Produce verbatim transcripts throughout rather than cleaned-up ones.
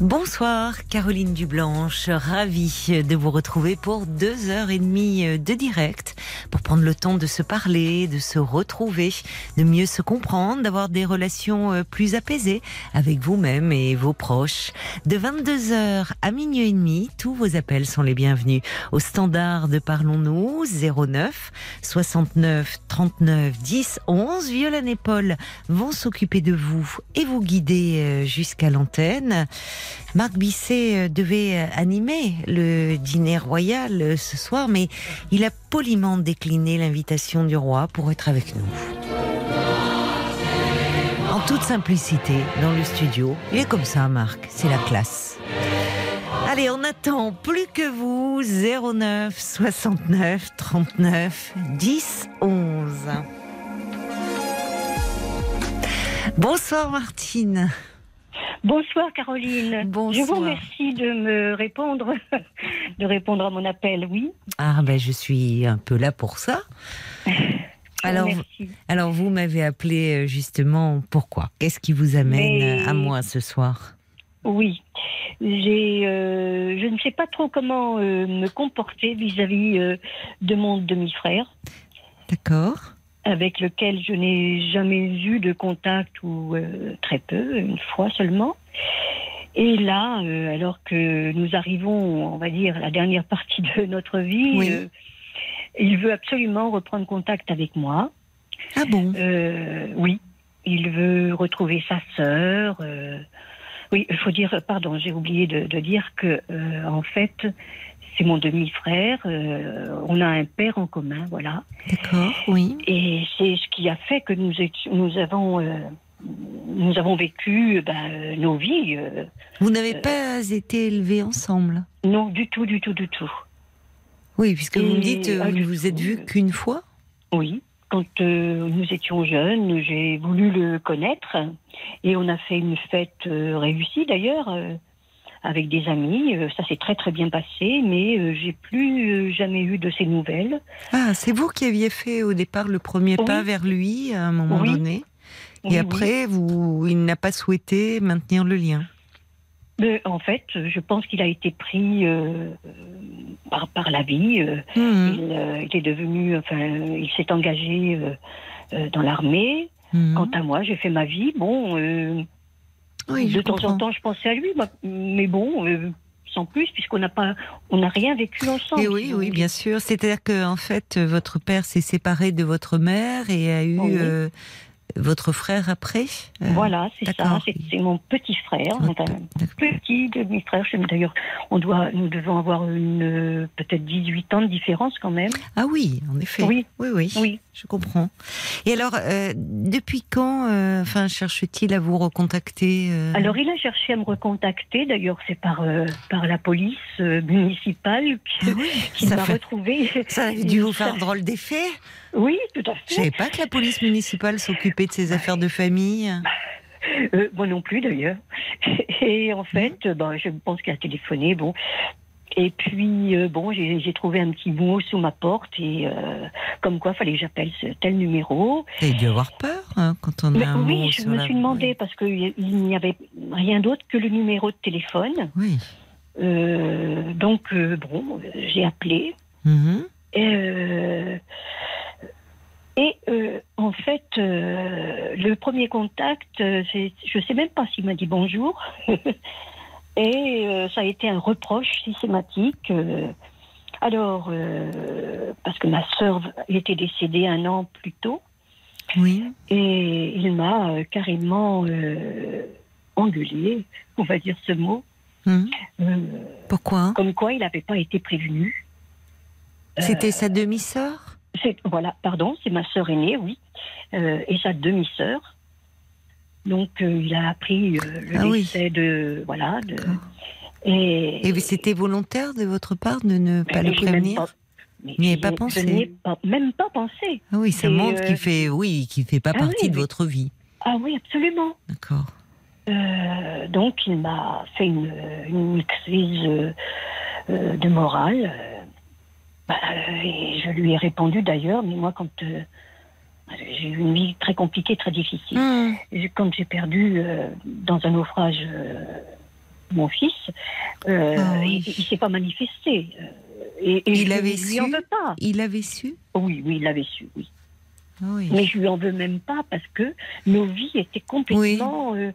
Bonsoir Caroline Dublanche, ravie de vous retrouver pour deux heures et demie de direct, pour prendre le temps de se parler, de se retrouver, de mieux se comprendre, d'avoir des relations plus apaisées avec vous-même et vos proches. De vingt-deux heures à minuit et demi, tous vos appels sont les bienvenus au standard de Parlons-nous, zéro neuf soixante-neuf trente-neuf dix onze. Violaine et Paul vont s'occuper de vous et vous guider jusqu'à l'antenne. Marc Bisset devait animer le dîner royal ce soir, mais il a poliment décliné l'invitation du roi pour être avec nous. En toute simplicité, dans le studio, il est comme ça, Marc, c'est la classe. Allez, on attend plus que vous, zéro neuf soixante-neuf trente-neuf dix onze. Bonsoir Martine. Bonsoir Caroline. Bonsoir. Je vous remercie de me répondre, de répondre à mon appel, oui. Ah ben je suis un peu là pour ça. Alors, alors vous m'avez appelé justement pourquoi ? Qu'est-ce qui vous amène Mais... à moi ce soir ? Oui, j'ai, euh, je ne sais pas trop comment euh, me comporter vis-à-vis euh, de mon demi-frère. D'accord. Avec lequel je n'ai jamais eu de contact ou euh, très peu, une fois seulement. Et là, euh, alors que nous arrivons, on va dire, à la dernière partie de notre vie, oui. euh, il veut absolument reprendre contact avec moi. Ah bon ? euh, Oui, il veut retrouver sa sœur. Euh... Oui, il faut dire, pardon, j'ai oublié de, de dire que, euh, en fait, c'est mon demi-frère, euh, on a un père en commun, voilà. D'accord, oui. Et c'est ce qui a fait que nous, étions, nous, avons, euh, nous avons vécu ben, nos vies. Euh, Vous n'avez euh, pas été élevés ensemble ? Non, du tout, du tout, du tout. Oui, puisque et, vous me dites, euh, ah, vous ne vous êtes vus qu'une fois ? Oui, quand euh, nous étions jeunes, j'ai voulu le connaître. Et on a fait une fête euh, réussie d'ailleurs, euh, avec des amis, ça s'est très très bien passé, mais j'ai plus jamais eu de ses nouvelles. Ah, c'est vous qui aviez fait au départ le premier oui. pas vers lui à un moment oui. donné, et oui, après, oui. vous, il n'a pas souhaité maintenir le lien. Mais en fait, je pense qu'il a été pris euh, par par la vie. Mmh. Il, euh, il est devenu, enfin, il s'est engagé euh, euh, dans l'armée. Mmh. Quant à moi, j'ai fait ma vie. Bon. Euh, Oui, de temps comprends. en temps, je pensais à lui, mais bon, euh, sans plus, puisqu'on n'a pas, on n'a rien vécu ensemble. Et oui, oui, bien sûr. C'est-à-dire que, en fait, votre père s'est séparé de votre mère et a eu oui. euh, votre frère après. Euh, voilà, c'est ça. C'est, c'est mon petit frère, mon petit demi-frère. D'ailleurs, on doit, nous devons avoir une peut-être dix-huit ans de différence quand même. Ah oui, en effet. Oui, oui, oui. oui. Je comprends. Et alors, euh, depuis quand euh, enfin, cherche-t-il à vous recontacter euh... Alors, il a cherché à me recontacter. D'ailleurs, c'est par, euh, par la police euh, municipale qui, ah oui, qui m'a fait... retrouvée. Ça a dû vous faire ça... drôle d'effet. Oui, tout à fait. Je ne savais pas que la police municipale s'occupait de ses affaires de famille. Euh, moi non plus, d'ailleurs. Et en fait, mmh. ben, je pense qu'il a téléphoné, bon... Et puis, euh, bon, j'ai, j'ai trouvé un petit mot sous ma porte et euh, comme quoi, il fallait que j'appelle ce, tel numéro. Et il doit avoir peur hein, quand on a Mais, un oui, mot je sur me la... suis demandé parce qu'il n'y avait rien d'autre que le numéro de téléphone. Oui. Euh, donc, euh, bon, j'ai appelé. Mm-hmm. Et, euh, et euh, en fait, euh, le premier contact, c'est, je ne sais même pas s'il m'a dit bonjour. Et euh, ça a été un reproche systématique. Euh, alors, euh, parce que ma sœur était décédée un an plus tôt. Oui. Et il m'a euh, carrément euh, engueulée, on va dire ce mot. Mmh. Euh, Pourquoi ? Comme quoi il n'avait pas été prévenu. C'était euh, sa demi-sœur ? c'est, Voilà, pardon, c'est ma sœur aînée, oui. Euh, et sa demi-sœur. Donc, euh, il a appris euh, le ah décès oui. de... Voilà. De, et, et c'était volontaire de votre part de ne pas le prévenir ? Vous n'y avez pas pensé ? Je n'y ai pas, même pas pensé. Ah oui, ça et montre euh, qu'il fait, oui, qu'il fait pas ah partie oui, de oui. votre vie. Ah oui, absolument. D'accord. Euh, donc, il m'a fait une, une crise euh, euh, de morale. Euh, bah, et je lui ai répondu d'ailleurs, mais moi, quand euh, j'ai eu une vie très compliquée, très difficile. Mmh. Quand j'ai perdu euh, dans un naufrage euh, mon fils, euh, ah, oui. il ne s'est pas manifesté. Et, et il je avait lui su. En veux pas. Il avait su. Oui, oui, il l'avait su, oui. Oui. Mais je lui en veux même pas parce que nos vies étaient complètement. Oui, euh,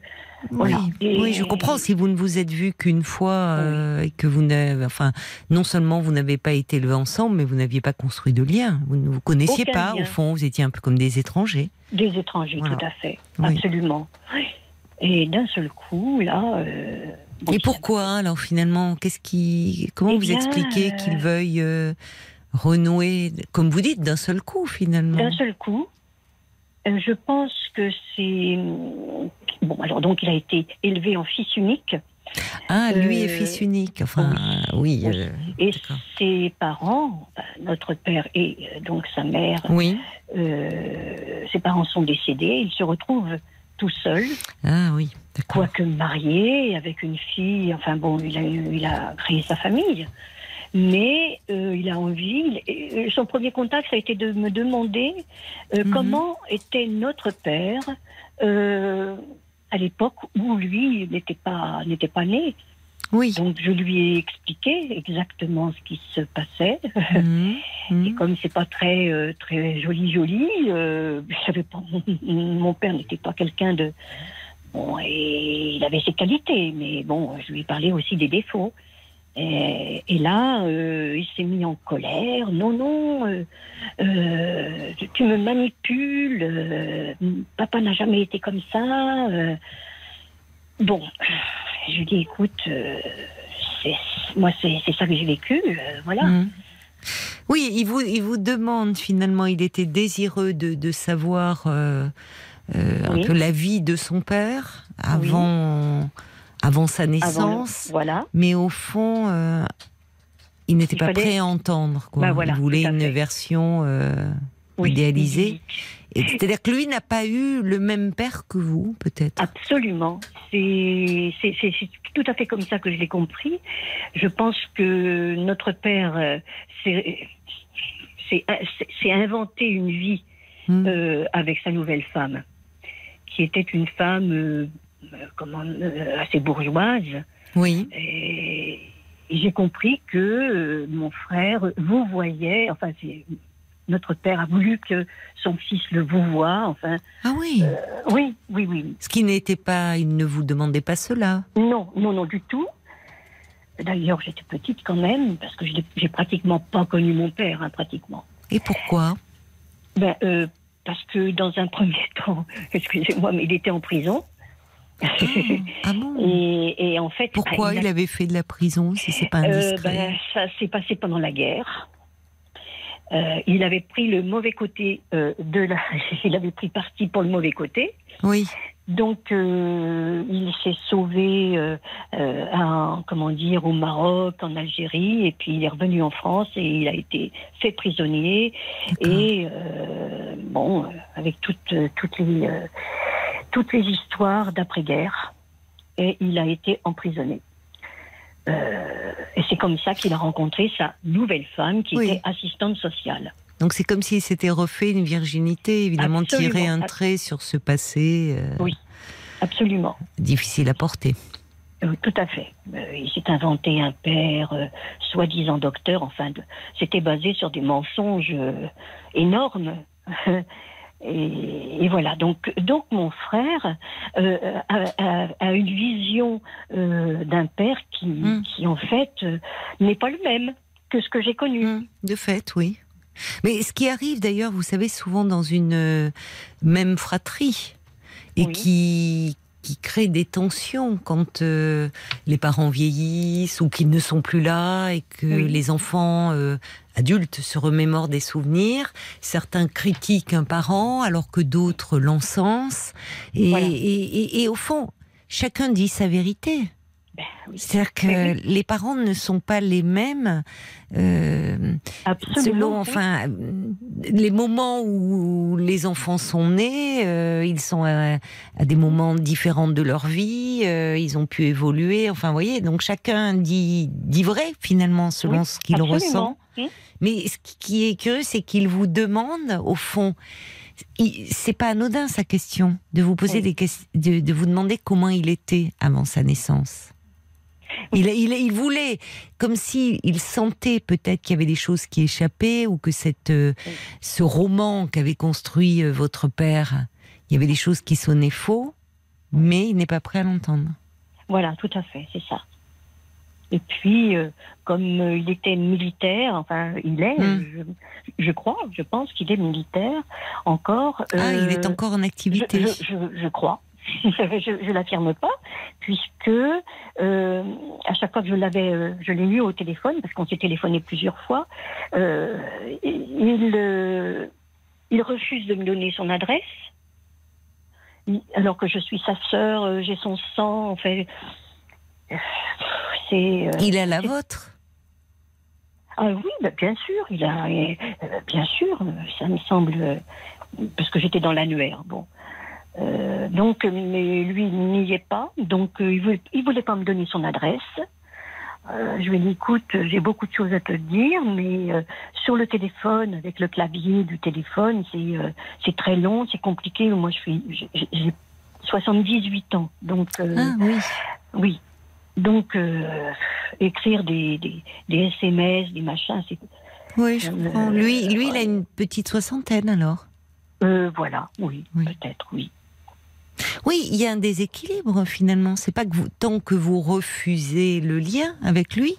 voilà. oui. Et... oui je comprends. Si vous ne vous êtes vus qu'une fois euh, oui. et que vous n'avez, enfin, non seulement vous n'avez pas été élevés ensemble, mais vous n'aviez pas construit de lien. Vous ne vous connaissiez Aucun pas. Lien. Au fond, vous étiez un peu comme des étrangers. Des étrangers, voilà. tout à fait, oui. absolument. Et d'un seul coup, là. Euh... Bon, et pourquoi alors finalement, qu'est-ce qui, comment eh vous bien, expliquez euh... qu'il veuille euh... renouer, comme vous dites, d'un seul coup, finalement. D'un seul coup. Euh, je pense que c'est... Bon, alors, donc, il a été élevé en fils unique. Ah, euh... lui est fils unique. Enfin, oui. oui. Euh... Et D'accord. ses parents, notre père et donc sa mère, oui. euh, ses parents sont décédés. Ils se retrouvent tout seuls. Ah, oui. D'accord. Quoique mariés, avec une fille. Enfin, bon, il a, il a créé sa famille. Mais euh, il a envie. Il, son premier contact, ça a été de me demander euh, mm-hmm. comment était notre père euh, à l'époque où lui n'était pas n'était pas né. Oui. Donc je lui ai expliqué exactement ce qui se passait. Mm-hmm. Et comme c'est pas très euh, très joli joli, euh, je savais pas. Mon père n'était pas quelqu'un de bon. Et il avait ses qualités, mais bon, je lui ai parlé aussi des défauts. Et, et là, euh, il s'est mis en colère. Non, non, euh, euh, tu me manipules. Euh, papa n'a jamais été comme ça. Euh. Bon, je lui dis, écoute, euh, c'est, moi, c'est, c'est ça que j'ai vécu. Euh, voilà. Mmh. Oui, il vous, il vous demande finalement, il était désireux de, de savoir euh, euh, oui. un peu la vie de son père avant... Oui. Avant sa naissance, Avant le... voilà. mais au fond, euh, il n'était il pas fallait... prêt à entendre. Quoi. Bah voilà, il voulait une version euh, oui, idéalisée. Et c'est-à-dire que lui n'a pas eu le même père que vous, peut-être. Absolument. C'est, c'est, c'est, c'est tout à fait comme ça que je l'ai compris. Je pense que notre père euh, s'est c'est, c'est, c'est inventé une vie hum. euh, avec sa nouvelle femme, qui était une femme... Euh, Comment, euh, assez bourgeoise. Oui. Et j'ai compris que euh, mon frère vous voyait. Enfin, c'est, notre père a voulu que son fils le vous voie. Enfin. Ah oui. Euh, oui, oui, oui. Ce qui n'était pas, il ne vous demandait pas cela. Non, non, non du tout. D'ailleurs, j'étais petite quand même parce que je j'ai pratiquement pas connu mon père, hein, pratiquement. Et pourquoi ? Ben, euh, parce que dans un premier temps, excusez-moi, mais il était en prison. Ah bon. et, et en fait, pourquoi bah, il, a... il avait fait de la prison si c'est pas indiscret? Euh, bah, ça s'est passé pendant la guerre. Euh, il avait pris le mauvais côté euh, de la. Il avait pris parti pour le mauvais côté. Oui. Donc euh, il s'est sauvé, euh, euh, à, comment dire, au Maroc, en Algérie, et puis il est revenu en France et il a été fait prisonnier. D'accord. Et euh, bon, avec toutes toutes les. Euh, toutes les histoires d'après-guerre, et il a été emprisonné. Euh, et c'est comme ça qu'il a rencontré sa nouvelle femme, qui oui. était assistante sociale. Donc c'est comme s'il s'était refait une virginité, évidemment, absolument. Tirer un trait sur ce passé... Euh, oui, absolument. Difficile à porter. Euh, tout à fait. Euh, il s'est inventé un père, euh, soi-disant docteur, enfin, de, c'était basé sur des mensonges euh, énormes. Et, et voilà, donc, donc mon frère euh, a, a, a une vision euh, d'un père qui, mmh. qui en fait, euh, n'est pas le même que ce que j'ai connu. Mmh. De fait, oui. Mais ce qui arrive d'ailleurs, vous savez, souvent dans une euh, même fratrie, et oui. qui... qui crée des tensions quand euh, les parents vieillissent ou qu'ils ne sont plus là et que oui. les enfants euh, adultes se remémorent des souvenirs. Certains critiquent un parent alors que d'autres l'encensent. Et, voilà. et, et, et, et au fond, chacun dit sa vérité. Ben, oui. C'est-à-dire que oui. les parents ne sont pas les mêmes euh, selon enfin, les moments où les enfants sont nés, euh, ils sont à, à des moments différents de leur vie, euh, ils ont pu évoluer, enfin vous voyez, donc chacun dit, dit vrai finalement selon oui, ce qu'il absolument. ressent. Oui. Mais ce qui est curieux, c'est qu'il vous demande au fond... C'est pas anodin sa question de vous poser oui. des questions, de, de vous demander comment il était avant sa naissance. Il, il, il voulait, comme si il sentait peut-être qu'il y avait des choses qui échappaient ou que cette, oui. ce roman qu'avait construit votre père, il y avait des choses qui sonnaient faux, mais il n'est pas prêt à l'entendre. Voilà, tout à fait, c'est ça. Et puis, euh, comme euh, il était militaire, enfin, il est, mmh. je, je crois, je pense qu'il est militaire encore. Euh, ah, il est encore en activité. Je, je, je, je crois. Je ne l'affirme pas, puisque euh, à chaque fois que je l'avais, euh, je l'ai eu au téléphone, parce qu'on s'est téléphoné plusieurs fois, euh, il, euh, il refuse de me donner son adresse, alors que je suis sa sœur, euh, j'ai son sang, en fait... C'est, euh, il a la c'est... vôtre. Ah oui, bah bien sûr, il a, euh, bien sûr, ça me semble, euh, parce que j'étais dans l'annuaire. Bon, euh, donc, mais lui il n'y est pas, donc euh, il voulait, il voulait pas me donner son adresse. Euh, je lui ai dit, écoute, j'ai beaucoup de choses à te dire, mais euh, sur le téléphone, avec le clavier du téléphone, c'est, euh, c'est très long, c'est compliqué. Moi, je suis, j'ai, j'ai soixante-dix-huit ans, donc euh, ah, oui. oui. Donc, euh, écrire des, des, des S M S, des machins, c'est... Oui, je comprends. Lui, lui, il a une petite soixantaine, alors euh, Voilà, oui, oui, peut-être, oui. Oui, il y a un déséquilibre, finalement. C'est pas que vous, tant que vous refusez le lien avec lui,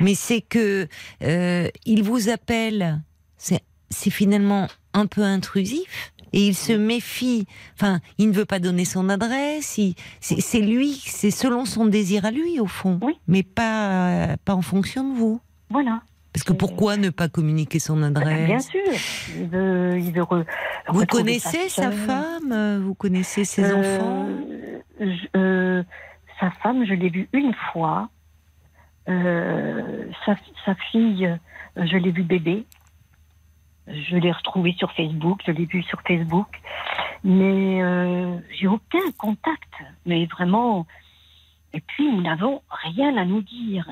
mais c'est que euh, il vous appelle, c'est, c'est finalement un peu intrusif. Et il se méfie, enfin, il ne veut pas donner son adresse, il... c'est, c'est lui, c'est selon son désir à lui, au fond, oui. mais pas, euh, pas en fonction de vous. Voilà. Parce que pourquoi euh... ne pas communiquer son adresse ? Bien sûr. Il veut, il veut re... Vous connaissez sa, sa femme ? Vous connaissez ses euh, enfants ? je, euh, Sa femme, je l'ai vue une fois. Euh, sa, sa fille, je l'ai vue bébé. Je l'ai retrouvé sur Facebook, je l'ai vu sur Facebook, mais euh, j'ai aucun contact. Mais vraiment, et puis nous n'avons rien à nous dire.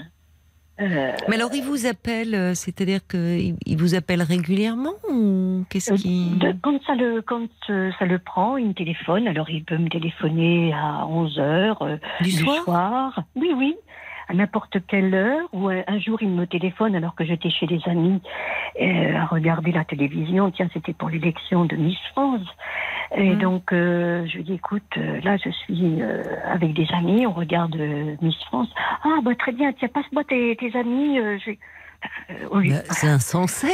Euh, mais alors il vous appelle, c'est-à-dire qu'il vous appelle régulièrement ou qu'est-ce qui... Quand ça le, quand ça le prend, il me téléphone. Alors il peut me téléphoner à onze heures du, du soir. soir. Oui, oui. À n'importe quelle heure, ou un jour il me téléphone alors que j'étais chez des amis euh, à regarder la télévision. Tiens, c'était pour l'élection de Miss France. Et mmh. donc, euh, je lui dis, écoute, euh, là, je suis euh, avec des amis, on regarde euh, Miss France. Ah, bah très bien, tiens, passe-moi tes, tes amis. Euh, j'ai... Euh, oui. bah, c'est insensé.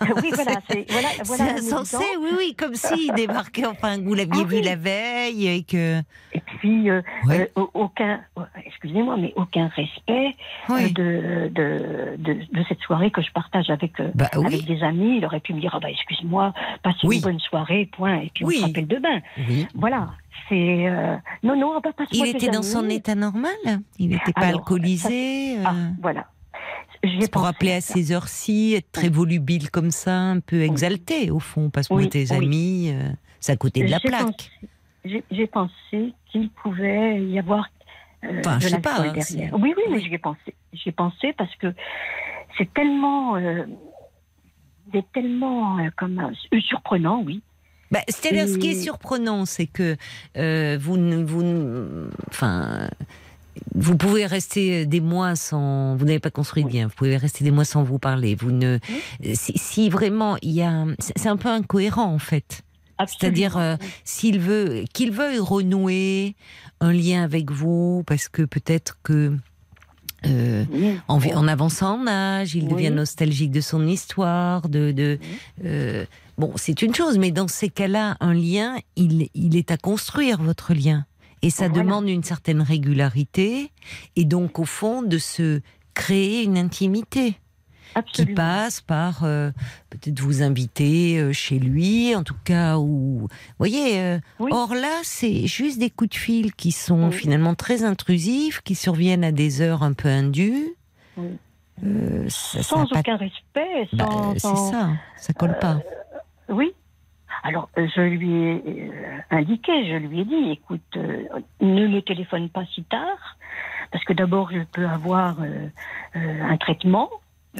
Oui, voilà, c'est, voilà, voilà c'est insensé, oui, oui, comme s'il débarquait, enfin, vous l'aviez ah, vu oui. la veille et que... Et puis, euh, ouais. euh, aucun, excusez-moi, mais aucun respect oui. euh, de, de, de, de cette soirée que je partage avec, euh, bah, oui. avec des amis. Il aurait pu me dire, ah bah, excuse-moi, passe oui. une bonne soirée, point, et puis oui. on se rappelle de bain. Oui. Voilà. C'est euh... Non, non, bah, passe-moi Il était dans amis. son état normal ? Il n'était pas Alors, alcoolisé ça... euh... Ah, voilà. J'ai pour rappeler à ces heures-ci, être très volubile comme ça, un peu exalté au fond, parce que oui, tes amis, oui. euh, c'est à côté de la j'ai plaque. Pensé, j'ai, j'ai pensé qu'il pouvait y avoir euh, enfin, de je sais pas, hein, derrière. Oui, oui, mais j'y ai pensé. J'y ai pensé parce que c'est tellement, euh, c'est tellement euh, comme, euh, surprenant, oui. Bah, c'est-à-dire, Et... ce qui est surprenant, c'est que euh, vous, vous, enfin. Vous pouvez rester des mois sans... Vous n'avez pas construit de lien. Vous pouvez rester des mois sans vous parler. Vous ne... oui. si, si vraiment il y a... C'est un peu incohérent, en fait. Absolument. C'est-à-dire, euh, s'il veut... qu'il veuille renouer un lien avec vous, parce que peut-être que... Euh, oui. en, en avançant en âge, il oui. devient nostalgique de son histoire, de... de oui. euh, bon, c'est une chose, mais dans ces cas-là, un lien, il, il est à construire, votre lien. Et ça voilà. demande une certaine régularité, et donc au fond de se créer une intimité. Absolument. Qui passe par euh, peut-être vous inviter euh, chez lui, en tout cas, ou vous voyez. Euh, oui. Or là, c'est juste des coups de fil qui sont oui. finalement très intrusifs, qui surviennent à des heures un peu indues. Oui. Euh, ça, sans ça aucun pas... respect. Sans, bah, c'est sans... ça, ça colle euh, pas. Euh, oui. Alors, euh, je lui ai euh, indiqué, je lui ai dit, écoute, euh, ne me téléphone pas si tard, parce que d'abord, je peux avoir euh, euh, un traitement.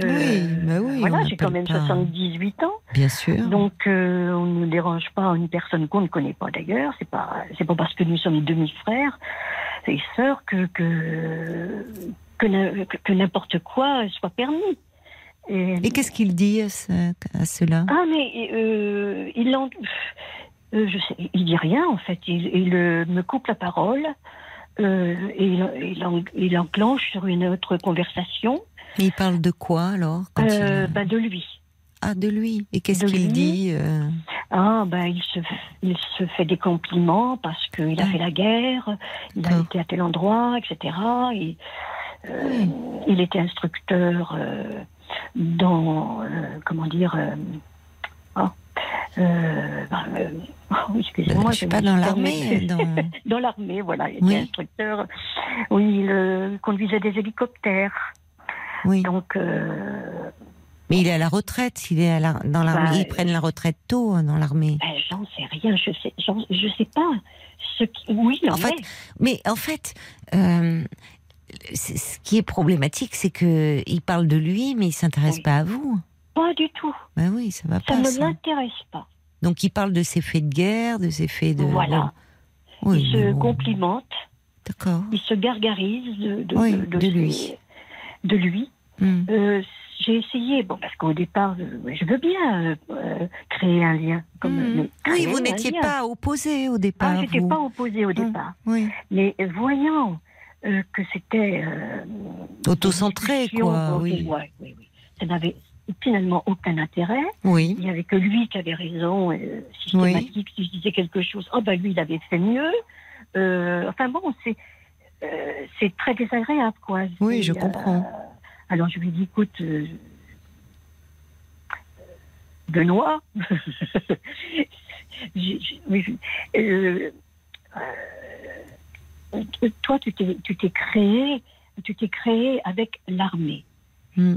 Euh, oui, mais oui. Voilà, j'ai quand même pas. soixante-dix-huit ans. Bien sûr. Donc, euh, on ne dérange pas une personne qu'on ne connaît pas d'ailleurs. C'est pas, c'est pas parce que nous sommes demi-frères et sœurs que, que, que, que, que n'importe quoi soit permis. Et, et qu'est-ce qu'il dit à, ce, à cela? Ah mais euh, il en, euh, je sais, il dit rien en fait. Il, il euh, me coupe la parole euh, et il, il, en, il enclenche sur une autre conversation. Mais il parle de quoi alors quand euh, il... bah, de lui. Ah de lui. Et qu'est-ce de qu'il lui... dit euh... Ah bah il se, il se fait des compliments parce qu'il ah. a fait la guerre, il ah. a été à tel endroit, et cetera. Et, euh, oui. Il était instructeur. Euh, dans, euh, comment dire, euh, oh, euh, ben, euh, oh, excusez-moi, je ne suis pas dans l'armée. Dans... dans l'armée, voilà, il oui. était instructeur, où il euh, conduisait des hélicoptères. Oui. Donc, euh, mais il est à la retraite, il est à la, dans l'armée, bah, ils prennent la retraite tôt dans l'armée. Bah, j'en sais rien, je sais, j'en, je sais pas. Ce qui, oui, en, en fait. Mais en fait. Euh, Ce qui est problématique, c'est qu'il parle de lui, mais il ne s'intéresse oui. pas à vous. Pas du tout. Ben oui, ça va ça pas. Ne ça ne l'intéresse pas. Donc il parle de ses faits de guerre, de ses faits de... Voilà. Oui, il se bon... complimente. D'accord. Il se gargarise de, de, oui, de, de, de lui. Ses, de lui. Hum. Euh, j'ai essayé, bon, parce qu'au départ, je veux bien euh, créer un lien. Comme, mmh. Oui, vous n'étiez lien. pas opposé au départ. Ah, je n'étais vous... pas opposé au départ. Hum. Oui. Mais voyant... Euh, que c'était... Euh, autocentré, quoi. Oui. Ouais, oui, oui. Ça n'avait finalement aucun intérêt. Oui. Il n'y avait que lui qui avait raison, euh, systématique. Oui. Si je disais quelque chose, oh ben lui, il avait fait mieux. Euh, enfin bon, c'est, euh, c'est très désagréable, quoi. Oui, c'est, je euh, comprends. Alors je lui ai dit, écoute, euh, Benoît, j'ai, j'ai, euh, euh, toi, tu t'es, tu t'es créé, tu t'es créé avec l'armée. Mmh.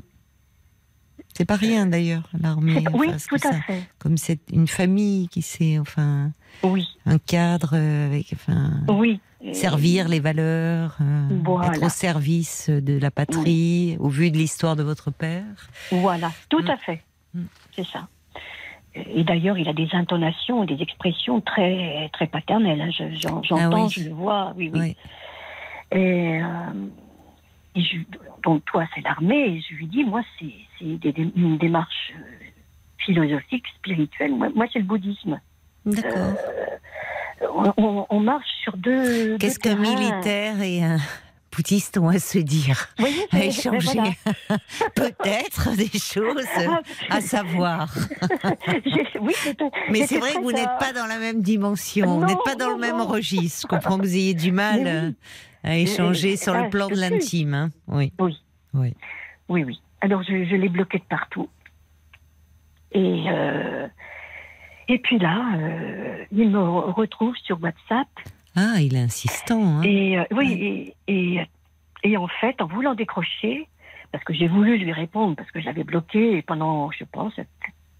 C'est pas rien d'ailleurs, l'armée. Enfin, oui, tout à ça, fait. Comme c'est une famille qui sait, enfin, oui. un cadre avec, enfin, oui. servir les valeurs, euh, voilà. être au service de la patrie, oui. au vu de l'histoire de votre père. Voilà, tout mmh. à fait. Mmh. C'est ça. Et d'ailleurs, il a des intonations, des expressions très, très paternelles. Je, j'en, j'entends, ah oui. je le vois. Oui, oui. oui. Et, euh, et je, donc, toi, c'est l'armée. Et je lui dis, moi, c'est, c'est des, des, une démarche philosophique, spirituelle. Moi, moi c'est le bouddhisme. D'accord. Euh, on, on, on marche sur deux. Qu'est-ce deux qu'un terrains. militaire et un. Bouddhistes ont à se dire, voyez, à échanger ben voilà. peut-être des choses à savoir. J'ai, oui, c'était, mais c'est vrai que vous à... n'êtes pas dans la même dimension, non, vous n'êtes pas dans non, le même non. registre. Je comprends que vous ayez du mal oui. à échanger mais, sur là, le plan de l'intime. Hein. Oui. Oui. oui, oui, oui. Alors je, je l'ai bloqué de partout. Et euh, et puis là, euh, il me retrouve sur WhatsApp. Ah, il est insistant. Hein. Et, euh, oui, et, et, et en fait, en voulant décrocher, parce que j'ai voulu lui répondre, parce que je l'avais bloqué pendant, je pense,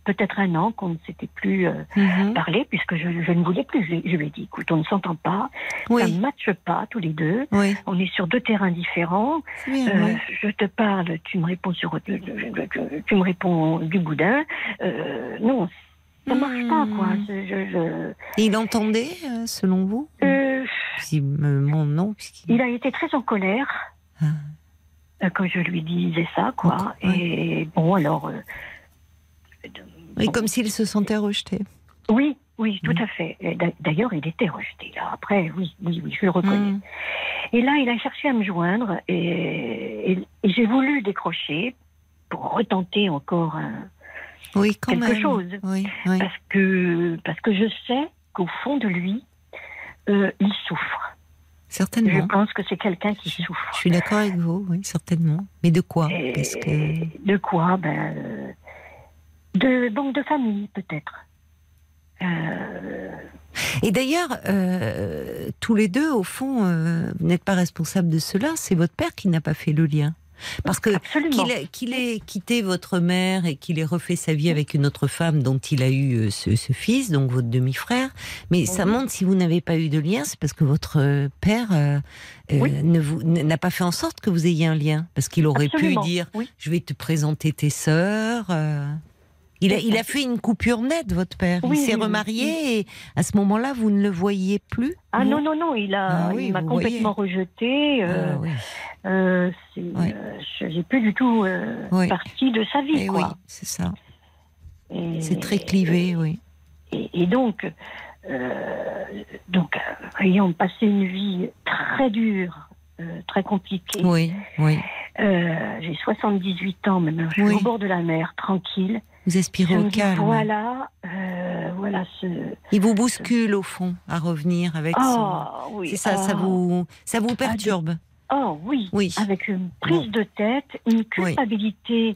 peut-être un an qu'on ne s'était plus euh, mm-hmm. parlé, puisque je, je ne voulais plus. Je, je lui ai dit, écoute, on ne s'entend pas, oui. ça ne matche pas tous les deux, oui. on est sur deux terrains différents, bien, euh, oui. je te parle, tu me réponds, sur, tu, tu me réponds du boudin, euh, non, ça ne marche pas, quoi. Je, je, je... Et il entendait, selon vous euh, si, euh, mon nom, puisqu'il... Il a été très en colère ah. quand je lui disais ça, quoi. Okay. Et ouais. bon, alors... Euh, oui, bon. Comme s'il se sentait rejeté. Oui, oui, tout mmh. à fait. D'ailleurs, il était rejeté, là. Après, oui, oui, oui, je le reconnais. Mmh. Et là, il a cherché à me joindre, et, et, et j'ai voulu décrocher pour retenter encore un... Oui, quand quelque même. chose, oui, oui. Parce que parce que je sais qu'au fond de lui, euh, il souffre. Certainement. Je pense que c'est quelqu'un qui souffre. Je suis d'accord avec vous, oui, certainement. Mais de quoi ? Parce que... De quoi ? Ben, euh, de banque de famille, peut-être. Euh... Et d'ailleurs, euh, tous les deux, au fond, euh, vous n'êtes pas responsables de cela. C'est votre père qui n'a pas fait le lien. Parce que qu'il, qu'il ait quitté votre mère et qu'il ait refait sa vie avec une autre femme dont il a eu ce, ce fils, donc votre demi-frère, mais oui. Ça montre, si vous n'avez pas eu de lien, c'est parce que votre père euh, oui. ne vous, n'a pas fait en sorte que vous ayez un lien, parce qu'il aurait absolument. Pu dire oui. Je vais te présenter tes sœurs. Euh, il, a, il a fait une coupure nette, votre père. Oui, il s'est oui, remarié oui. Et à ce moment-là, vous ne le voyiez plus. Ah non, non, non, il, a, ah, oui, il m'a complètement voyez. Rejeté. Euh, ah, oui. Euh, c'est, oui. euh, j'ai plus du tout euh, oui. partie de sa vie, et quoi. Oui, c'est ça. Et, c'est très clivé, et, oui. Et, et donc, euh, donc, ayant passé une vie très dure, euh, très compliquée. Oui, oui. Euh, j'ai soixante-dix-huit ans, mais je suis oui. au bord de la mer, tranquille. Vous aspirez au calme. Voilà, euh, voilà ce. Il vous bouscule ce... au fond à revenir avec. Ah oh, son... oui. C'est ça, oh. ça vous, ça vous perturbe. Ah, Oh oui, oui, avec une prise oui. de tête, une culpabilité oui.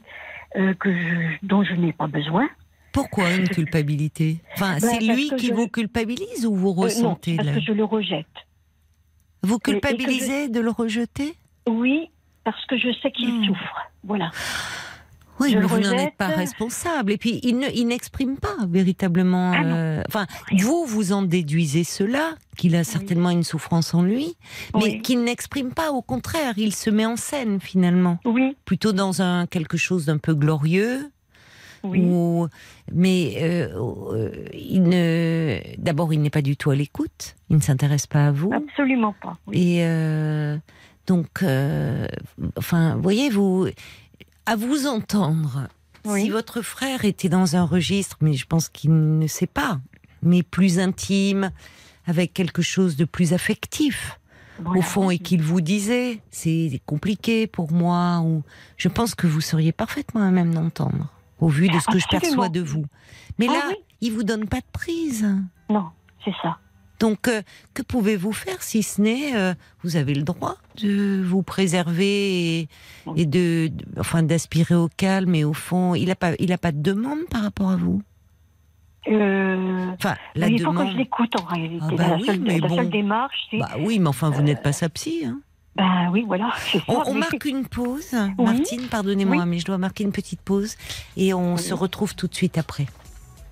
euh, que je, dont je n'ai pas besoin. Pourquoi une culpabilité ? Enfin, ben, c'est lui qui je... vous culpabilise ou vous ressentez euh, non, parce là... que je le rejette. Vous culpabilisez et, et je... de le rejeter ? Oui, parce que je sais qu'il hmm. souffre. Voilà. Oui, je mais vous n'en êtes pas responsable. Et puis, il, ne, il n'exprime pas véritablement... Ah euh, enfin, vous, vous en déduisez cela, qu'il a certainement oui. une souffrance en lui, mais oui. qu'il n'exprime pas, au contraire. Il se met en scène, finalement. Oui. Plutôt dans un, quelque chose d'un peu glorieux. Oui. Où, mais, euh, il ne... D'abord, il n'est pas du tout à l'écoute. Il ne s'intéresse pas à vous. Absolument pas. Oui. Et euh, donc, euh, enfin, voyez, vous... À vous entendre, oui. si votre frère était dans un registre, mais je pense qu'il ne sait pas, mais plus intime, avec quelque chose de plus affectif, voilà. au fond, et qu'il vous disait, c'est compliqué pour moi, ou je pense que vous seriez parfaitement à même d'entendre, au vu de ce que absolument. Je perçois de vous. Mais ah, là, oui. il ne vous donne pas de prise. Non, c'est ça. Donc, euh, que pouvez-vous faire si ce n'est, euh, vous avez le droit de vous préserver et, et de, de, enfin, d'aspirer au calme et au fond, il n'a pas, il n'a pas de demande par rapport à vous. Euh, enfin, la il demande... faut que je l'écoute en réalité. Ah bah la oui, seule, mais la bon, seule démarche, c'est. Bah oui, mais enfin, vous euh... n'êtes pas sa psy, hein. Ben oui, voilà. On, on marque une pause, oui. Martine, pardonnez-moi, oui. mais je dois marquer une petite pause et on oui. se retrouve tout de suite après.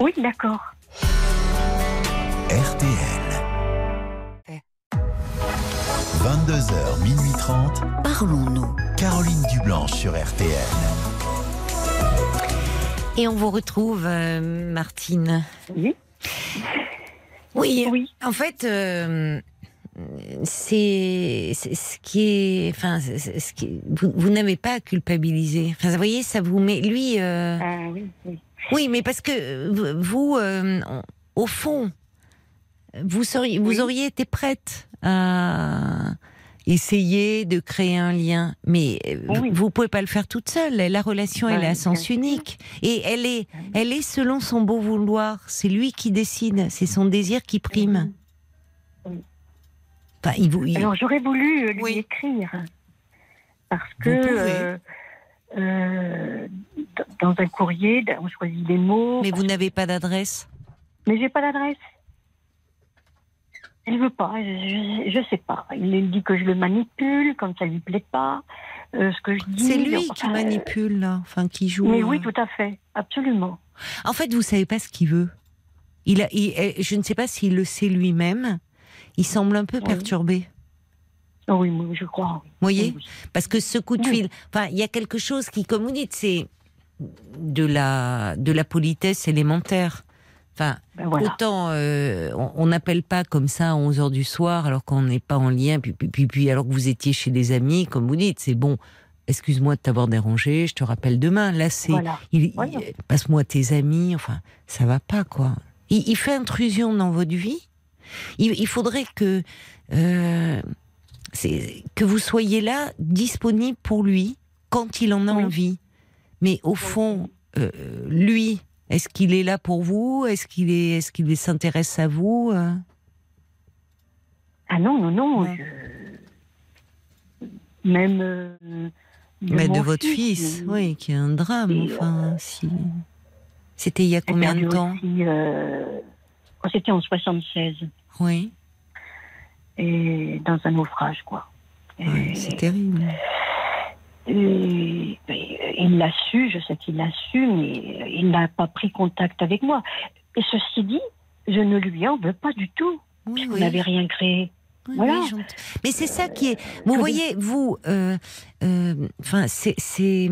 Oui, d'accord. R T L. vingt-deux heures, minuit trente. Parlons-nous. Caroline Dublanche sur R T L. Et on vous retrouve, euh, Martine. Oui. Oui. Oui. En fait, euh, c'est, c'est ce qui est. Enfin, c'est, ce qui est, vous, vous n'avez pas à culpabiliser. Enfin, vous voyez, ça vous met. Lui. Euh, ah oui, oui. Oui, mais parce que vous, euh, au fond. Vous, seriez, vous oui. auriez été prête à essayer de créer un lien, mais oui. vous ne pouvez pas le faire toute seule. La relation, elle est à sens unique. Et elle est, elle est selon son beau vouloir. C'est lui qui décide, c'est son désir qui prime. Enfin, il vous, il... Alors, j'aurais voulu lui oui. écrire, parce que euh, euh, dans un courrier, on choisit des mots. Mais vous n'avez pas d'adresse ? Mais je n'ai pas d'adresse. Il veut pas, je ne sais pas. Il dit que je le manipule, comme ça lui plaît pas. Euh, ce que je dis, c'est lui enfin, qui manipule, là, enfin qui joue. Mais oui, tout à fait, absolument. En fait, vous savez pas ce qu'il veut. Il a, il, je ne sais pas s'il le sait lui-même. Il semble un peu oui. perturbé. Oui, moi, je crois. Vous voyez, oui. parce que ce coup de fil, enfin, il y a quelque chose qui, comme vous dites, c'est de la, de la politesse élémentaire. Enfin, ben voilà. autant euh, on n'appelle pas comme ça à onze heures du soir alors qu'on n'est pas en lien, puis, puis, puis alors que vous étiez chez des amis, comme vous dites, c'est bon, excuse-moi de t'avoir dérangé, je te rappelle demain. Là, c'est, voilà. il, voilà. il, passe-moi tes amis, enfin, ça va pas, quoi. Il, il fait intrusion dans votre vie. Il, il faudrait que, euh, c'est, que vous soyez là, disponible pour lui, quand il en a oui. envie. Mais au fond, euh, lui... Est-ce qu'il est là pour vous ? Est-ce qu'il est, est-ce qu'il s'intéresse à vous ? Ah non, non, non. Ouais. Je... même euh, de, mais de votre fils, fils, oui, qui est un drame. Et, enfin, euh, si... C'était il y a combien de temps aussi, euh... oh, c'était en soixante-seize. Oui. Et dans un naufrage, quoi. Ouais, c'est terrible. Et, et, il l'a su, je sais qu'il l'a su, mais il n'a pas pris contact avec moi. Et ceci dit, je ne lui en veux pas du tout. Oui, parce oui. qu'on n'avait rien créé. Oui, voilà. Oui, mais c'est ça qui est... Vous euh, voyez, vous... Euh, euh, enfin, c'est, c'est,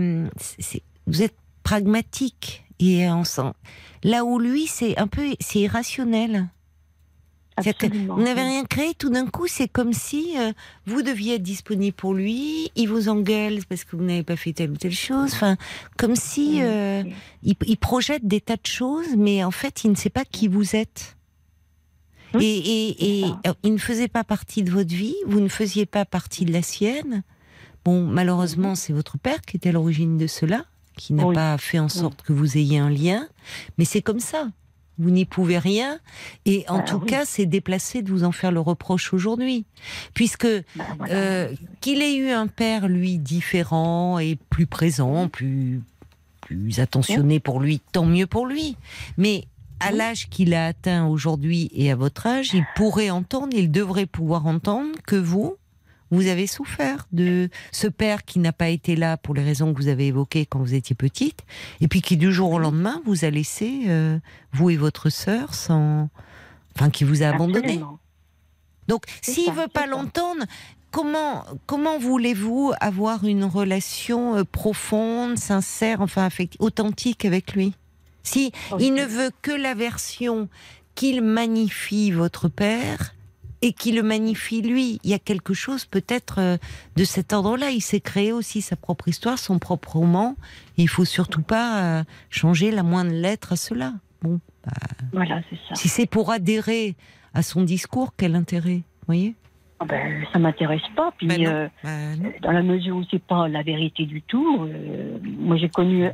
c'est, vous êtes pragmatique et en sens. Là où lui, c'est un peu... C'est irrationnel. Vous n'avez rien créé, tout d'un coup, c'est comme si euh, vous deviez être disponible pour lui, il vous engueule parce que vous n'avez pas fait telle ou telle chose, enfin, comme si euh, il, il projette des tas de choses, mais en fait, il ne sait pas qui vous êtes. Et, et, et alors, il ne faisait pas partie de votre vie, vous ne faisiez pas partie de la sienne. Bon, malheureusement, c'est votre père qui est à l'origine de cela, qui n'a oui. pas fait en sorte oui. que vous ayez un lien, mais c'est comme ça. Vous n'y pouvez rien, et en ah, tout oui. cas, c'est déplacé de vous en faire le reproche aujourd'hui. Puisque bah, voilà. euh, qu'il ait eu un père, lui, différent et plus présent, plus, plus attentionné oui. pour lui, tant mieux pour lui. Mais à oui. l'âge qu'il a atteint aujourd'hui et à votre âge, il pourrait entendre, il devrait pouvoir entendre que vous, vous avez souffert de ce père qui n'a pas été là pour les raisons que vous avez évoquées quand vous étiez petite, et puis qui du jour au lendemain vous a laissé, euh, vous et votre sœur, sans... enfin, qui vous a abandonné. Donc, s'il ne veut pas l'entendre, comment, comment voulez-vous avoir une relation profonde, sincère, enfin affective, authentique avec lui ? Si il ne veut que la version qu'il magnifie votre père... et qui le magnifie lui. Il y a quelque chose peut-être euh, de cet ordre-là. Il s'est créé aussi sa propre histoire, son propre roman. Et il ne faut surtout pas euh, changer la moindre lettre à cela. Bon, bah, voilà, c'est ça. Si c'est pour adhérer à son discours, quel intérêt, voyez ? Ah ben, ça ne m'intéresse pas. Puis, ben euh, ben dans la mesure où ce n'est pas la vérité du tout, euh, moi j'ai connu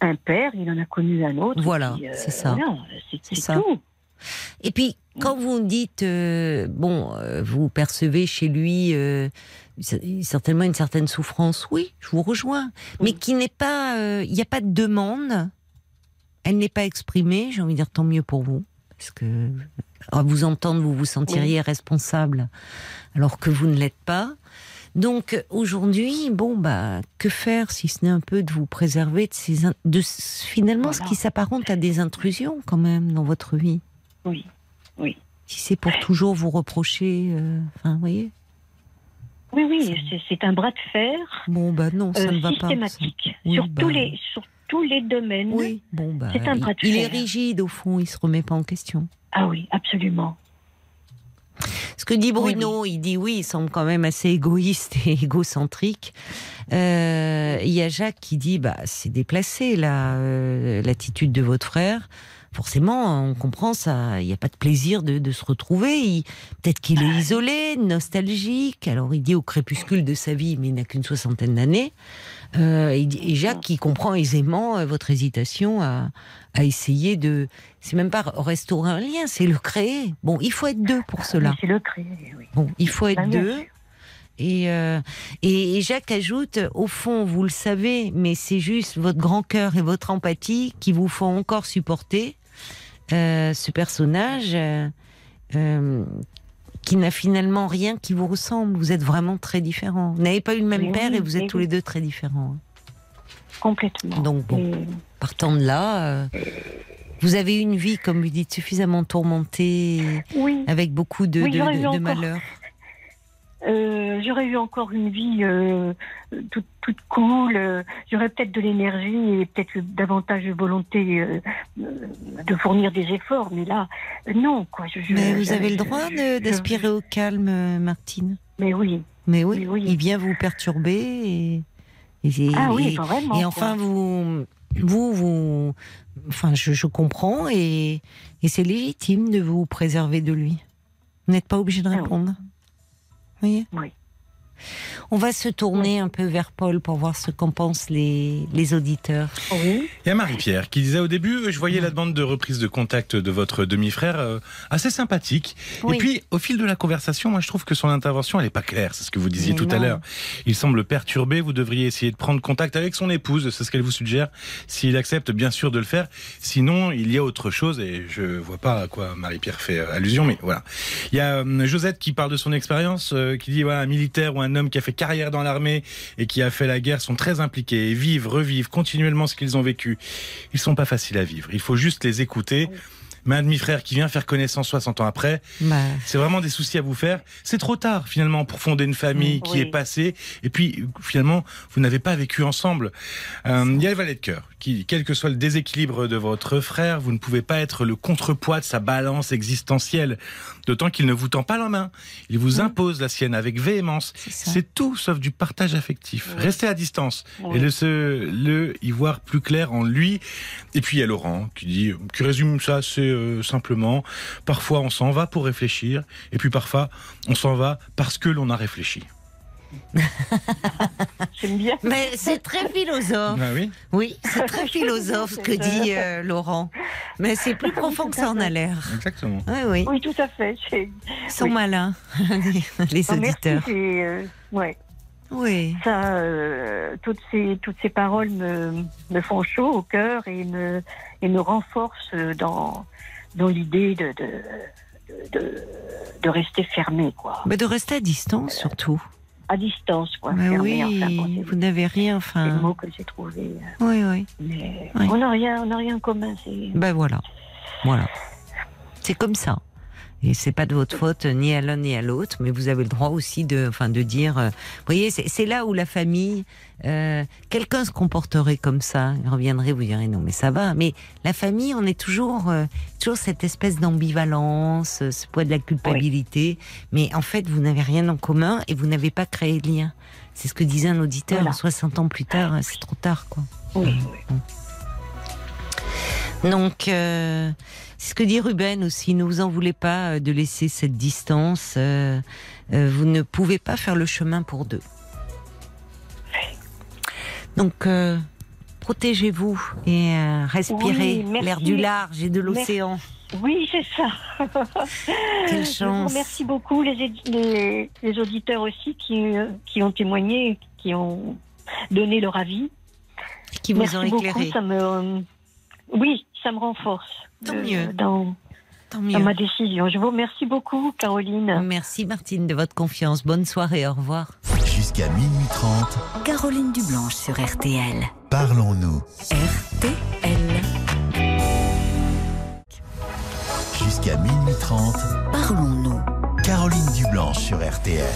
un père, il en a connu un autre. Voilà, puis, euh, c'est ça. Voilà, c'est, c'est, c'est ça. Tout. Et puis, quand vous dites, euh, bon, euh, vous percevez chez lui euh, certainement une certaine souffrance, oui, je vous rejoins, mais qui n'est pas, il n'y a pas de demande, elle n'est pas exprimée, j'ai envie de dire tant mieux pour vous, parce que à vous entendre, vous vous sentiriez responsable, alors que vous ne l'êtes pas. Donc aujourd'hui, bon bah que faire si ce n'est un peu de vous préserver de ces, de finalement voilà. ce qui s'apparente à des intrusions quand même dans votre vie. Oui, oui. Si c'est pour toujours vous reprocher, euh, enfin, vous voyez. Oui, oui, c'est... c'est un bras de fer. Bon, bah non, ça euh, ne va pas. Systématique. Oui, sur, bah... tous les, sur tous les domaines. Oui, bon, bah. C'est un bras de fer. Il est rigide, au fond, il ne se remet pas en question. Ah oui, absolument. Ce que dit Bruno, oui, oui. il dit oui, il semble quand même assez égoïste et égocentrique. Il euh, y a Jacques qui dit bah, c'est déplacé, là, euh, l'attitude de votre frère. Forcément, on comprend ça. Il n'y a pas de plaisir de, de se retrouver. Il, peut-être qu'il est isolé, nostalgique. Alors, il dit au crépuscule de sa vie, mais il n'a qu'une soixantaine d'années. Euh, et, et Jacques, qui comprend aisément votre hésitation à, à essayer de... C'est même pas restaurer un lien, c'est le créer. Bon, il faut être deux pour cela. C'est le créer, oui. Bon, il faut être deux. Et, euh, et Jacques ajoute, au fond, vous le savez, mais c'est juste votre grand cœur et votre empathie qui vous font encore supporter... Euh, ce personnage euh, euh, qui n'a finalement rien qui vous ressemble. Vous êtes vraiment très différents. Vous n'avez pas eu le même oui, père et vous êtes oui. tous les deux très différents. Complètement. Donc bon, et... partant de là, euh, vous avez eu une vie, comme vous dites, suffisamment tourmentée, oui. avec beaucoup de, oui, de, de, de encore... malheurs. Euh, j'aurais eu encore une vie euh, toute, toute cool, euh, j'aurais peut-être de l'énergie et peut-être davantage de volonté euh, de fournir des efforts, mais là, euh, non. Quoi. Je, je, mais vous avez le droit je, de, d'aspirer je... au calme, Martine. Mais oui. Mais oui, mais oui. Il vient vous perturber. Et, et, ah et, oui, vraiment. Et enfin, vous, vous, vous... Enfin, je, je comprends et, et c'est légitime de vous préserver de lui. Vous n'êtes pas obligé de répondre. Ah oui. Oui. On va se tourner un peu vers Paul pour voir ce qu'en pensent les, les auditeurs. Oui. Il y a Marie-Pierre qui disait au début, je voyais la demande de reprise de contact de votre demi-frère euh, assez sympathique. Oui. Et puis, au fil de la conversation, moi je trouve que son intervention, elle n'est pas claire. C'est ce que vous disiez Mais tout non. à l'heure. Il semble perturbé. Vous devriez essayer de prendre contact avec son épouse. C'est ce qu'elle vous suggère. S'il accepte, bien sûr, de le faire. Sinon, il y a autre chose. Et je ne vois pas à quoi Marie-Pierre fait allusion. Mais voilà. Il y a euh, Josette qui parle de son expérience, euh, qui dit voilà, un militaire ou un homme qui a fait carrière dans l'armée et qui a fait la guerre sont très impliqués et vivent, revivent continuellement ce qu'ils ont vécu. Ils sont pas faciles à vivre. Il faut juste les écouter. Mais un demi-frère qui vient faire connaissance soixante ans après, bah... c'est vraiment des soucis à vous faire. C'est trop tard, finalement, pour fonder une famille qui oui. est passée. Et puis, finalement, vous n'avez pas vécu ensemble. Euh, il y a le valet de cœur qui dit, quel que soit le déséquilibre de votre frère, vous ne pouvez pas être le contrepoids de sa balance existentielle. D'autant qu'il ne vous tend pas la main. Il vous mmh. impose la sienne avec véhémence. C'est, c'est tout, sauf du partage affectif. Oui. Restez à distance. Oui. Et le, se, le y voir plus clair en lui. Et puis, il y a Laurent qui dit, qui résume ça, c'est Euh, simplement, parfois on s'en va pour réfléchir, et puis parfois on s'en va parce que l'on a réfléchi. J'aime bien. Mais c'est très philosophe. Ah oui, oui, c'est très philosophe ce que dit euh, Laurent. Mais c'est plus profond que ça en a l'air. Exactement. Oui, oui. Oui, tout à fait. J'ai... Ils sont oui. malins, les auditeurs. Merci, euh, ouais. Oui. Ça, euh, toutes ces toutes ces paroles me me font chaud au cœur et me et me renforcent dans dans l'idée de de de, de rester fermé, quoi. Mais de rester à distance euh, surtout. À distance, quoi. Fermé, oui. Enfin, quoi, vous n'avez rien, enfin. C'est le mot que j'ai trouvé. Oui, oui. Mais oui. on n'a rien, on n'a rien en commun. C'est... Ben voilà, voilà. C'est comme ça. Et c'est pas de votre faute, ni à l'un ni à l'autre, mais vous avez le droit aussi de, enfin, de dire. Euh, vous voyez, c'est, c'est là où la famille, euh, quelqu'un se comporterait comme ça, il reviendrait, vous direz non, mais ça va. Mais la famille, on est toujours, euh, toujours cette espèce d'ambivalence, ce poids de la culpabilité. Oui. Mais en fait, vous n'avez rien en commun et vous n'avez pas créé de lien. C'est ce que disait un auditeur. Voilà. soixante ans plus tard, c'est trop tard, quoi. Oui. Donc. Euh, C'est ce que dit Ruben aussi, ne vous en voulez pas de laisser cette distance, euh, euh, vous ne pouvez pas faire le chemin pour deux. Donc, euh, protégez-vous et euh, respirez oui, l'air du large et de l'océan. Merci. Oui, c'est ça. Quelle chance. Merci beaucoup les, les, les auditeurs aussi qui, qui ont témoigné, qui ont donné leur avis. Qui vous merci ont éclairé. Beaucoup, ça me, euh, oui, ça me renforce. Tant mieux. Dans, Tant mieux. Dans ma décision. Je vous remercie beaucoup, Caroline. Merci, Martine, de votre confiance. Bonne soirée, au revoir. Jusqu'à minuit trente. Caroline Dublanche sur R T L. Parlons-nous. R T L. Jusqu'à minuit trente. Parlons-nous. Caroline Dublanche sur R T L.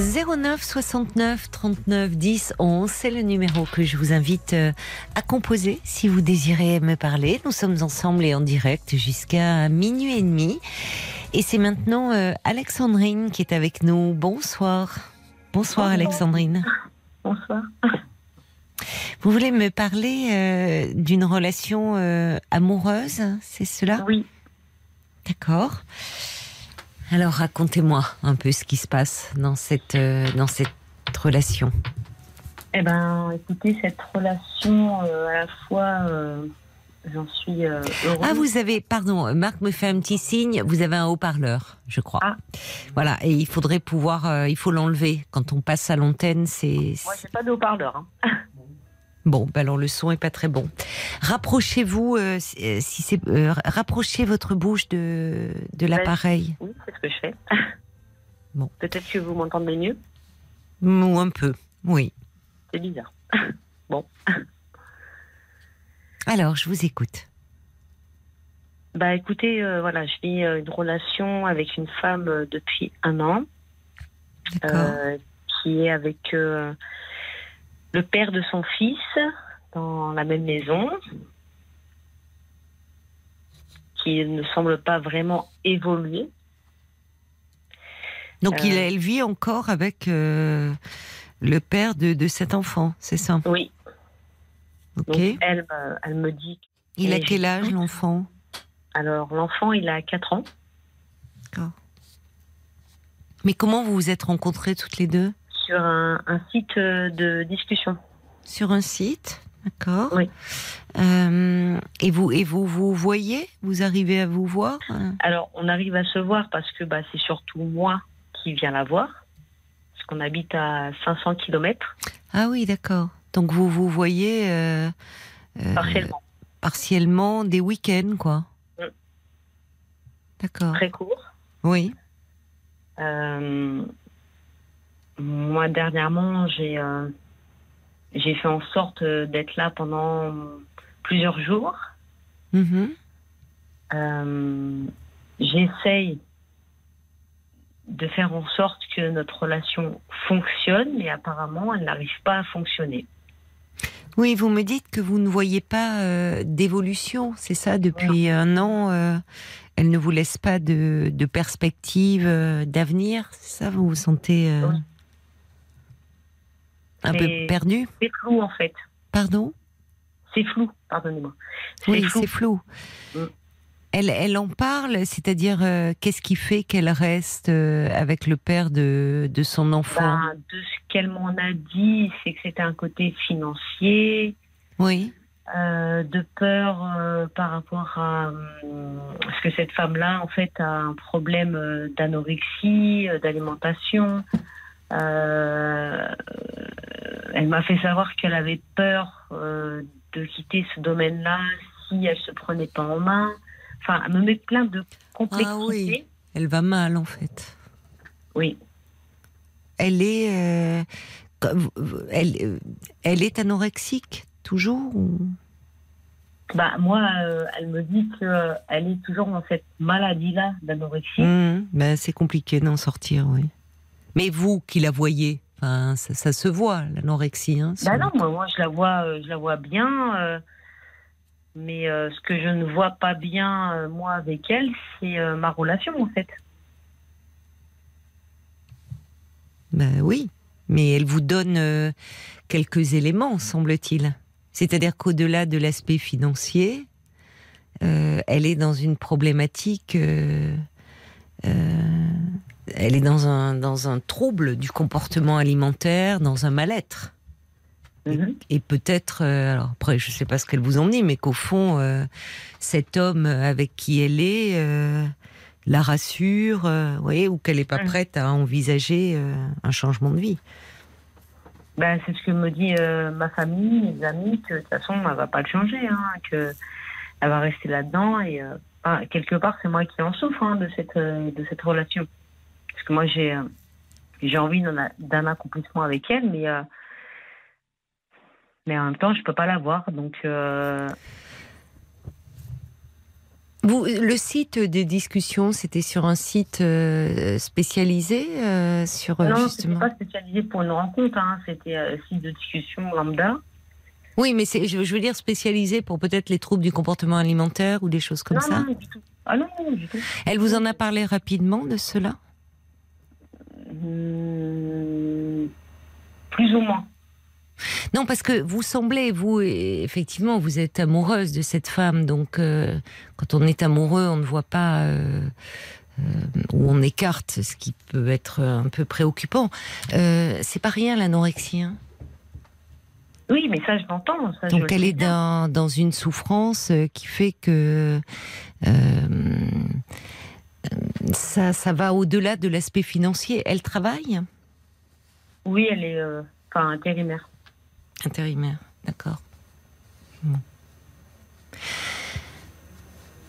zéro neuf soixante-neuf trente-neuf dix onze, c'est le numéro que je vous invite à composer si vous désirez me parler. Nous sommes ensemble et en direct jusqu'à minuit et demi. Et c'est maintenant euh, Alexandrine qui est avec nous. Bonsoir. Bonsoir, bonsoir. Alexandrine. Bonsoir. Vous voulez me parler euh, d'une relation euh, amoureuse, c'est cela ? Oui. D'accord. Alors, racontez-moi un peu ce qui se passe dans cette, euh, dans cette relation. Eh bien, écoutez, cette relation, euh, à la fois, euh, j'en suis euh, heureuse. Ah, vous avez, pardon, Marc me fait un petit signe, vous avez un haut-parleur, je crois. Ah. Voilà, et il faudrait pouvoir, euh, il faut l'enlever. Quand on passe à l'antenne, c'est... Moi, je n'ai pas de haut-parleur. Hein. Bon, ben alors le son n'est pas très bon. Rapprochez-vous, euh, si c'est, euh, rapprochez votre bouche de, de l'appareil. Oui, c'est ce que je fais. Bon. Peut-être que vous m'entendez mieux. Ou un peu, oui. C'est bizarre. Bon. Alors, je vous écoute. Bah, écoutez, euh, voilà, je vis une relation avec une femme depuis un an. D'accord. Euh, qui est avec... Euh, le père de son fils dans la même maison, qui ne semble pas vraiment évoluer. Donc, euh, il, elle vit encore avec euh, le père de, de cet enfant, c'est ça ? Oui. Ok. Donc, elle, elle me dit... Il a quel âge, l'enfant ? Alors, l'enfant, il a quatre ans. D'accord. Mais comment vous vous êtes rencontrées toutes les deux? Sur un, un site de discussion. Sur un site, d'accord. Oui. Euh, et vous et vous vous voyez? Vous arrivez à vous voir? Alors, on arrive à se voir parce que bah, c'est surtout moi qui viens la voir. Parce qu'on habite à cinq cents kilomètres. Ah oui, d'accord. Donc vous vous voyez... Euh, euh, partiellement. Partiellement des week-ends, quoi. Mmh. D'accord. Très court. Oui. Euh, moi, dernièrement, j'ai euh, j'ai fait en sorte d'être là pendant plusieurs jours. Mmh. Euh, j'essaye de faire en sorte que notre relation fonctionne, mais apparemment, elle n'arrive pas à fonctionner. Oui, vous me dites que vous ne voyez pas euh, d'évolution, c'est ça, depuis voilà. un an, euh, elle ne vous laisse pas de, de perspective, euh, d'avenir, c'est ça, vous vous sentez euh, oui. un mais peu perdu? C'est flou, en fait. Pardon? C'est flou, pardonnez-moi. C'est oui, flou. c'est flou. Mmh. Elle, elle en parle, c'est-à-dire euh, qu'est-ce qui fait qu'elle reste euh, avec le père de, de son enfant? Ben, de ce qu'elle m'en a dit, c'est que c'était un côté financier, oui, euh, de peur euh, par rapport à euh, parce que cette femme-là, en fait, a un problème euh, d'anorexie, euh, d'alimentation. Euh, elle m'a fait savoir qu'elle avait peur euh, de quitter ce domaine-là si elle se prenait pas en main. Enfin, elle me met plein de complexité. Ah oui, elle va mal, en fait. Oui. Elle est... Euh, elle, elle est anorexique, toujours ou... Bah, moi, euh, elle me dit qu'elle est toujours dans cette maladie-là, d'anorexie. Mmh, ben, c'est compliqué d'en sortir, oui. Mais vous, qui la voyez, enfin, ça, ça se voit, l'anorexie. Hein, bah non, moi, moi, je la vois, euh, je la vois bien... Euh... Mais euh, ce que je ne vois pas bien, euh, moi, avec elle, c'est euh, ma relation, en fait. Ben oui, mais elle vous donne euh, quelques éléments, semble-t-il. C'est-à-dire qu'au-delà de l'aspect financier, euh, elle est dans une problématique... Euh, euh, elle est dans un, dans un trouble du comportement alimentaire, dans un mal-être. Et peut-être, euh, alors après je ne sais pas ce qu'elle vous en dit, mais qu'au fond, euh, cet homme avec qui elle est euh, la rassure, euh, vous voyez, ou qu'elle n'est pas prête à envisager euh, un changement de vie. Ben, c'est ce que me dit euh, ma famille, mes amis, que de toute façon, elle ne va pas le changer, hein, qu'elle va rester là-dedans. Et euh, ben, quelque part, c'est moi qui en souffre hein, de, cette, euh, de cette relation. Parce que moi, j'ai, euh, j'ai envie d'un, d'un accomplissement avec elle, mais... Euh, mais en même temps, je ne peux pas la voir, donc... Euh... Vous, le site des discussions, c'était sur un site euh, spécialisé euh, sur, Non, justement... ce n'était pas spécialisé pour une rencontre, hein. C'était un euh, site de discussion lambda. Oui, mais c'est, je, je veux dire spécialisé pour peut-être les troubles du comportement alimentaire ou des choses comme non, ça. Non, non, du tout. Ah non, non, du tout. Elle vous en a parlé rapidement de cela ? Hum, plus ou moins. Non, parce que vous semblez, vous, effectivement, vous êtes amoureuse de cette femme, donc euh, quand on est amoureux, on ne voit pas, euh, euh, ou on écarte, ce qui peut être un peu préoccupant. Euh, c'est pas rien, l'anorexie. Hein. Oui, mais ça, je l'entends. Ça, donc je elle est dans, dans une souffrance qui fait que... Euh, ça, ça va au-delà de l'aspect financier. Elle travaille ? Oui, elle est... Euh, enfin, intérimaire. Intérimaire, d'accord. Bon.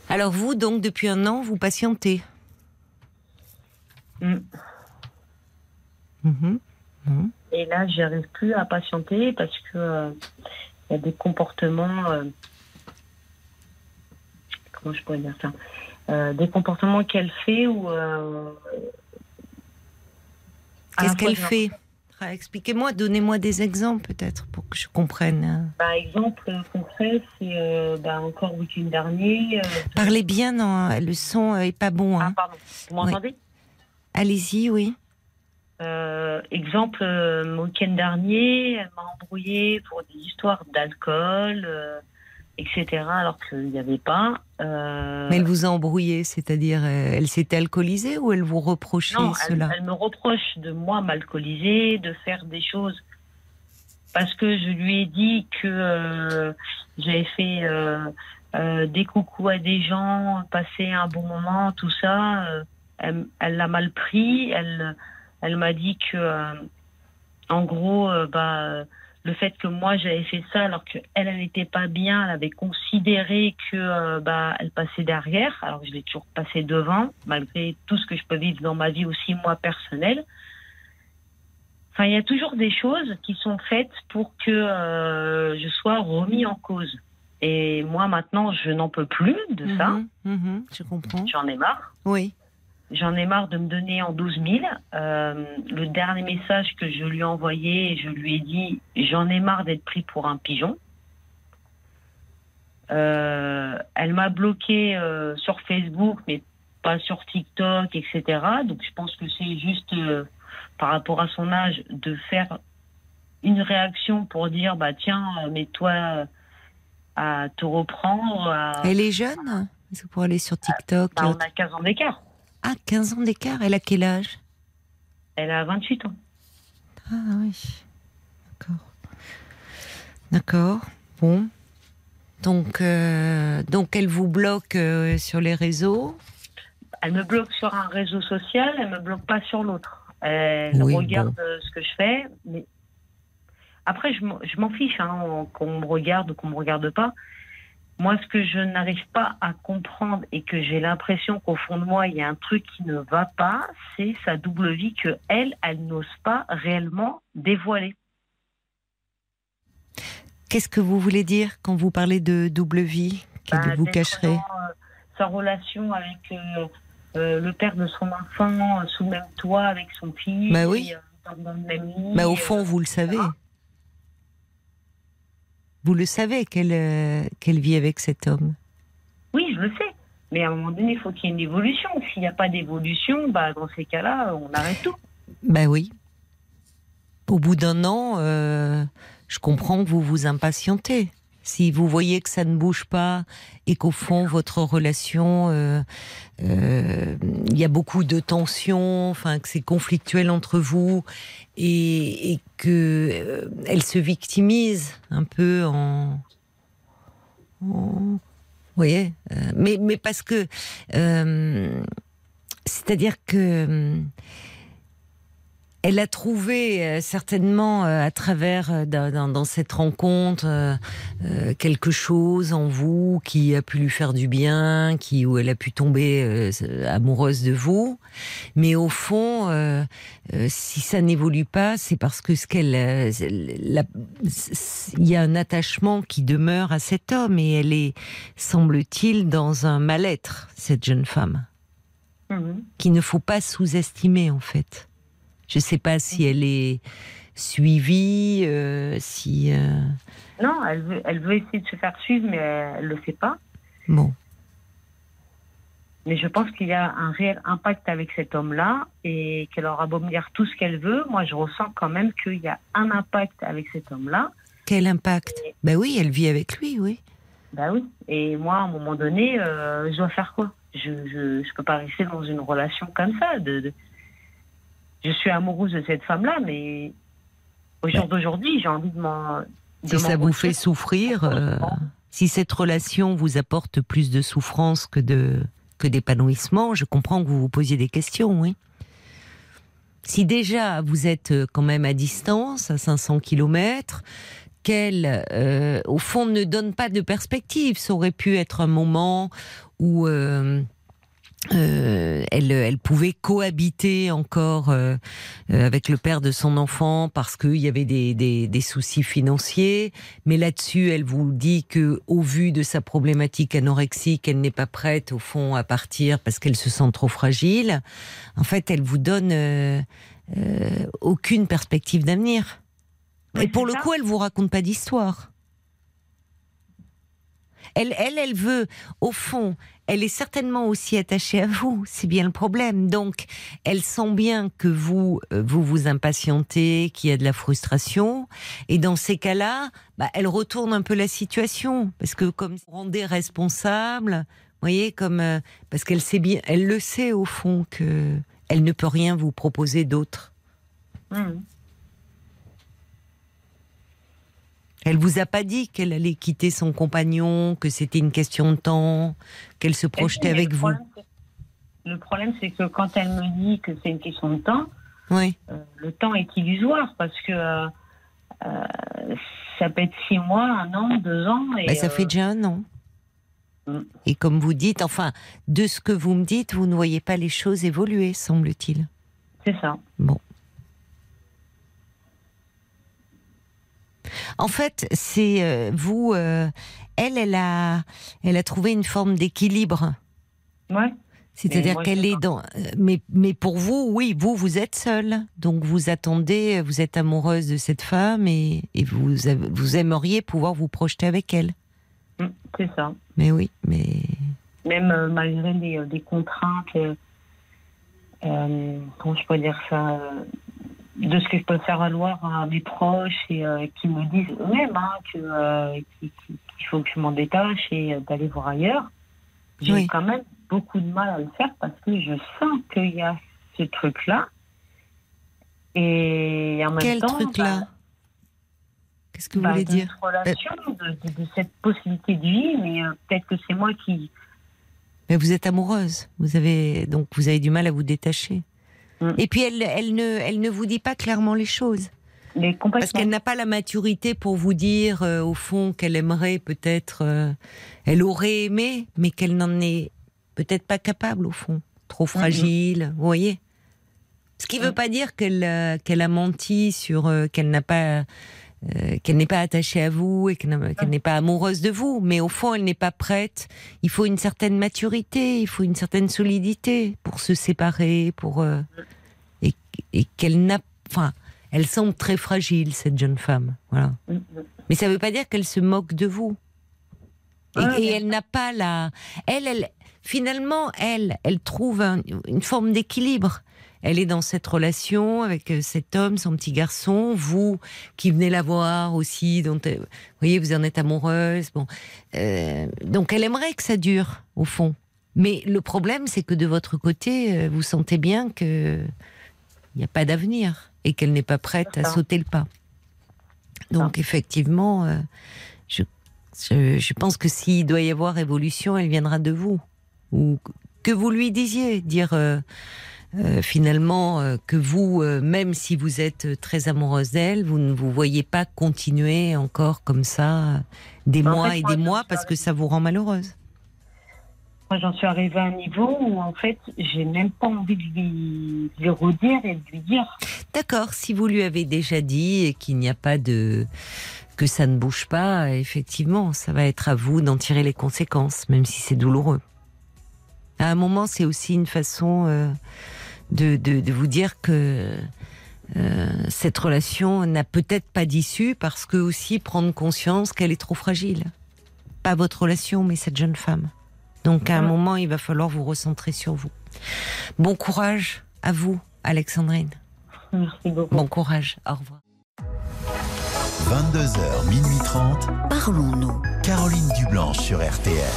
Alors vous, donc, depuis un an, vous patientez. Mmh. Mmh. Mmh. Et là, je n'arrive plus à patienter parce que euh, y a des comportements... Euh, comment je pourrais dire ça euh, des comportements qu'elle fait ou... Euh, Qu'est-ce qu'elle fait ? Expliquez-moi, donnez-moi des exemples peut-être pour que je comprenne. Par exemple concret, c'est euh, bah, encore le week-end dernier. Euh, Parlez bien, non, le son est pas bon. Hein. Ah pardon, vous m'entendez ? Oui. Allez-y, oui. Euh, exemple, euh, le week-end dernier, elle m'a embrouillée pour des histoires d'alcool euh, et cetera, alors qu'il n'y avait pas. Euh... Mais elle vous a embrouillé, c'est-à-dire, elle s'est alcoolisée ou elle vous reprochait non, cela? Non, elle, elle me reproche de moi m'alcooliser, de faire des choses, parce que je lui ai dit que euh, j'avais fait euh, euh, des coucous à des gens, passer un bon moment, tout ça. Euh, elle, elle l'a mal pris, elle, elle m'a dit que, euh, en gros, euh, bah... le fait que moi j'avais fait ça alors qu'elle, elle n'était pas bien, elle avait considéré que euh, bah, elle passait derrière, alors que je l'ai toujours passé devant, malgré tout ce que je peux vivre dans ma vie aussi, moi, personnelle. Enfin, il y a toujours des choses qui sont faites pour que euh, je sois remis en cause. Et moi, maintenant, je n'en peux plus de mmh, ça. Mmh, je comprends. J'en ai marre. Oui. J'en ai marre de me donner en douze mille. Euh, le dernier message que je lui ai envoyé, je lui ai dit « J'en ai marre d'être pris pour un pigeon. Euh, ». Elle m'a bloqué euh, sur Facebook, mais pas sur TikTok, et cetera. Donc je pense que c'est juste, euh, par rapport à son âge, de faire une réaction pour dire bah, « Tiens, mets-toi à te reprendre. À... » Elle est jeune, est-ce que pour aller sur TikTok? Bah, on a quinze ans d'écart. Ah, quinze ans d'écart. Elle a quel âge? Elle a vingt-huit ans. Ah oui. D'accord. D'accord. Bon. Donc, euh, donc elle vous bloque euh, sur les réseaux? Elle me bloque sur un réseau social, elle ne me bloque pas sur l'autre. Elle oui, regarde bon. ce que je fais. Mais... Après, je m'en fiche, hein, qu'on me regarde ou qu'on ne me regarde pas. Moi, ce que je n'arrive pas à comprendre et que j'ai l'impression qu'au fond de moi, il y a un truc qui ne va pas, c'est sa double vie que elle, elle n'ose pas réellement dévoiler. Qu'est-ce que vous voulez dire quand vous parlez de double vie que bah, vous cacherez? euh, Sa relation avec euh, euh, le père de son enfant, euh, sous le même toit, avec son fils. Bah oui. Et, euh, dans le même lit, bah, au fond, euh, vous le savez. Etc. Vous le savez qu'elle euh, qu'elle vit avec cet homme? Oui, je le sais. Mais à un moment donné, il faut qu'il y ait une évolution. S'il n'y a pas d'évolution, bah, dans ces cas-là, on arrête tout. Ben oui. Au bout d'un an, euh, je comprends que vous vous impatientez. Si vous voyez que ça ne bouge pas et qu'au fond, votre relation, euh, euh, y a beaucoup de tensions, enfin, que c'est conflictuel entre vous et, et que euh, elle se victimise un peu en... en... Vous voyez, euh, mais, mais parce que... Euh, c'est-à-dire que... Elle a trouvé euh, certainement euh, à travers euh, dans, dans cette rencontre euh, euh, quelque chose en vous qui a pu lui faire du bien, qui où elle a pu tomber euh, amoureuse de vous. Mais au fond, euh, euh, si ça n'évolue pas, c'est parce que ce qu'elle, euh, il y a un attachement qui demeure à cet homme et elle est, semble-t-il, dans un mal-être, cette jeune femme, mmh. qu'il ne faut pas sous-estimer en fait. Je ne sais pas si elle est suivie, euh, si... Euh... Non, elle veut, elle veut essayer de se faire suivre, mais elle ne le fait pas. Bon. Mais je pense qu'il y a un réel impact avec cet homme-là, et qu'elle aura beau me dire tout ce qu'elle veut, moi je ressens quand même qu'il y a un impact avec cet homme-là. Quel impact? et... Ben oui, elle vit avec lui, oui. Ben oui, et moi à un moment donné, euh, je dois faire quoi? Je ne peux pas rester dans une relation comme ça, de... de... Je suis amoureuse de cette femme-là, mais au jour d'aujourd'hui, j'ai envie de m'en... Si ça vous fait souffrir, euh, si cette relation vous apporte plus de souffrance que de que d'épanouissement, je comprends que vous vous posiez des questions, oui. Si déjà, vous êtes quand même à distance, à cinq cents kilomètres, qu'elle, euh, au fond, ne donne pas de perspective. Ça aurait pu être un moment où... Euh, Euh, elle, elle pouvait cohabiter encore euh, euh, avec le père de son enfant parce qu'il y avait des, des, des soucis financiers, mais là-dessus elle vous dit que, au vu de sa problématique anorexique, elle n'est pas prête au fond à partir parce qu'elle se sent trop fragile. En fait, elle vous donne euh, euh, aucune perspective d'avenir. Et pour le coup, elle vous raconte pas d'histoire. Elle, elle, elle veut, au fond, elle est certainement aussi attachée à vous, c'est bien le problème. Donc, elle sent bien que vous vous, vous impatientez, qu'il y a de la frustration, et dans ces cas-là, bah, elle retourne un peu la situation, parce que comme vous rendez responsable, vous voyez, comme, euh, parce qu'elle sait bien, elle le sait au fond qu'elle ne peut rien vous proposer d'autre. Mmh. Elle vous a pas dit qu'elle allait quitter son compagnon, que c'était une question de temps, qu'elle se projetait avec vous. Le problème, c'est que quand elle me dit que c'est une question de temps, oui. euh, le temps est illusoire parce que euh, euh, ça peut être six mois, un an, deux ans. Et, bah, ça euh... fait déjà un an. Mmh. Et comme vous dites, enfin, de ce que vous me dites, vous ne voyez pas les choses évoluer, semble-t-il. C'est ça. Bon. En fait, c'est euh, vous, euh, elle, elle a, elle a trouvé une forme d'équilibre. Ouais. C'est-à-dire qu'elle est dans. Mais, mais pour vous, oui, vous, vous êtes seule. Donc vous attendez, vous êtes amoureuse de cette femme et, et vous, vous aimeriez pouvoir vous projeter avec elle. C'est ça. Mais oui, mais. Même euh, malgré les, les contraintes, euh, euh, comment je peux dire ça euh... de ce que je peux faire valoir à mes proches et euh, qui me disent eux-mêmes hein, qu'il euh, qu'il faut que je m'en détache et euh, d'aller voir ailleurs. J'ai oui. quand même beaucoup de mal à le faire parce que je sens qu'il y a ce truc-là. Et en même Quel temps... Quel truc-là bah, Qu'est-ce que vous bah, voulez dire relation, euh... de, de, de cette possibilité de vie, mais euh, peut-être que c'est moi qui... Mais vous êtes amoureuse. Vous avez, donc vous avez du mal à vous détacher. Et puis elle, elle, ne, elle ne vous dit pas clairement les choses. Mais complètement. Parce qu'elle n'a pas la maturité pour vous dire euh, au fond qu'elle aimerait peut-être, euh, elle aurait aimé, mais qu'elle n'en est peut-être pas capable au fond. Trop fragile, mmh. vous voyez. Ce qui ne mmh. veut pas dire qu'elle, euh, qu'elle a menti sur euh, qu'elle n'a pas, euh, qu'elle n'est pas attachée à vous et qu'elle, qu'elle n'est pas amoureuse de vous. Mais au fond, elle n'est pas prête. Il faut une certaine maturité, il faut une certaine solidité pour se séparer, pour euh, et, et qu'elle n'a, enfin, elle semble très fragile cette jeune femme, voilà. Mais ça ne veut pas dire qu'elle se moque de vous. Et, et elle n'a pas la, elle, elle, finalement, elle, elle trouve un, une forme d'équilibre. Elle est dans cette relation avec cet homme, son petit garçon, vous qui venez la voir aussi, dont, vous voyez, vous en êtes amoureuse. Bon, euh, donc elle aimerait que ça dure au fond. Mais le problème, c'est que de votre côté, vous sentez bien que il n'y a pas d'avenir et qu'elle n'est pas prête à sauter le pas. Donc effectivement, euh, je, je, je pense que s'il doit y avoir évolution, elle viendra de vous ou que vous lui disiez, dire. Euh, Euh, finalement euh, que vous, euh, même si vous êtes très amoureuse d'elle, vous ne vous voyez pas continuer encore comme ça euh, des en mois fait, et moi, des mois parce arrivée... que ça vous rend malheureuse. Moi j'en suis arrivée à un niveau où en fait j'ai même pas envie de lui, de lui redire et de lui dire. D'accord, si vous lui avez déjà dit et qu'il n'y a pas de... que ça ne bouge pas, effectivement ça va être à vous d'en tirer les conséquences, même si c'est douloureux. À un moment, c'est aussi une façon euh, de, de, de vous dire que euh, cette relation n'a peut-être pas d'issue parce que aussi prendre conscience qu'elle est trop fragile. Pas votre relation, mais cette jeune femme. Donc à un moment, il va falloir vous recentrer sur vous. Bon courage à vous, Alexandrine. Merci beaucoup. Bon courage. Au revoir. vingt-deux heures, minuit trente. Parlons-nous. Caroline Dublanche sur R T L.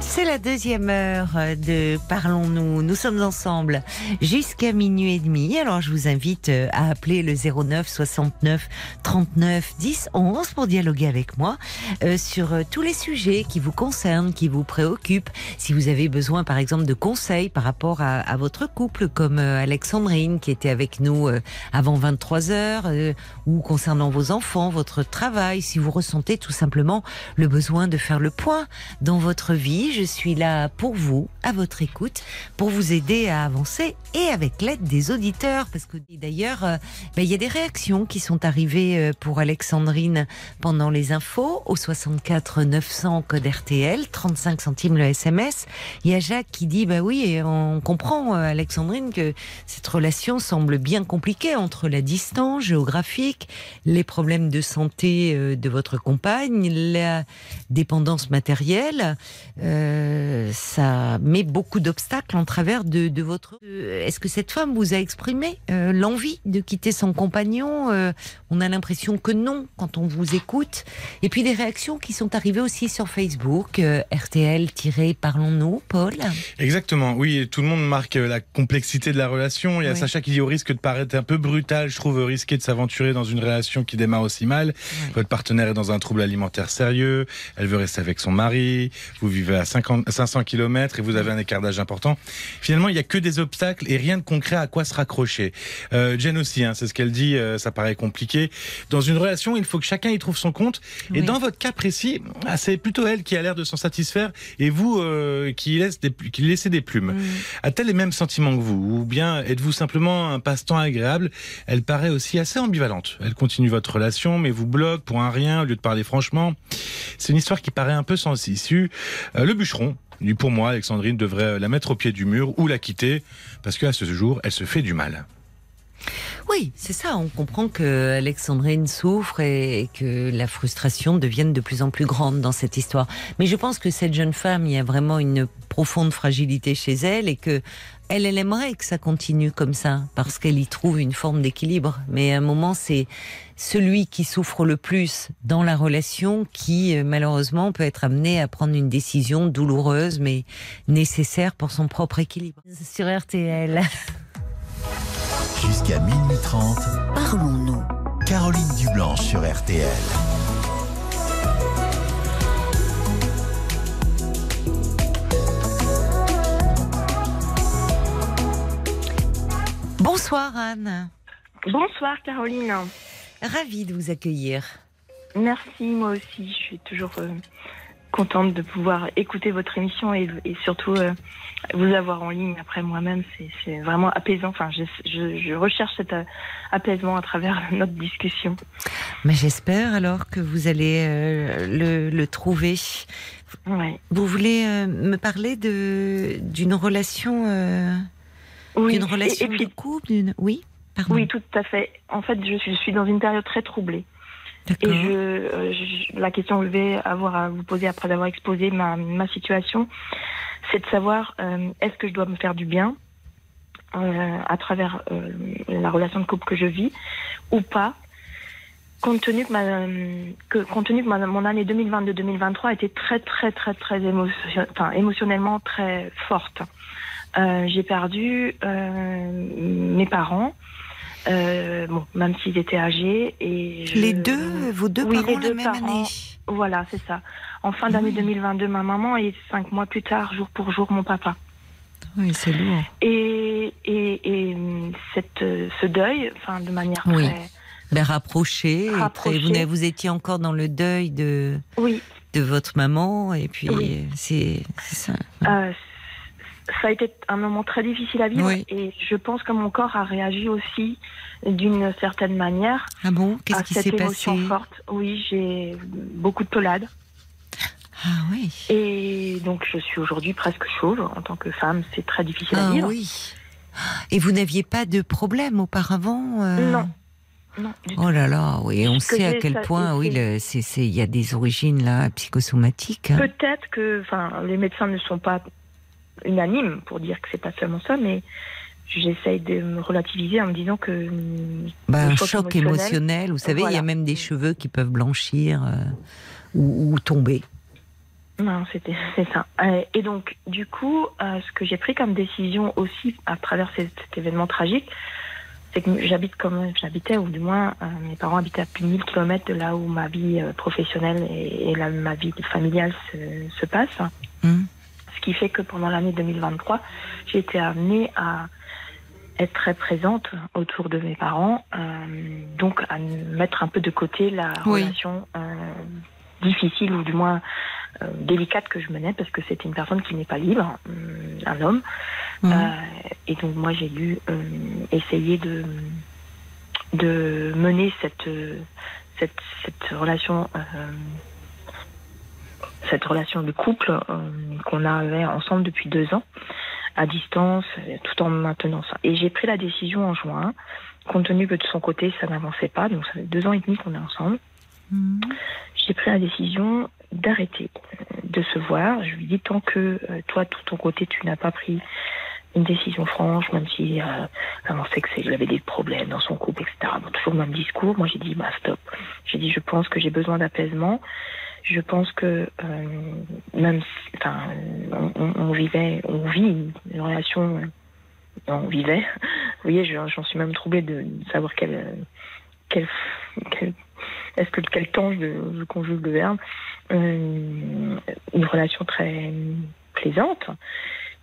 C'est la deuxième heure de Parlons-nous. Nous sommes ensemble jusqu'à minuit et demi. Alors, je vous invite à appeler le zéro neuf soixante-neuf trente-neuf dix onze pour dialoguer avec moi sur tous les sujets qui vous concernent, qui vous préoccupent. Si vous avez besoin, par exemple, de conseils par rapport à, à votre couple, comme Alexandrine qui était avec nous avant vingt-trois heures, ou concernant vos enfants, votre travail, si vous ressentez tout simplement le besoin de faire le point dans votre vie, je Je suis là pour vous à votre écoute pour vous aider à avancer et avec l'aide des auditeurs. Parce que d'ailleurs, euh, bah, y a des réactions qui sont arrivées euh, pour Alexandrine pendant les infos au soixante-quatre neuf cents code R T L, trente-cinq centimes le S M S. Il y a Jacques qui dit bah oui, et on comprend, euh, Alexandrine, que cette relation semble bien compliquée entre la distance géographique, les problèmes de santé euh, de votre compagne, la dépendance matérielle. Euh, ça met beaucoup d'obstacles en travers de, de votre... Est-ce que cette femme vous a exprimé euh, l'envie de quitter son compagnon? euh, On a l'impression que non, quand on vous écoute. Et puis des réactions qui sont arrivées aussi sur Facebook, euh, R T L-Parlons-nous, Paul. Exactement, oui, tout le monde marque la complexité de la relation. Il y a oui. Sacha qui dit au risque de paraître un peu brutal, je trouve risqué de s'aventurer dans une relation qui démarre aussi mal. Oui. Votre partenaire est dans un trouble alimentaire sérieux, elle veut rester avec son mari, vous vivez à cinquante, cinq cents kilomètres et vous avez un écart d'âge important. Finalement, il n'y a que des obstacles et rien de concret à quoi se raccrocher. Euh, Jen aussi, hein, c'est ce qu'elle dit, euh, ça paraît compliqué. Dans une relation, il faut que chacun y trouve son compte. Et oui. Dans votre cas précis, ah, c'est plutôt elle qui a l'air de s'en satisfaire et vous euh, qui, laisse des, qui laissez des plumes. Mmh. A-t-elle les mêmes sentiments que vous? Ou bien êtes-vous simplement un passe-temps agréable? Elle paraît aussi assez ambivalente. Elle continue votre relation, mais vous bloque pour un rien au lieu de parler franchement. C'est une histoire qui paraît un peu sans issue. Euh, le bûcheron, pour moi, Alexandrine devrait la mettre au pied du mur ou la quitter, parce qu'à ce jour, elle se fait du mal. Oui, c'est ça, on comprend que Alexandrine souffre et que la frustration devienne de plus en plus grande dans cette histoire. Mais je pense que cette jeune femme, il y a vraiment une profonde fragilité chez elle et que elle, elle aimerait que ça continue comme ça, parce qu'elle y trouve une forme d'équilibre. Mais à un moment, c'est celui qui souffre le plus dans la relation qui, malheureusement, peut être amené à prendre une décision douloureuse, mais nécessaire pour son propre équilibre. Sur R T L. Jusqu'à minuit trente, parlons-nous. Caroline Dublanche sur R T L. Bonsoir Anne. Bonsoir Caroline. Ravie de vous accueillir. Merci, moi aussi. Je suis toujours euh, contente de pouvoir écouter votre émission et, et surtout... Euh, vous avoir en ligne après moi-même, c'est, c'est vraiment apaisant. Enfin, je, je, je recherche cet apaisement à travers notre discussion. Mais j'espère alors que vous allez euh, le, le trouver. Ouais. Vous voulez euh, me parler de, d'une relation, euh, oui. d'une relation et, et puis, de couple d'une... Oui, pardon. Oui, tout à fait. En fait, je suis, je suis dans une période très troublée. D'accord. Et je, euh, je, la question que je vais avoir à vous poser après d'avoir exposé ma, ma situation, c'est de savoir euh, est-ce que je dois me faire du bien euh, à travers euh, la relation de couple que je vis ou pas, compte tenu que, ma, que, compte tenu que ma, mon année deux mille vingt-deux deux mille vingt-trois était très très très très émotion, enfin, émotionnellement très forte. Euh, j'ai perdu euh, mes parents, euh, bon, même s'ils étaient âgés. Et je... Les deux, vos deux oui, parents les deux la même parents, année. Voilà, c'est ça. En fin d'année deux mille vingt-deux, ma maman, et cinq mois plus tard, jour pour jour, mon papa. Oui, c'est lourd. Et, et, et cette, ce deuil, enfin, de manière oui. très... Ben, rapproché. Très, vous, vous étiez encore dans le deuil de, oui. de votre maman, et puis oui. c'est, c'est ça. Euh, ça a été un moment très difficile à vivre, oui. et je pense que mon corps a réagi aussi d'une certaine manière. Ah bon? Qu'est-ce qui s'est passé? À cette émotion forte. Oui, j'ai beaucoup de pelades. Ah oui. Et donc je suis aujourd'hui presque chauve. En tant que femme, c'est très difficile ah à vivre. Ah oui. Et vous n'aviez pas de problème auparavant euh... Non. Non du tout. Oh là là, oui. On sait à quel ça, point, oui, le, c'est, c'est, il y a des origines là psychosomatiques. Hein. Peut-être que, enfin, les médecins ne sont pas unanimes pour dire que c'est pas seulement ça, mais j'essaye de me relativiser en me disant que... Bah, un choc, choc émotionnel, émotionnel, vous savez, voilà. Il y a même des cheveux qui peuvent blanchir euh, ou, ou tomber. Non, c'était, c'est ça. Et donc, du coup, euh, ce que j'ai pris comme décision aussi à travers ces, cet événement tragique, c'est que j'habite comme j'habitais, ou du moins, euh, mes parents habitaient à plus de mille kilomètres de là où ma vie euh, professionnelle et, et la, ma vie familiale se, se passe. Mmh. Ce qui fait que pendant l'année deux mille vingt-trois, j'ai été amenée à être très présente autour de mes parents, euh, donc à mettre un peu de côté la oui. relation euh, difficile, ou du moins... Euh, délicate que je menais, parce que c'était une personne qui n'est pas libre. Hum, un homme. Mmh. Euh, et donc moi j'ai dû euh, essayer de, de mener cette, cette, cette relation euh, cette relation de couple euh, qu'on avait ensemble depuis deux ans, à distance, tout en maintenant ça. Et j'ai pris la décision en juin, compte tenu que de son côté ça n'avançait pas, donc ça fait deux ans et demi qu'on est ensemble. Mmh. J'ai pris la décision d'arrêter de se voir. Je lui dis, tant que euh, toi, tout ton côté, tu n'as pas pris une décision franche, même si euh, on sait qu'il avait des problèmes dans son couple, et cetera. Bon, toujours le même discours. Moi, j'ai dit, bah stop. J'ai dit, je pense que j'ai besoin d'apaisement. Je pense que euh, même, enfin, on, on vivait, on vit une relation, euh, on vivait. Vous voyez, j'en suis même troublée de savoir quelle, quelle, quelle Est-ce que quel temps je, je conjugue le verbe euh, une relation très plaisante,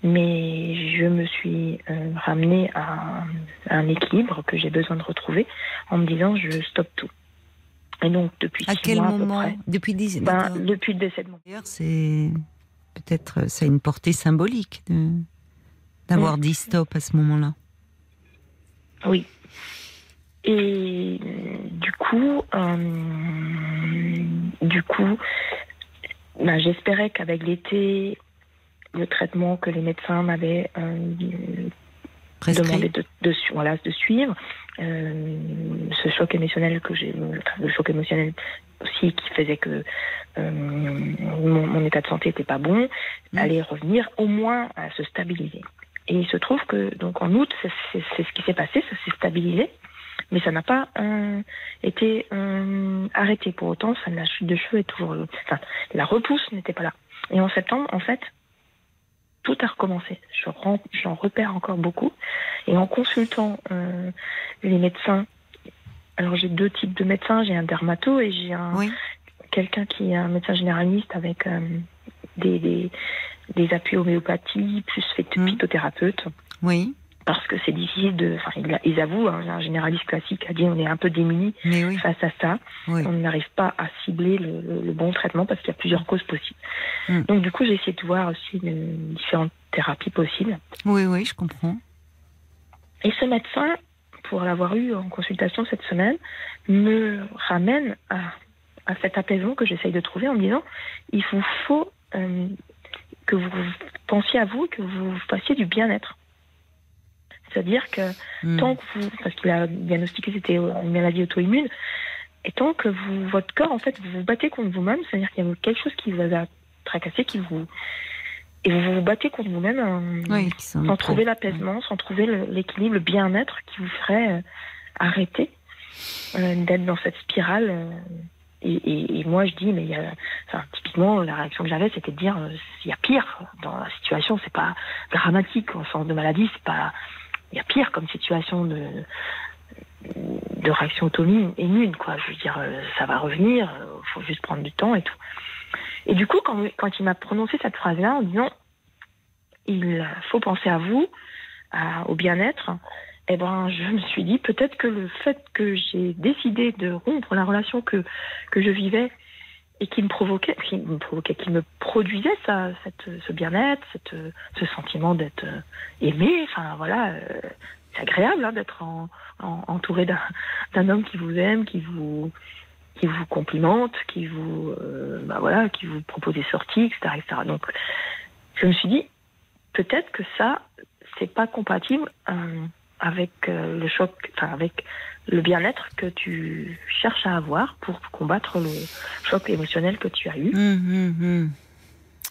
mais je me suis euh, ramenée à, à un équilibre que j'ai besoin de retrouver en me disant je stoppe tout. Et donc depuis à six quel mois moment, à peu près, depuis dix, ben, d'accord. depuis dix-sept mois. D'ailleurs, c'est peut-être ça a une portée symbolique de, d'avoir oui. dit stop à ce moment-là. Oui. Et du coup, euh, du coup, ben, j'espérais qu'avec l'été, le traitement que les médecins m'avaient euh, demandé de, de, voilà, de suivre, euh, ce choc émotionnel que j'ai, le choc émotionnel aussi qui faisait que euh, mon, mon état de santé n'était pas bon, mmh. allait revenir au moins à se stabiliser. Et il se trouve que donc en août, c'est, c'est, c'est ce qui s'est passé, ça s'est stabilisé. Mais ça n'a pas euh, été euh, arrêté. Pour autant, ça, la chute de cheveux est toujours... Enfin, la repousse n'était pas là. Et en septembre, en fait, tout a recommencé. Je rem... J'en repère encore beaucoup. Et en consultant euh, les médecins... Alors, j'ai deux types de médecins. J'ai un dermato et j'ai un... Oui. Quelqu'un qui est un médecin généraliste avec euh, des, des, des appuis homéopathie, plus phytothérapeute. Oui. Parce que c'est difficile de... Enfin, ils avouent, hein, un généraliste classique a dit on est un peu démunis oui. face à ça. Oui. On n'arrive pas à cibler le, le, le bon traitement parce qu'il y a plusieurs causes possibles. Mm. Donc du coup, j'ai essayé de voir aussi une, différentes thérapies possibles. Oui, oui, je comprends. Et ce médecin, pour l'avoir eu en consultation cette semaine, me ramène à, à cet apaisement que j'essaye de trouver en me disant il vous faut euh, que vous pensiez à vous, que vous fassiez du bien-être. C'est-à-dire que mmh. tant que vous, parce qu'il a diagnostiqué c'était une maladie auto-immune, et tant que vous, votre corps, en fait, vous vous battez contre vous-même, c'est-à-dire qu'il y a quelque chose qui vous a tracassé, qui vous, et vous vous battez contre vous-même hein, oui, sans trop. trouver l'apaisement, ouais. sans trouver le, l'équilibre, le bien-être qui vous ferait euh, arrêter euh, d'être dans cette spirale. Euh, et, et, et moi, je dis, mais il y a, enfin, typiquement, la réaction que j'avais, c'était de dire, euh, il y a pire dans la situation, c'est pas dramatique en sens de maladie, c'est pas. Il y a pire comme situation de, de réaction auto-immune, quoi. Je veux dire, ça va revenir, il faut juste prendre du temps et tout. Et du coup, quand, quand il m'a prononcé cette phrase-là, en disant « il faut penser à vous, à, au bien-être », eh ben, je me suis dit peut-être que le fait que j'ai décidé de rompre la relation que, que je vivais et qui me provoquait, qui me, provoquait, qui me produisait ça, cette, ce bien-être, cette, ce sentiment d'être aimé. Enfin voilà, euh, c'est agréable hein, d'être en, en, entouré d'un, d'un homme qui vous aime, qui vous, qui vous complimente, qui vous, euh, bah voilà, qui vous propose des sorties, et cetera, et cetera. Donc, je me suis dit peut-être que ça, c'est pas compatible euh, avec euh, le choc, enfin avec le bien-être que tu cherches à avoir pour combattre le choc émotionnel que tu as eu. Mmh, mmh.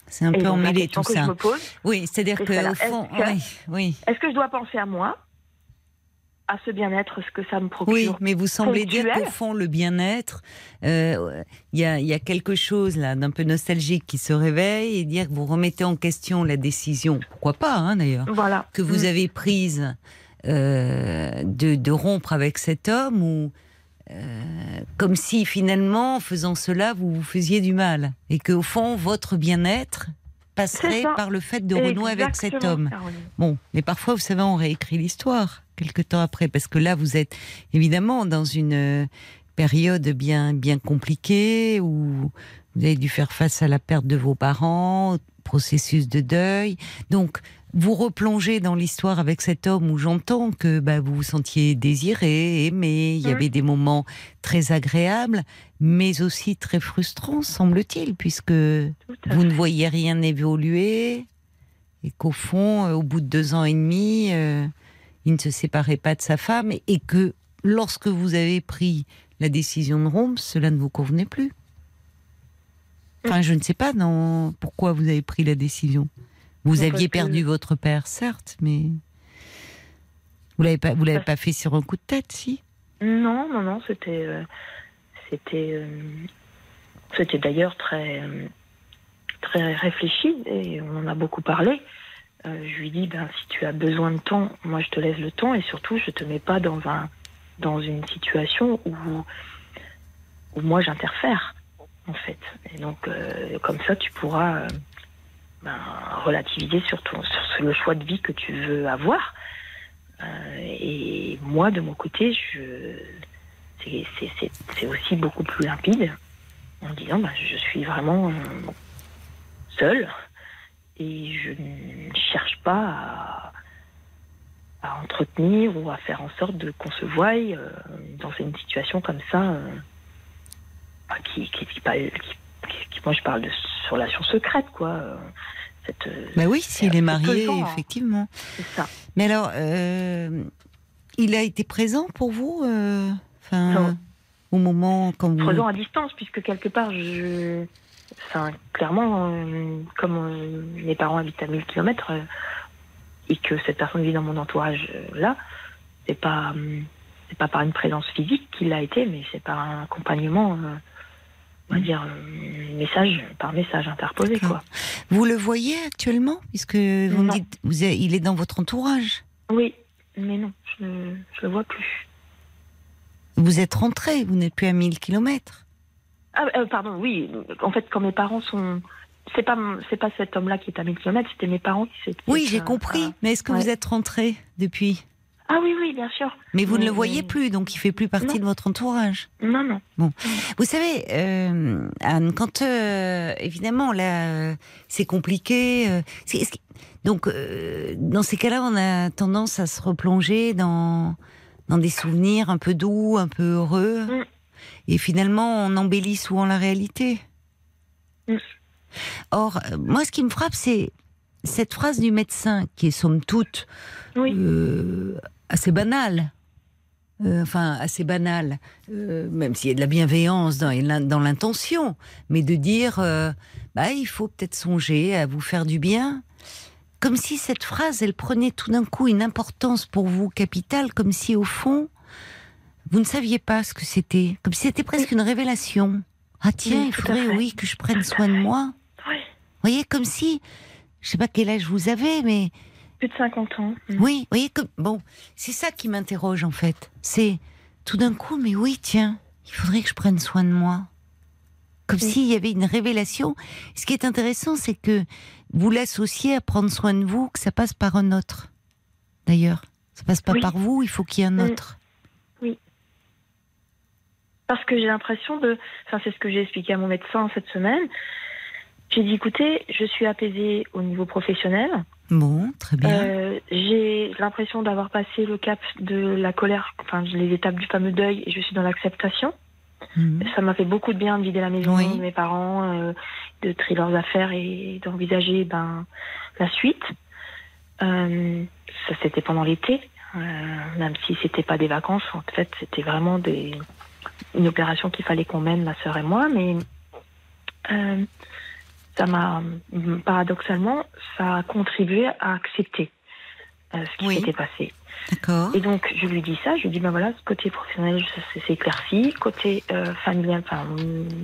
C'est un et peu emmêlé tout que ça. Je me pose, oui, c'est-à-dire c'est que au fond, est-ce que, oui, oui. Est-ce que je dois penser à moi, à ce bien-être, ce que ça me procure? Oui, mais vous semblez dire qu'au fond, le bien-être, il euh, y, y a quelque chose là d'un peu nostalgique qui se réveille et dire que vous remettez en question la décision, pourquoi pas hein, d'ailleurs, voilà. que vous mmh. avez prise. Euh, de, de rompre avec cet homme ou euh, comme si finalement en faisant cela vous vous faisiez du mal et qu'au fond votre bien-être passerait par le fait de renouer avec cet homme. Caroline. Bon, mais parfois vous savez on réécrit l'histoire quelque temps après parce que là vous êtes évidemment dans une période bien, bien compliquée où vous avez dû faire face à la perte de vos parents, processus de deuil, donc vous replonger dans l'histoire avec cet homme où j'entends que bah, vous vous sentiez désiré, aimé, il y avait des moments très agréables, mais aussi très frustrants, semble-t-il, puisque vous ne voyez rien évoluer et qu'au fond, au bout de deux ans et demi, euh, il ne se séparait pas de sa femme et que lorsque vous avez pris la décision de rompre, cela ne vous convenait plus. Enfin, je ne sais pas non, pourquoi vous avez pris la décision. Vous Donc, aviez perdu que... votre père, certes, mais vous l'avez pas, vous l'avez pas fait sur un coup de tête, si ? Non, non, non, c'était, euh, c'était, euh, c'était d'ailleurs très, euh, très réfléchi et on en a beaucoup parlé. Euh, je lui dis, ben si tu as besoin de temps, moi je te laisse le temps et surtout je te mets pas dans un, dans une situation où, où moi j'interfère. En fait. Et donc, euh, comme ça, tu pourras euh, ben, relativiser sur, ton, sur le choix de vie que tu veux avoir. Euh, et moi, de mon côté, je, c'est, c'est, c'est, c'est aussi beaucoup plus limpide en me disant ben, je suis vraiment euh, seule et je ne cherche pas à, à entretenir ou à faire en sorte de qu'on se voie euh, dans une situation comme ça. Euh, Qui, qui, qui, qui, qui, moi je parle de relation secrète, quoi. Cette, bah oui, s'il est marié, temps, effectivement. Hein. C'est ça. Mais alors, euh, il a été présent pour vous euh, enfin, au moment quand vous... Présent à distance, puisque quelque part, je, enfin, clairement, euh, comme euh, mes parents habitent à mille kilomètres euh, et que cette personne vit dans mon entourage euh, là, c'est pas, euh, c'est pas par une présence physique qu'il a été, mais c'est par un accompagnement... Euh, on va dire, message par message interposé, quoi. Vous le voyez actuellement, puisque vous me dites, vous avez, il est dans votre entourage. Oui, mais non, je ne le vois plus. Vous êtes rentrée, vous n'êtes plus à mille kilomètres. Ah, euh, pardon, oui. En fait, quand mes parents sont... C'est pas, c'est pas cet homme-là qui est à mille kilomètres, c'était mes parents qui s'étaient... Oui, j'ai euh, compris, euh, mais est-ce que ouais. vous êtes rentrée depuis ? Ah oui, oui, bien sûr. Mais vous ne le voyez plus, donc il ne fait plus partie non. de votre entourage. Non, non. Bon. Vous savez, euh, Anne, quand euh, évidemment, là, c'est compliqué. Euh, c'est, c'est, donc, euh, dans ces cas-là, on a tendance à se replonger dans, dans des souvenirs un peu doux, un peu heureux. Mm. Et finalement, on embellit souvent la réalité. Mm. Or, moi, ce qui me frappe, c'est cette phrase du médecin, qui est somme toute... Oui. Euh, assez banal, euh, enfin assez banal, euh, même s'il y a de la bienveillance dans, dans l'intention, mais de dire, euh, bah, il faut peut-être songer à vous faire du bien, comme si cette phrase, elle prenait tout d'un coup une importance pour vous capitale, comme si au fond, vous ne saviez pas ce que c'était, comme si c'était presque une révélation. Ah tiens, oui, il faudrait, oui, que je prenne soin de moi. Oui. Vous voyez, comme si, je ne sais pas quel âge vous avez, mais... Plus de cinquante ans. Oui, voyez que bon, c'est ça qui m'interroge en fait. C'est tout d'un coup, mais oui, tiens, il faudrait que je prenne soin de moi. Comme oui. s'il y avait une révélation. Ce qui est intéressant, c'est que vous l'associez à prendre soin de vous, que ça passe par un autre. D'ailleurs, ça passe pas oui. par vous, il faut qu'il y ait un autre. Oui. Parce que j'ai l'impression de... Enfin, c'est ce que j'ai expliqué à mon médecin cette semaine. J'ai dit, écoutez, je suis apaisée au niveau professionnel. Bon, très bien. Euh, j'ai l'impression d'avoir passé le cap de la colère, enfin les étapes du fameux deuil, et je suis dans l'acceptation. Mmh. Ça m'a fait beaucoup de bien de vider la maison oui. de mes parents, euh, de trier leurs affaires et d'envisager ben, la suite. Euh, ça, c'était pendant l'été, euh, même si c'était pas des vacances. En fait, c'était vraiment des... une opération qu'il fallait qu'on mène, ma sœur et moi, mais... Euh... Ça m'a, paradoxalement, ça a contribué à accepter euh, ce qui oui. s'était passé. D'accord. Et donc, je lui dis ça, je lui dis, ben voilà, ce côté professionnel, c'est éclairci, côté euh, familial, enfin,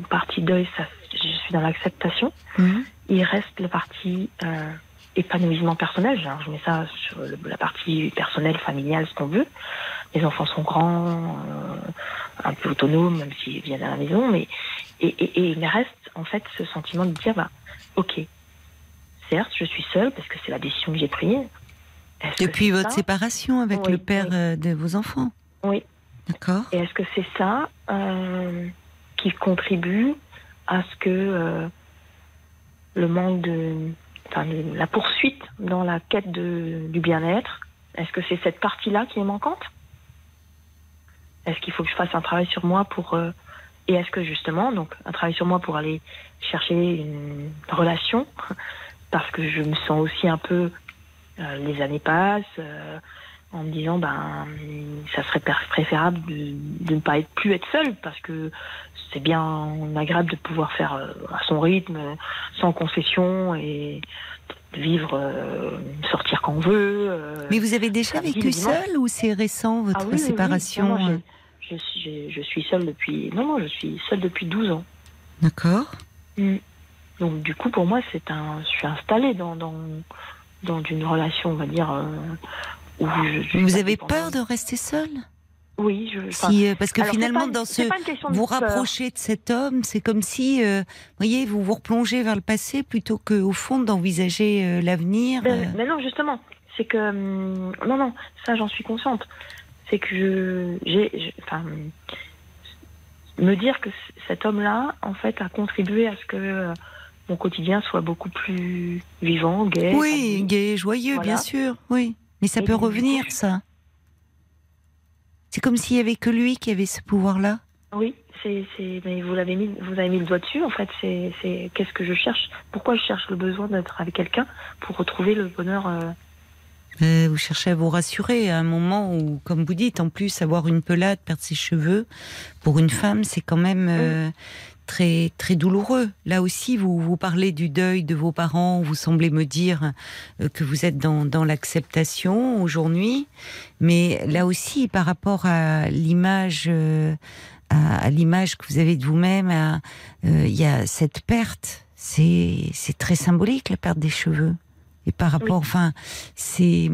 partie deuil, ça, je suis dans l'acceptation. Mm-hmm. Il reste la partie euh, épanouissement personnel, genre, je mets ça sur le, la partie personnelle, familiale, ce qu'on veut. Les enfants sont grands, euh, un peu autonomes, même s'ils viennent à la maison, mais et, et, et il reste, en fait, ce sentiment de dire, bah, ok, certes, je suis seule, parce que c'est la décision que j'ai prise. Est-ce Depuis votre séparation avec oui, le père oui. de vos enfants. Oui. D'accord. Et est-ce que c'est ça euh, qui contribue à ce que euh, le manque de... enfin, la poursuite dans la quête de, du bien-être, est-ce que c'est cette partie-là qui est manquante? Est-ce qu'il faut que je fasse un travail sur moi pour... Euh, et est-ce que justement, donc un travail sur moi pour aller chercher une relation, parce que je me sens aussi un peu... Euh, les années passent, euh, en me disant, ben, ça serait préférable de, de ne pas être, plus être seule, parce que c'est bien agréable de pouvoir faire euh, à son rythme, sans concession, et de vivre, euh, sortir quand on veut. Euh, Mais vous avez déjà vécu seule, ou c'est récent, votre ah oui, séparation? Oui, oui. Non, non, je, je, je suis seule depuis, non, non, je suis seule depuis douze ans. D'accord. Mmh. Donc, du coup, pour moi, c'est un, je suis installée dans, dans, dans une relation, on va dire, euh, où je, je vous avez peur de rester seule? Oui, je, si, euh, parce que alors, finalement, pas, dans ce, vous rapprocher de cet homme, c'est comme si, euh, voyez, vous vous replongez vers le passé plutôt que, au fond, d'envisager euh, l'avenir. Euh... Mais, mais non, justement, c'est que, euh, non, non, ça, j'en suis consciente. C'est que je, j'ai, enfin, me dire que cet homme-là, en fait, a contribué à ce que euh, mon quotidien soit beaucoup plus vivant, gai. Oui, gai, joyeux, voilà. Bien sûr, oui. Mais ça et peut revenir, je... ça. C'est comme s'il n'y avait que lui qui avait ce pouvoir-là. Oui, c'est, c'est, mais vous l'avez mis, vous avez mis le doigt dessus, en fait. C'est, c'est, qu'est-ce que je cherche? Pourquoi je cherche le besoin d'être avec quelqu'un pour retrouver le bonheur euh... Euh, vous cherchez à vous rassurer à un moment où, comme vous dites, en plus, avoir une pelade, perdre ses cheveux, pour une femme, c'est quand même... Euh, oui. Très, très douloureux. Là aussi, vous, vous parlez du deuil de vos parents, vous semblez me dire que vous êtes dans, dans l'acceptation aujourd'hui, mais là aussi, par rapport à l'image, à, à l'image que vous avez de vous-même, à, euh, il y a cette perte, c'est, c'est très symbolique, la perte des cheveux. Et par rapport, oui. Enfin, c'est...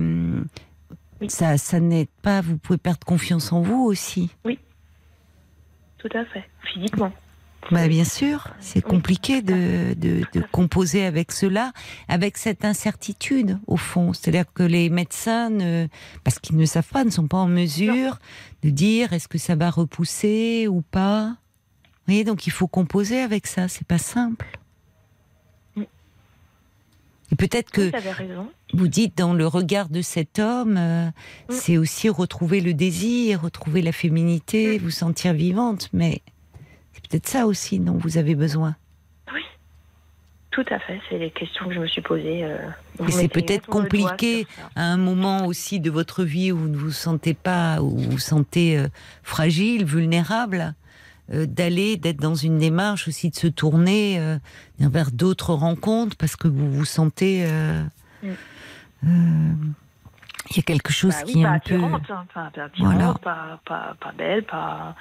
Oui. Ça, ça n'aide pas, vous pouvez perdre confiance en vous aussi. Oui, tout à fait, physiquement. Bah, bien sûr, c'est compliqué de, de, de composer avec cela, avec cette incertitude au fond. C'est-à-dire que les médecins, ne, parce qu'ils ne savent pas, ne sont pas en mesure de dire est-ce que ça va repousser ou pas. Vous voyez, donc il faut composer avec ça, c'est pas simple. Et peut-être que vous dites dans le regard de cet homme, euh, mm. c'est aussi retrouver le désir, retrouver la féminité, mm. vous sentir vivante, mais... C'est ça aussi dont vous avez besoin. Oui, tout à fait. C'est les questions que je me suis posées. Euh, et c'est peut-être compliqué à un moment aussi de votre vie où vous ne vous sentez pas, où vous vous sentez euh, fragile, vulnérable, euh, d'aller, d'être dans une démarche aussi de se tourner euh, vers d'autres rencontres parce que vous vous sentez... Euh, mm. euh, il y a quelque chose bah, oui, qui est un peu... Hein, pas attirante, voilà. pas, pas, pas belle, pas...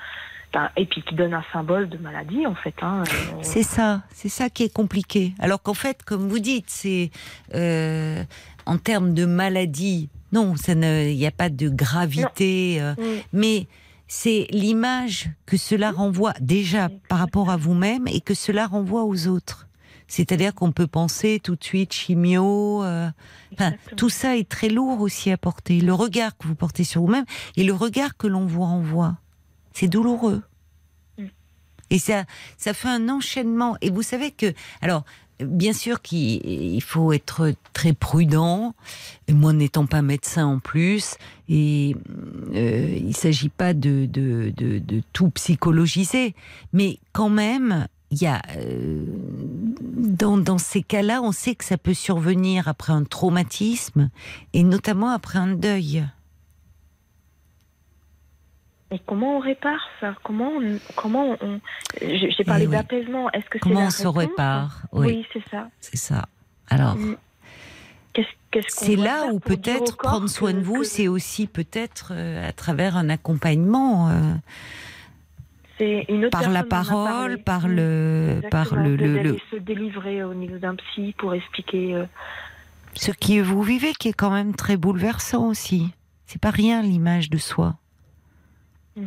Et puis qui donne un symbole de maladie en fait. Hein. C'est ça, c'est ça qui est compliqué. Alors qu'en fait, comme vous dites, c'est euh, en termes de maladie, non, ça ne, il n'y a pas de gravité, euh, oui. mais c'est l'image que cela renvoie déjà par rapport à vous-même et que cela renvoie aux autres. C'est-à-dire qu'on peut penser tout de suite chimio, euh, enfin, tout ça est très lourd aussi à porter. Le regard que vous portez sur vous-même et le regard que l'on vous renvoie. C'est douloureux. Mm. Et ça, ça fait un enchaînement. Et vous savez que... Alors, bien sûr qu'il faut être très prudent. Et moi, n'étant pas médecin en plus, et euh, il ne s'agit pas de, de, de, de tout psychologiser. Mais quand même, il y a... Euh, dans, dans ces cas-là, on sait que ça peut survenir après un traumatisme, et notamment après un deuil. Et comment on répare ça? Comment on, comment on, j'ai parlé oui. d'apaisement. Est-ce que comment c'est on se répare? Oui, oui c'est ça. C'est ça. Alors, qu'est-ce, qu'est-ce qu'on c'est là où peut-être prendre soin que, de vous, que... c'est aussi peut-être euh, à travers un accompagnement euh, c'est une autre par la parole, par le, exactement, par le, le, le se délivrer au niveau d'un psy pour expliquer euh... ce que vous vivez, qui est quand même très bouleversant aussi. C'est pas rien l'image de soi. Mmh.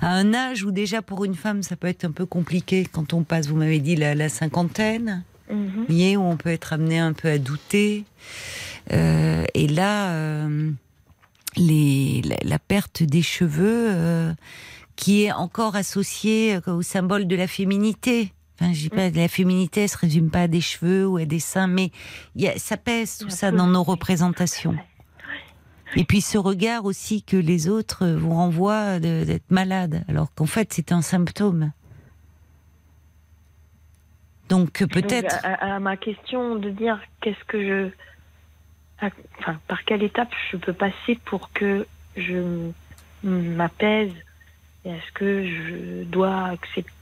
À un âge où déjà pour une femme ça peut être un peu compliqué quand on passe, vous m'avez dit, la, la cinquantaine, mmh. vous voyez, où on peut être amené un peu à douter euh, et là euh, les, la, la perte des cheveux euh, qui est encore associée au symbole de la féminité, Enfin, je dis pas, la féminité ne se résume pas à des cheveux ou à des seins, mais y a, ça pèse tout ça dans nos représentations. Et puis ce regard aussi que les autres vous renvoient de, d'être malade, alors qu'en fait c'est un symptôme. Donc peut-être... Donc, à, à ma question de dire qu'est-ce que je... À, enfin, par quelle étape je peux passer pour que je m'apaise, et est-ce que je dois accepter...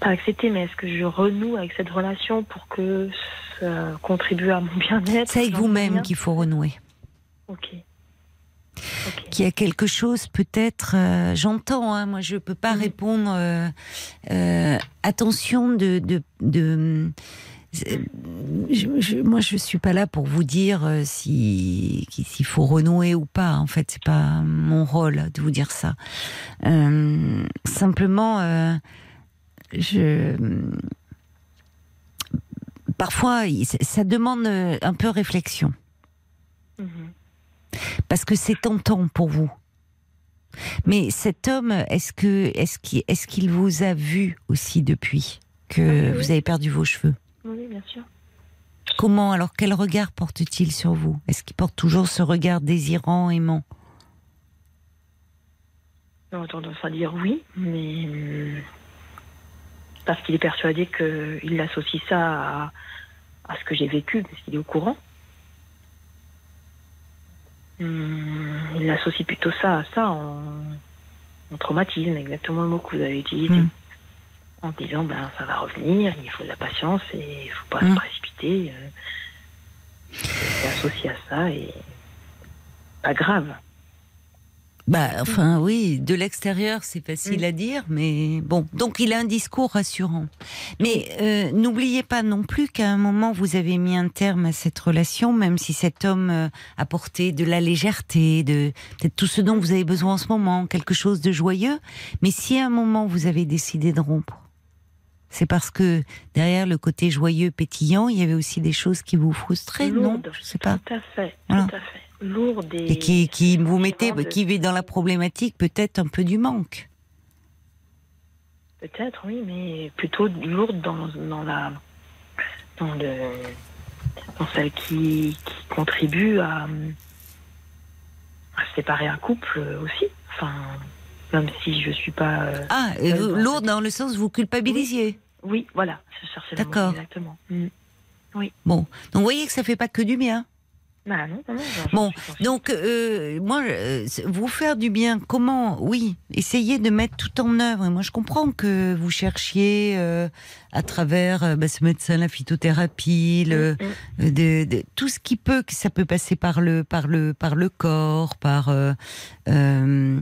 Pas accepter, mais est-ce que je renoue avec cette relation pour que ça contribue à mon bien-être? C'est avec vous-même qu'il faut renouer. Ok. Okay. Qu'il y a quelque chose, peut-être, euh, j'entends, hein, moi je ne peux pas mmh. répondre. Euh, euh, attention de. de, de je, je, moi je ne suis pas là pour vous dire euh, si, s'il faut renouer ou pas, en fait, ce n'est pas mon rôle de vous dire ça. Euh, simplement. Euh, Je... Parfois, ça demande un peu réflexion. Mmh. Parce que c'est tentant pour vous. Mais cet homme, est-ce que, est-ce qu'il, est-ce qu'il vous a vu aussi depuis que ah, oui. vous avez perdu vos cheveux? Oui, bien sûr. Comment, alors, quel regard porte-t-il sur vous? Est-ce qu'il porte toujours ce regard désirant, aimant? On a tendance à dire oui, mais... Parce qu'il est persuadé qu'il associe ça à, à ce que j'ai vécu, parce qu'il est au courant. Hum, il associe plutôt ça à ça en, en traumatisme, exactement le mot que vous avez utilisé. Mmh. En disant, ben, ça va revenir, il faut de la patience et il ne faut pas mmh. se précipiter. Il est associé à ça et pas grave. Bah, enfin, oui, de l'extérieur, c'est facile à dire, mais bon. Donc, il a un discours rassurant. Mais euh, n'oubliez pas non plus qu'à un moment, vous avez mis un terme à cette relation, même si cet homme euh, apportait de la légèreté, de peut-être tout ce dont vous avez besoin en ce moment, quelque chose de joyeux. Mais si à un moment, vous avez décidé de rompre, c'est parce que derrière le côté joyeux, pétillant, il y avait aussi des choses qui vous frustraient, Lourdes, non? Je sais pas. Tout à fait, voilà. Tout à fait. Lourde et, et qui, qui vous mettez, de... qui vit dans la problématique peut-être un peu du manque. Peut-être, oui, mais plutôt lourde dans, dans la, dans le, dans celle qui, qui contribue à, à séparer un couple aussi. Enfin, même si je suis pas. Ah, euh, lourde dans le sens où vous culpabilisiez. Oui, oui, voilà. Je cherchais le mot exactement. Mmh. Oui. Bon, donc vous voyez que ça fait pas que du bien. Non, non, non, non, bon, donc euh, moi, euh, vous faire du bien, comment? Oui, essayez de mettre tout en œuvre. Et moi, je comprends que vous cherchiez euh, à travers euh, bah, ce médecin, la phytothérapie, le, mm-hmm. de, de, tout ce qui peut, que ça peut passer par le, par le, par le corps, par euh, euh,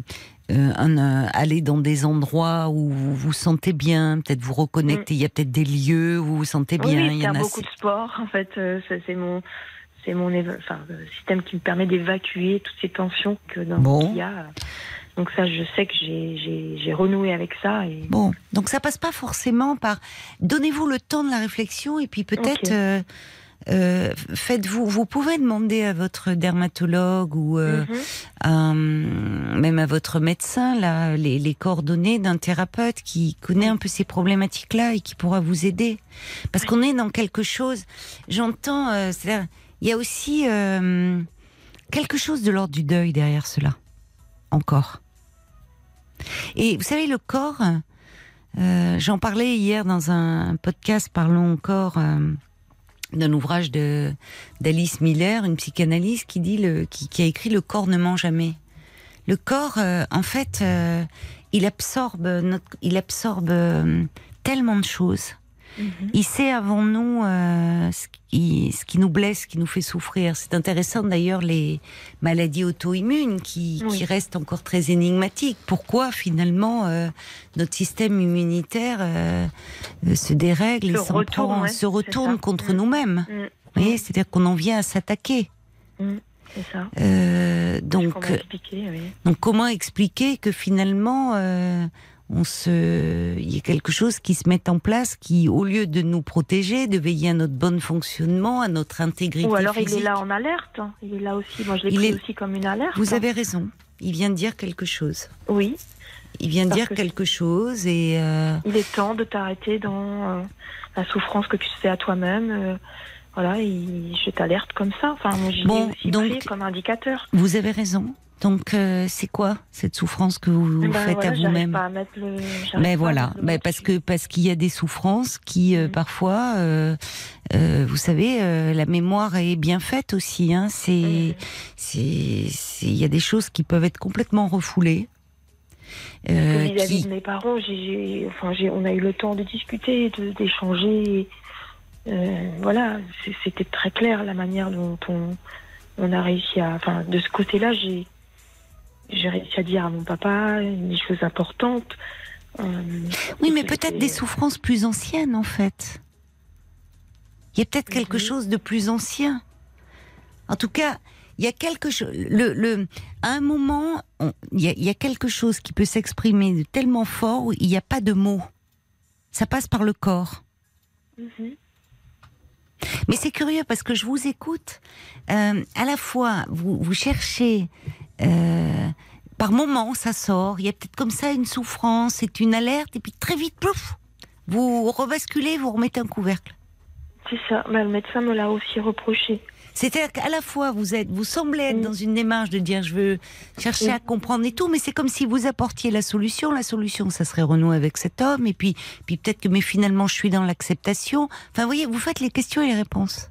euh, un, euh, aller dans des endroits où vous vous sentez bien, peut-être vous reconnecter. Mm. Il y a peut-être des lieux où vous vous sentez bien. Oui, il y a beaucoup assez... de sport. En fait, euh, ça, c'est mon. C'est mon éva... enfin, le système qui me permet d'évacuer toutes ces tensions que dans bon. qu'il y a. Donc ça, je sais que j'ai, j'ai, j'ai renoué avec ça. Et... Bon, donc ça passe pas forcément par... Donnez-vous le temps de la réflexion et puis peut-être... Okay. Euh, euh, faites-vous... Vous pouvez demander à votre dermatologue ou euh, mm-hmm. à, même à votre médecin là, les, les coordonnées d'un thérapeute qui connaît un peu ces problématiques-là et qui pourra vous aider. Parce oui. qu'on est dans quelque chose... J'entends... Euh, c'est-à-dire, il y a aussi euh, quelque chose de l'ordre du deuil derrière cela, encore. Et vous savez, le corps, euh, j'en parlais hier dans un podcast « Parlons encore euh, » d'un ouvrage de, d'Alice Miller, une psychanalyste qui, dit le, qui, qui a écrit « Le corps ne ment jamais ». Le corps, euh, en fait, euh, il absorbe, notre, il absorbe euh, tellement de choses. Mm-hmm. Il sait avant nous euh, ce, qui, ce qui nous blesse, ce qui nous fait souffrir. C'est intéressant d'ailleurs les maladies auto-immunes qui, oui. qui restent encore très énigmatiques. Pourquoi finalement euh, notre système immunitaire euh, se dérègle, se retourne, ouais, se retourne contre mmh. nous-mêmes. Mmh. Vous voyez, c'est-à-dire qu'on en vient à s'attaquer. Mmh. C'est ça. Euh, donc, comment expliquer, oui. donc comment expliquer que finalement... Euh, On se... Il y a quelque chose qui se met en place qui, au lieu de nous protéger, de veiller à notre bon fonctionnement, à notre intégrité physique... Ou alors physique, il est là en alerte, il est là aussi, moi je l'ai pris est... aussi comme une alerte. Vous avez raison, il vient de dire quelque chose. Oui. Il vient de dire que quelque chose et... Euh... Il est temps de t'arrêter dans euh, la souffrance que tu fais à toi-même. Euh, voilà, il, je t'alerte comme ça. Enfin, j'ai bon, aussi donc, pris comme indicateur. Vous avez raison. Donc, euh, c'est quoi cette souffrance que vous ben faites voilà, à vous-même pas à mettre le, Mais pas voilà, à mettre le mais parce que parce qu'il y a des souffrances qui euh, mmh. parfois, euh, euh, vous savez, euh, la mémoire est bien faite aussi. Hein, c'est mmh. c'est c'est il y a des choses qui peuvent être complètement refoulées. Euh, Vis-à-vis qui... de mes parents, j'ai, j'ai, enfin, j'ai, on a eu le temps de discuter, de, d'échanger. Euh, voilà, c'était très clair la manière dont on, on a réussi à. Enfin, de ce côté-là, j'ai, j'ai réussi à dire à mon papa des choses importantes. Euh, oui, mais peut-être des souffrances plus anciennes, en fait. Il y a peut-être quelque oui. chose de plus ancien. En tout cas. Il y a quelque chose, le, le, à un moment, on, il, y a, il y a quelque chose qui peut s'exprimer de tellement fort où il n'y a pas de mots. Ça passe par le corps. Mm-hmm. Mais c'est curieux parce que je vous écoute. Euh, à la fois, vous, vous cherchez, euh, par moments, ça sort. Il y a peut-être comme ça une souffrance, c'est une alerte, et puis très vite, plouf, vous rebasculez, vous remettez un couvercle. C'est ça. Mais le médecin me l'a aussi reproché. C'est-à-dire qu'à la fois, vous, êtes, vous semblez être dans une démarche de dire je veux chercher oui. à comprendre et tout, mais c'est comme si vous apportiez la solution. La solution, ça serait renouer avec cet homme, et puis, puis peut-être que mais finalement, je suis dans l'acceptation. Enfin, vous voyez, vous faites les questions et les réponses.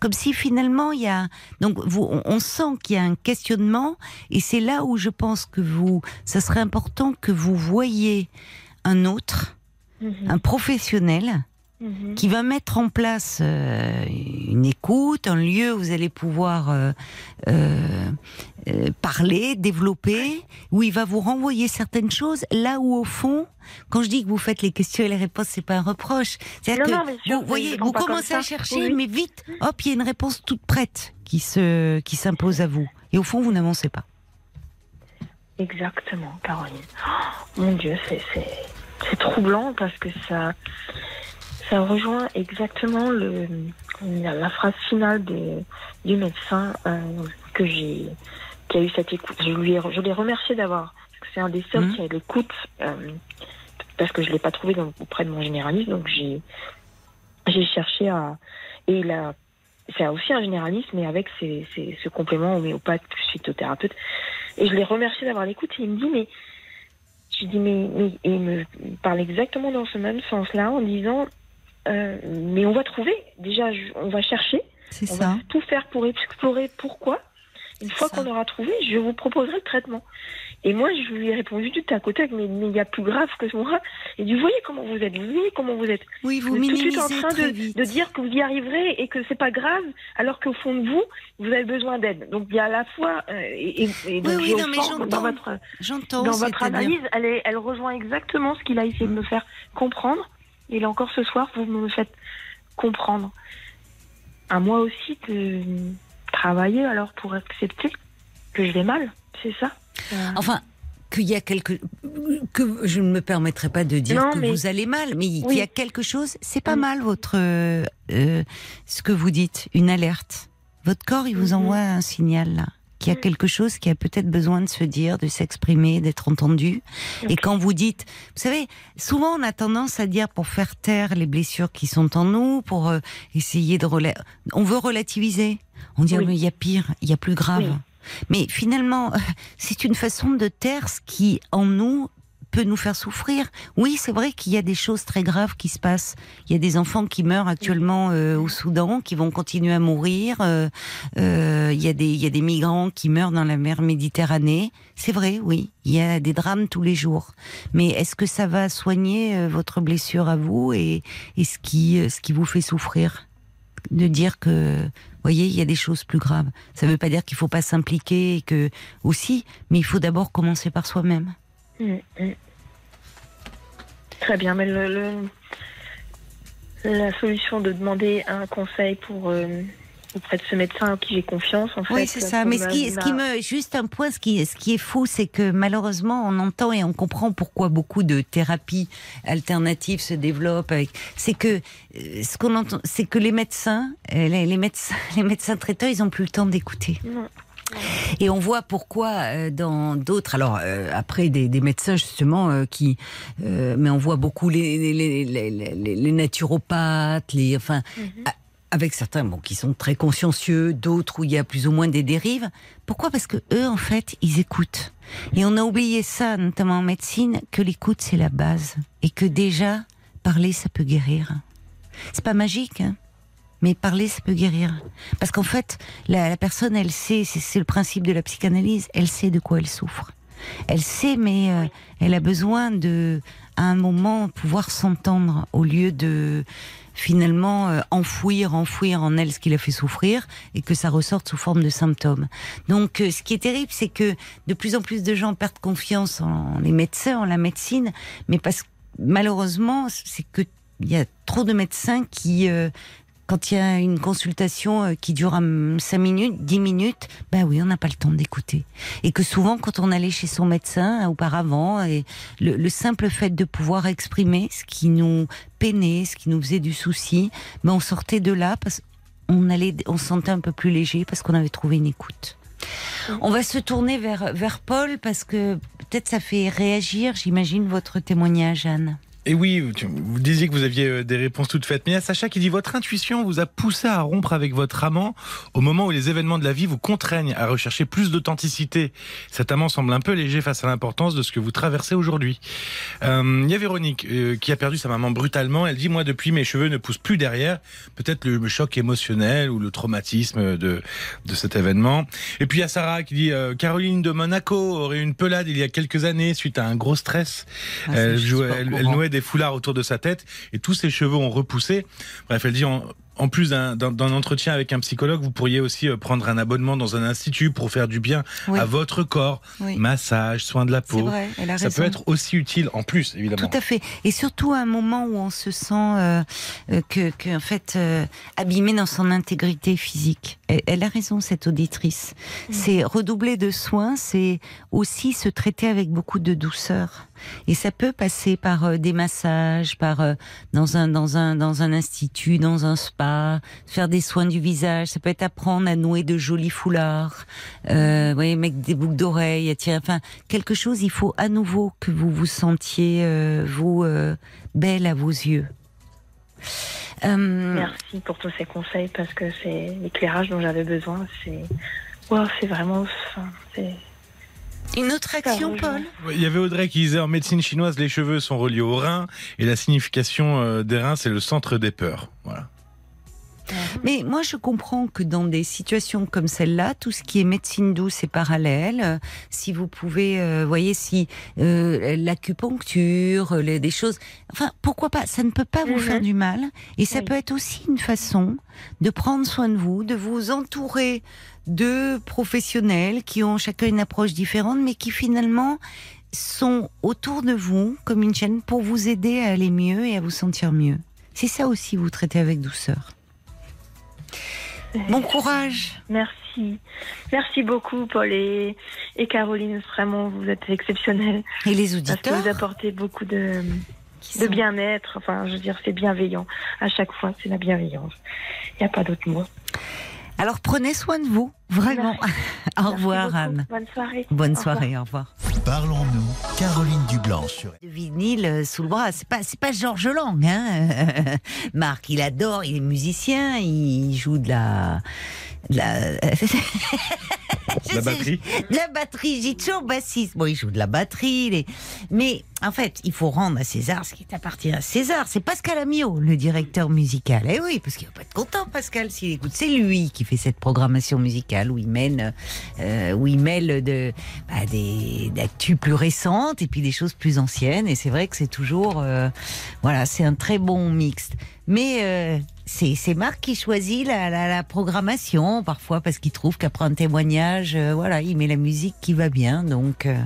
Comme si finalement, il y a... Donc, vous, on, on sent qu'il y a un questionnement, et c'est là où je pense que vous... Ça serait important que vous voyiez un autre, mm-hmm. un professionnel... Mmh. qui va mettre en place euh, une écoute, un lieu où vous allez pouvoir euh, euh, euh, parler, développer, où il va vous renvoyer certaines choses, là où au fond, quand je dis que vous faites les questions et les réponses, c'est pas un reproche. C'est-à-dire non, que non, sûr, vous, voyez, vous commencez à chercher, oui. mais vite, hop, il y a une réponse toute prête qui, se, qui s'impose à vous. Et au fond, vous n'avancez pas. Exactement, Caroline. Oh, mon Dieu, c'est, c'est, c'est troublant parce que ça... Ça rejoint exactement le, la, la phrase finale de, du médecin euh, que j'ai, qui a eu cette écoute. Je, lui ai, je l'ai remercié d'avoir, parce que c'est un des seuls mmh. qui a eu l'écoute, euh, parce que je ne l'ai pas trouvé dans, auprès de mon généraliste, donc j'ai, j'ai cherché à... Et il a, c'est aussi un généraliste, mais avec ses, ses, ce complément homéopathe plus phytothérapeute. Et je l'ai remercié d'avoir l'écoute, et il me dit, mais... Je dis, mais, mais et il me parle exactement dans ce même sens-là, en disant... Euh, mais on va trouver, déjà je, on va chercher, c'est on ça. va tout faire pour explorer pourquoi. Une c'est fois ça. qu'on aura trouvé, je vous proposerai le traitement. Et moi je lui ai répondu tout à côté, mais il y a plus grave que moi. Et du vous voyez comment vous êtes, vous voyez comment vous êtes. Oui, vous, vous êtes tout de suite en train de, de dire que vous y arriverez et que c'est pas grave, alors qu'au fond de vous, vous avez besoin d'aide. Donc il y a à la fois euh, et, et donc, oui, oui, non, mais j'entends, dans votre, j'entends, dans votre analyse, elle, est, elle rejoint exactement ce qu'il a essayé mmh. de me faire comprendre. Et là encore ce soir, vous me faites comprendre à moi aussi de travailler alors pour accepter que je vais mal, c'est ça euh... Enfin, qu'il y a quelque... que je ne me permettrai pas de dire non, que mais... vous allez mal, mais oui. qu'il y a quelque chose, c'est pas oui. mal votre... Euh, euh, ce que vous dites, une alerte. Votre corps, il vous mmh. envoie un signal là. Qu'il y a quelque chose qui a peut-être besoin de se dire, de s'exprimer, d'être entendu. Okay. Et quand vous dites, vous savez, souvent on a tendance à dire pour faire taire les blessures qui sont en nous, pour euh, essayer de... Rela- on veut relativiser. On dit, oui. oh, mais il y a pire, il y a plus grave. Oui. Mais finalement, euh, c'est une façon de taire ce qui, en nous, peut nous faire souffrir. Oui, c'est vrai qu'il y a des choses très graves qui se passent. Il y a des enfants qui meurent actuellement euh, au Soudan, qui vont continuer à mourir. Euh, euh, il y a des, il y a des migrants qui meurent dans la mer Méditerranée. C'est vrai, oui. Il y a des drames tous les jours. Mais est-ce que ça va soigner euh, votre blessure à vous et, et ce qui, euh, ce qui vous fait souffrir ? De dire que, vous voyez, il y a des choses plus graves. Ça ne veut pas dire qu'il ne faut pas s'impliquer et que, aussi, mais il faut d'abord commencer par soi-même. Mmh, mmh. Très bien, mais le, le, la solution de demander un conseil pour, euh, auprès de ce médecin en qui j'ai confiance, en fait... Oui, c'est ça, mais ce qui, ce qui me... Juste un point, ce qui, ce qui est fou, c'est que malheureusement, on entend et on comprend pourquoi beaucoup de thérapies alternatives se développent. Avec, c'est que, ce qu'on entend, c'est que les médecins, les médecins, les médecins traiteurs, ils n'ont plus le temps d'écouter. Non. Et on voit pourquoi euh, dans d'autres, alors euh, après des, des médecins justement euh, qui, euh, mais on voit beaucoup les, les, les, les, les, les naturopathes, les, enfin, mm-hmm. à, avec certains bon, qui sont très consciencieux, d'autres où il y a plus ou moins des dérives. Pourquoi ? Parce que eux, en fait, ils écoutent. Et on a oublié ça, notamment en médecine, que l'écoute, c'est la base. Et que déjà, parler, ça peut guérir. C'est pas magique, hein, mais parler, ça peut guérir. Parce qu'en fait, la, la personne, elle sait, c'est, c'est le principe de la psychanalyse, elle sait de quoi elle souffre. Elle sait, mais euh, elle a besoin de, à un moment, pouvoir s'entendre au lieu de... finalement euh, enfouir, enfouir en elle ce qui l'a fait souffrir et que ça ressorte sous forme de symptômes. Donc euh, ce qui est terrible, c'est que de plus en plus de gens perdent confiance en les médecins, en la médecine, mais parce que malheureusement, c'est que il y a trop de médecins qui, euh, quand il y a une consultation euh, qui dure cinq minutes, dix minutes, ben oui, on n'a pas le temps d'écouter. Et que souvent, quand on allait chez son médecin euh, auparavant, et le, le simple fait de pouvoir exprimer ce qui nous peinait, ce qui nous faisait du souci, ben on sortait de là parce qu'on allait, on se sentait un peu plus léger parce qu'on avait trouvé une écoute. On va se tourner vers, vers Paul parce que peut-être ça fait réagir, j'imagine, votre témoignage, Anne. Et oui, vous disiez que vous aviez des réponses toutes faites. Mais il y a Sacha qui dit « Votre intuition vous a poussé à rompre avec votre amant au moment où les événements de la vie vous contraignent à rechercher plus d'authenticité. Cet amant semble un peu léger face à l'importance de ce que vous traversez aujourd'hui. Euh, » Il y a Véronique euh, qui a perdu sa maman brutalement. Elle dit « Moi, depuis, mes cheveux ne poussent plus derrière. » Peut-être le choc émotionnel ou le traumatisme de, de cet événement. Et puis il y a Sarah qui dit euh, « Caroline de Monaco aurait eu une pelade il y a quelques années suite à un gros stress. Ah, » Elle, jouait, elle, elle nouait des foulards autour de sa tête et tous ses cheveux ont repoussé. Bref, elle dit en, en plus d'un, d'un, d'un entretien avec un psychologue, vous pourriez aussi prendre un abonnement dans un institut pour faire du bien oui. à votre corps. Oui. Massage, soins de la peau. C'est vrai, elle a raison. Ça peut être aussi utile en plus, évidemment. Tout à fait. Et surtout à un moment où on se sent euh, que, que, en fait, euh, abîmé dans son intégrité physique. Elle, elle a raison, cette auditrice. Mmh. C'est redoubler de soins, c'est aussi se traiter avec beaucoup de douceur. Et ça peut passer par euh, des massages, par euh, dans un dans un dans un institut, dans un spa, faire des soins du visage. Ça peut être apprendre à nouer de jolis foulards, euh, ouais, mettre des boucles d'oreilles, attirer. Enfin, quelque chose. Il faut à nouveau que vous vous sentiez euh, vous euh, belle à vos yeux. Euh... Merci pour tous ces conseils parce que c'est l'éclairage dont j'avais besoin. C'est wow, c'est vraiment. C'est... Une autre action, Paul ? Il y avait Audrey qui disait en médecine chinoise, les cheveux sont reliés aux reins et la signification des reins, c'est le centre des peurs. Voilà. Mais moi, je comprends que dans des situations comme celle-là, tout ce qui est médecine douce est parallèle. Euh, si vous pouvez, euh, voyez, si euh, l'acupuncture, les, des choses... Enfin, pourquoi pas ? Ça ne peut pas vous mm-hmm. faire du mal. Et ça oui. peut être aussi une façon de prendre soin de vous, de vous entourer de professionnels qui ont chacun une approche différente, mais qui finalement sont autour de vous, comme une chaîne, pour vous aider à aller mieux et à vous sentir mieux. C'est ça aussi, vous traitez avec douceur. Bon courage. Merci. Merci beaucoup, Paul et, et Caroline. Vraiment, vous êtes exceptionnels. Et les auditeurs. Parce que vous apportez beaucoup de, de bien-être. Enfin, je veux dire, c'est bienveillant. À chaque fois, c'est la bienveillance. Il n'y a pas d'autre mot. Alors, prenez soin de vous. Vraiment. Merci. Au revoir, Anne. Bonne soirée. Bonne soirée, au revoir. Parlons-nous, Caroline Dublanche. Le vinyle sous le bras, c'est pas, c'est pas Georges Lang, hein. Marc, il adore, il est musicien, il joue de la... De la... la batterie. De la batterie, j'ai toujours bassiste. Bon, il joue de la batterie. Les... Mais en fait, il faut rendre à César ce qui appartient à César. C'est Pascal Amiot, le directeur musical. Eh oui, parce qu'il va pas être content, Pascal, s'il écoute. C'est lui qui fait cette programmation musicale où il mène, euh, où il mêle de, bah, des actus plus récentes et puis des choses plus anciennes. Et c'est vrai que c'est toujours, euh, voilà, c'est un très bon mixte. Mais euh, c'est, c'est Marc qui choisit la, la, la programmation parfois parce qu'il trouve qu'après un témoignage, euh, voilà, il met la musique qui va bien. Donc, euh,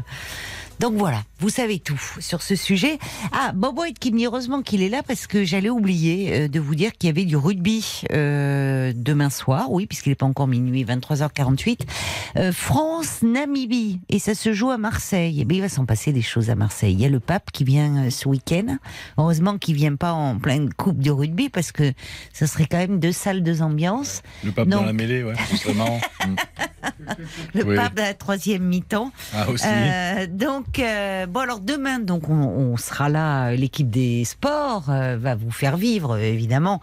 donc voilà, vous savez tout sur ce sujet. Ah, Bobo qui me dit heureusement qu'il est là parce que j'allais oublier euh, de vous dire qu'il y avait du rugby euh, demain soir. Oui, puisqu'il n'est pas encore minuit, vingt-trois heures quarante-huit. Euh, France Namibie et ça se joue à Marseille. Eh bien, il va s'en passer des choses à Marseille. Il y a le pape qui vient euh, ce week-end. Heureusement qu'il ne vient pas en pleine coupe de rugby. Parce que ça serait quand même deux salles, deux ambiances. Le pape donc... dans la mêlée, ouais, ce serait marrant. le oui. pape de la troisième mi-temps. Ah, aussi. Euh, donc, euh, bon, alors demain, donc, on, on sera là. L'équipe des sports euh, va vous faire vivre, évidemment,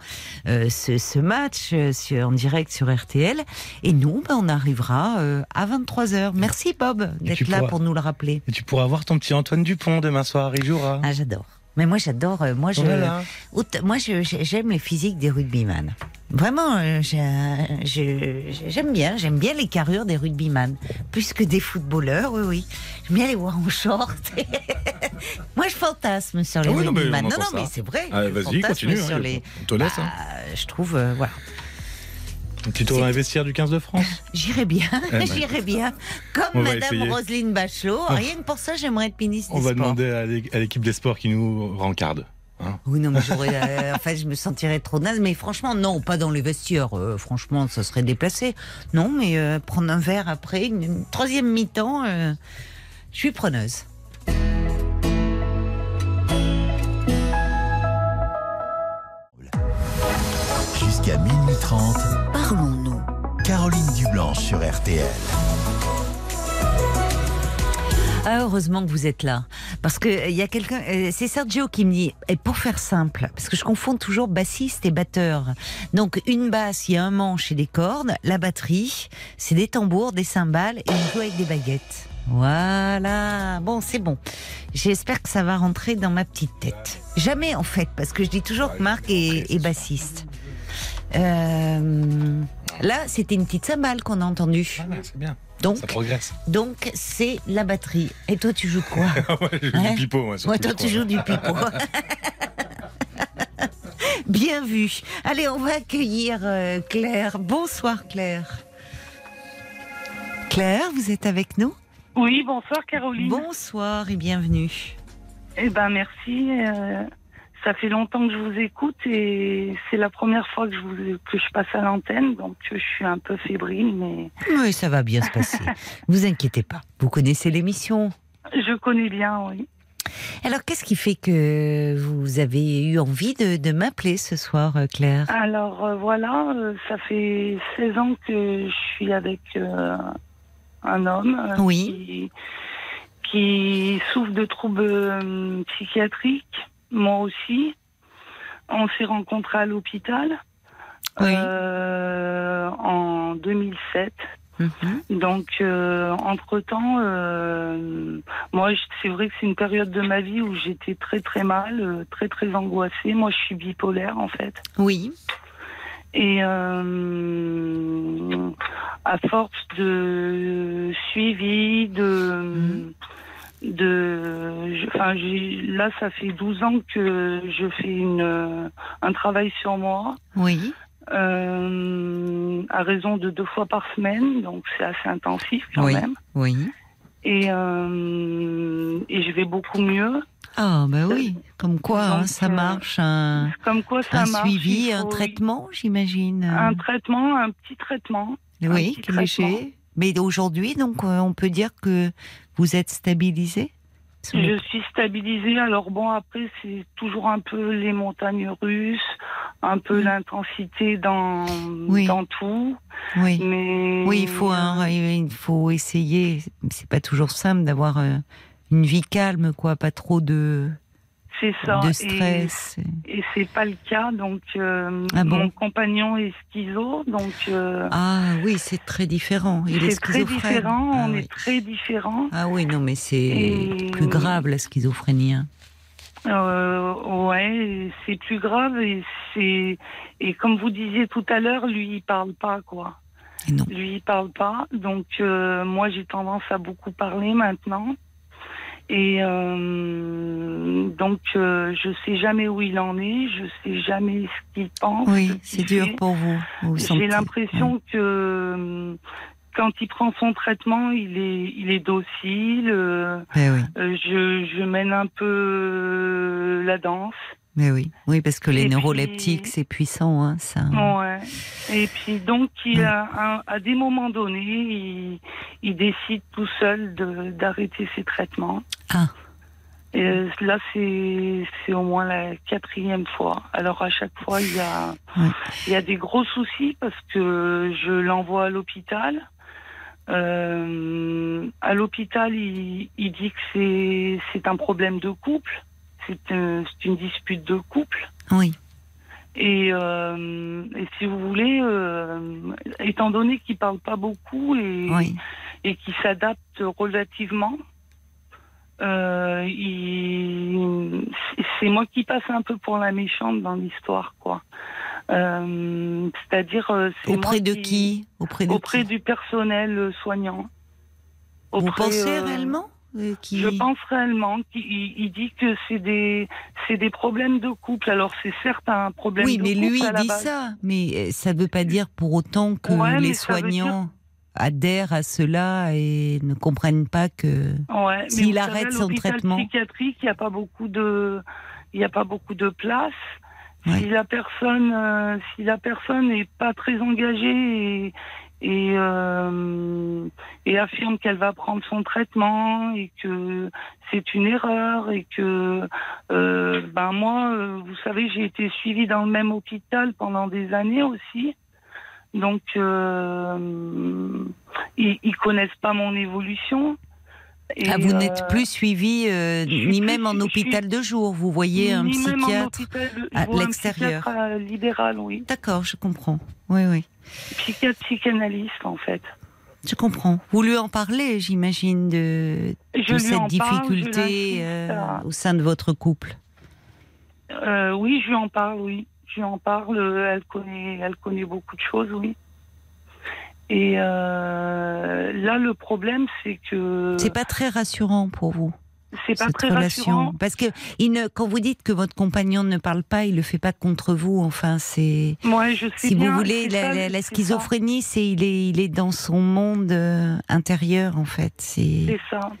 euh, ce, ce match euh, sur, en direct sur R T L. Et nous, bah, on arrivera euh, à vingt-trois heures. Merci, Bob, d'être là pourras... pour nous le rappeler. Et tu pourras voir ton petit Antoine Dupont demain soir. Il jouera. Ah, j'adore. Mais moi, j'adore. Euh, moi, je, voilà. moi je, j'aime les physiques des rugbyman. Vraiment, euh, j'ai, je, j'aime bien. J'aime bien les carrures des rugbyman. Plus que des footballeurs, oui, oui. J'aime bien les voir en short. Moi, je fantasme sur les ah oui, rugbyman. Non, mais, non, non mais c'est vrai. Ah, vas-y, continue. Hein, les... On te laisse. Bah, hein. Je trouve, euh, voilà. Tu t'aurais un vestiaire du quinze de France ? J'irais bien, eh j'irais bien. Comme Madame Roselyne Bachelot, rien que pour ça, j'aimerais être ministre des Sports. On va demander à l'équipe des sports qui nous rencarde. Hein oui, non, mais j'aurais, en fait, je me sentirais trop naze. Mais franchement, non, pas dans les vestiaires. Euh, franchement, ça serait déplacé. Non, mais euh, prendre un verre après, une, une troisième mi-temps, euh, je suis preneuse. Jusqu'à minuit trente, Parlons-nous. Caroline Dublanche sur R T L. Ah, heureusement que vous êtes là. Parce que il euh, y a quelqu'un, euh, c'est Sergio qui me dit, et pour faire simple, parce que je confonds toujours bassiste et batteur. Donc une basse, il y a un manche et des cordes, la batterie, c'est des tambours, des cymbales et on joue avec des baguettes. Voilà, bon c'est bon. J'espère que ça va rentrer dans ma petite tête. Jamais en fait, parce que je dis toujours que Marc est, est bassiste. Euh, là, c'était une petite cymbale qu'on a entendue. Ah, c'est bien. Donc, ça progresse. Donc, c'est la batterie. Et toi, tu joues quoi? Ouais, je joue hein du pipeau. Moi, ouais, toi, tu joues du pipeau. Bien vu. Allez, on va accueillir euh, Claire. Bonsoir, Claire. Claire, vous êtes avec nous? Oui, bonsoir, Caroline. Bonsoir et bienvenue. Eh ben, merci. Euh... Ça fait longtemps que je vous écoute et c'est la première fois que je, vous, que je passe à l'antenne, donc je suis un peu fébrile, mais... Oui, ça va bien se passer. Vous inquiétez pas. Vous connaissez l'émission? Je connais bien, oui. Alors, qu'est-ce qui fait que vous avez eu envie de, de m'appeler ce soir, Claire? Alors, euh, voilà, euh, ça fait seize ans que je suis avec euh, un homme. Euh, oui. Qui, qui souffre de troubles euh, psychiatriques. Moi aussi. On s'est rencontrés à l'hôpital oui. euh, en deux mille sept. Mmh. Donc, euh, entre-temps, euh, moi, c'est vrai que c'est une période de ma vie où j'étais très, très mal, très, très angoissée. Moi, je suis bipolaire, en fait. Oui. Et euh, à force de suivi, de... Mmh. De, je, enfin, j'ai, là, ça fait douze ans que je fais une, un travail sur moi. Oui. Euh, à raison de deux fois par semaine, donc c'est assez intensif quand oui. même. Oui. Et, euh, et je vais beaucoup mieux. Ah, ben bah oui, comme quoi donc, hein, ça marche. Un, comme quoi ça un marche. Un suivi, un traitement, j'imagine. Un traitement, un petit traitement. Oui, un petit cliché. Traitement. Mais aujourd'hui, donc, on peut dire que vous êtes stabilisée? Je suis stabilisée. Alors bon, après, c'est toujours un peu les montagnes russes, un peu l'intensité dans, oui. dans tout. Oui. Mais... oui, il faut, un, il faut essayer. C'est pas toujours simple d'avoir une vie calme, quoi. Pas trop de, c'est ça. de stress. Et, et c'est pas le cas. Donc, euh, ah bon? Mon compagnon est schizo. Donc, euh, ah oui, c'est très différent. Il c'est est schizophrène. C'est très différent. Ah, on oui. est très différents. Ah oui, non, mais c'est et... plus grave la schizophrénie. Hein. Euh, ouais, c'est plus grave et c'est et comme vous disiez tout à l'heure, lui il parle pas quoi. Et non. Lui il parle pas. Donc euh, moi j'ai tendance à beaucoup parler maintenant. Et euh, donc, euh, je ne sais jamais où il en est, je ne sais jamais ce qu'il pense. Oui, ce qu'il c'est fait. Dur pour vous. vous J'ai sentez. l'impression ouais. que quand il prend son traitement, il est, il est docile. Euh, oui. je, je mène un peu la danse. Mais oui, oui, parce que les et neuroleptiques, puis, c'est puissant, hein, ça. Ouais. Et puis donc, il ouais. a, à des moments donnés, il, il décide tout seul de, d'arrêter ses traitements. Ah. Et là, c'est, c'est au moins la quatrième fois. Alors à chaque fois, il y a, ouais. il y a des gros soucis parce que je l'envoie à l'hôpital. Euh, à l'hôpital, il, il dit que c'est, c'est un problème de couple, c'est, un, c'est une dispute de couple. Oui. Et, euh, et si vous voulez, euh, étant donné qu'il parle pas beaucoup et, oui. et qu'il s'adapte relativement, euh, il, c'est moi qui passe un peu pour la méchante dans l'histoire, quoi. Euh, c'est-à-dire, c'est auprès de qui, qui auprès, de auprès qui du personnel soignant. Auprès, Vous pensez euh, réellement euh, qui... Je pense réellement. Il, il dit que c'est des, c'est des problèmes de couple. Alors c'est certes un problème oui, de couple. Oui, mais lui il dit base. ça. Mais ça ne veut pas dire pour autant que ouais, les soignants dire... adhèrent à cela et ne comprennent pas que ouais, s'il arrête son traitement. Psychiatrique, il n'y a pas beaucoup de, il n'y a pas beaucoup de place. Ouais. Si la personne, euh, si la personne n'est pas très engagée et, et, euh, et affirme qu'elle va prendre son traitement et que c'est une erreur et que, euh, ben moi, euh, vous savez, j'ai été suivie dans le même hôpital pendant des années aussi, donc euh, ils, ils connaissent pas mon évolution. Et ah, vous euh, n'êtes plus suivi euh, ni même en hôpital de jour, vous voyez un psychiatre à l'extérieur. Un psychiatre libéral, oui. D'accord, je comprends. Oui, oui. Psychiatre, psychanalyste, en fait. Je comprends. Vous lui en parlez, j'imagine, de, de cette difficulté euh, au sein de votre couple. Euh, oui, je lui en parle, oui. Je lui en parle. Elle connaît, elle connaît beaucoup de choses, oui. Et euh, là, le problème, c'est que... C'est pas très rassurant pour vous, c'est pas cette très relation. Rassurant. Parce que il ne, quand vous dites que votre compagnon ne parle pas, il le fait pas contre vous, enfin, c'est... Ouais, je sais si bien, vous voulez, la, ça, la, la schizophrénie, c'est, il est, il est dans son monde intérieur, en fait. C'est, c'est ça.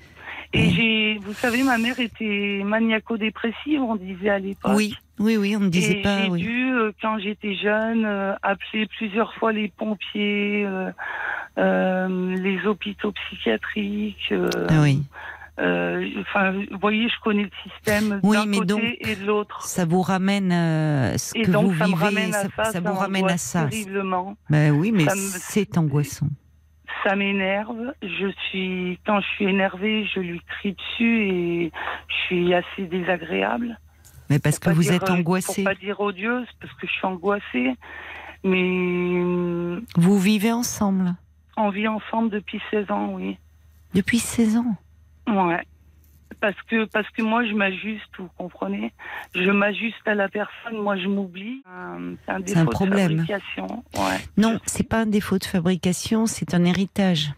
Et ouais. j'ai, vous savez, ma mère était maniaco-dépressive, on disait à l'époque. Oui, oui, oui, on ne disait et pas. J'ai oui. dû, euh, quand j'étais jeune, euh, appeler plusieurs fois les pompiers, euh, euh, les hôpitaux psychiatriques. Euh, ah oui. Euh, enfin, vous voyez, je connais le système oui, d'un mais côté donc, et de l'autre. Ça vous ramène à ce et que donc, vous ça vivez. Me ramène à ça, ça, ça vous ramène à ça. Terriblement. Ben oui, mais me... c'est angoissant. Ça m'énerve. Je suis, quand je suis énervée, je lui crie dessus et je suis assez désagréable. Mais parce que vous êtes angoissée. Pour pas dire odieuse, parce que je suis angoissée. Mais vous vivez ensemble. On vit ensemble depuis seize ans, oui. Depuis seize ans. Ouais. Parce que parce que moi je m'ajuste, vous comprenez. Je m'ajuste à la personne, moi je m'oublie. C'est un défaut c'est un problème. de fabrication. Ouais. Non, c'est pas un défaut de fabrication, c'est un héritage.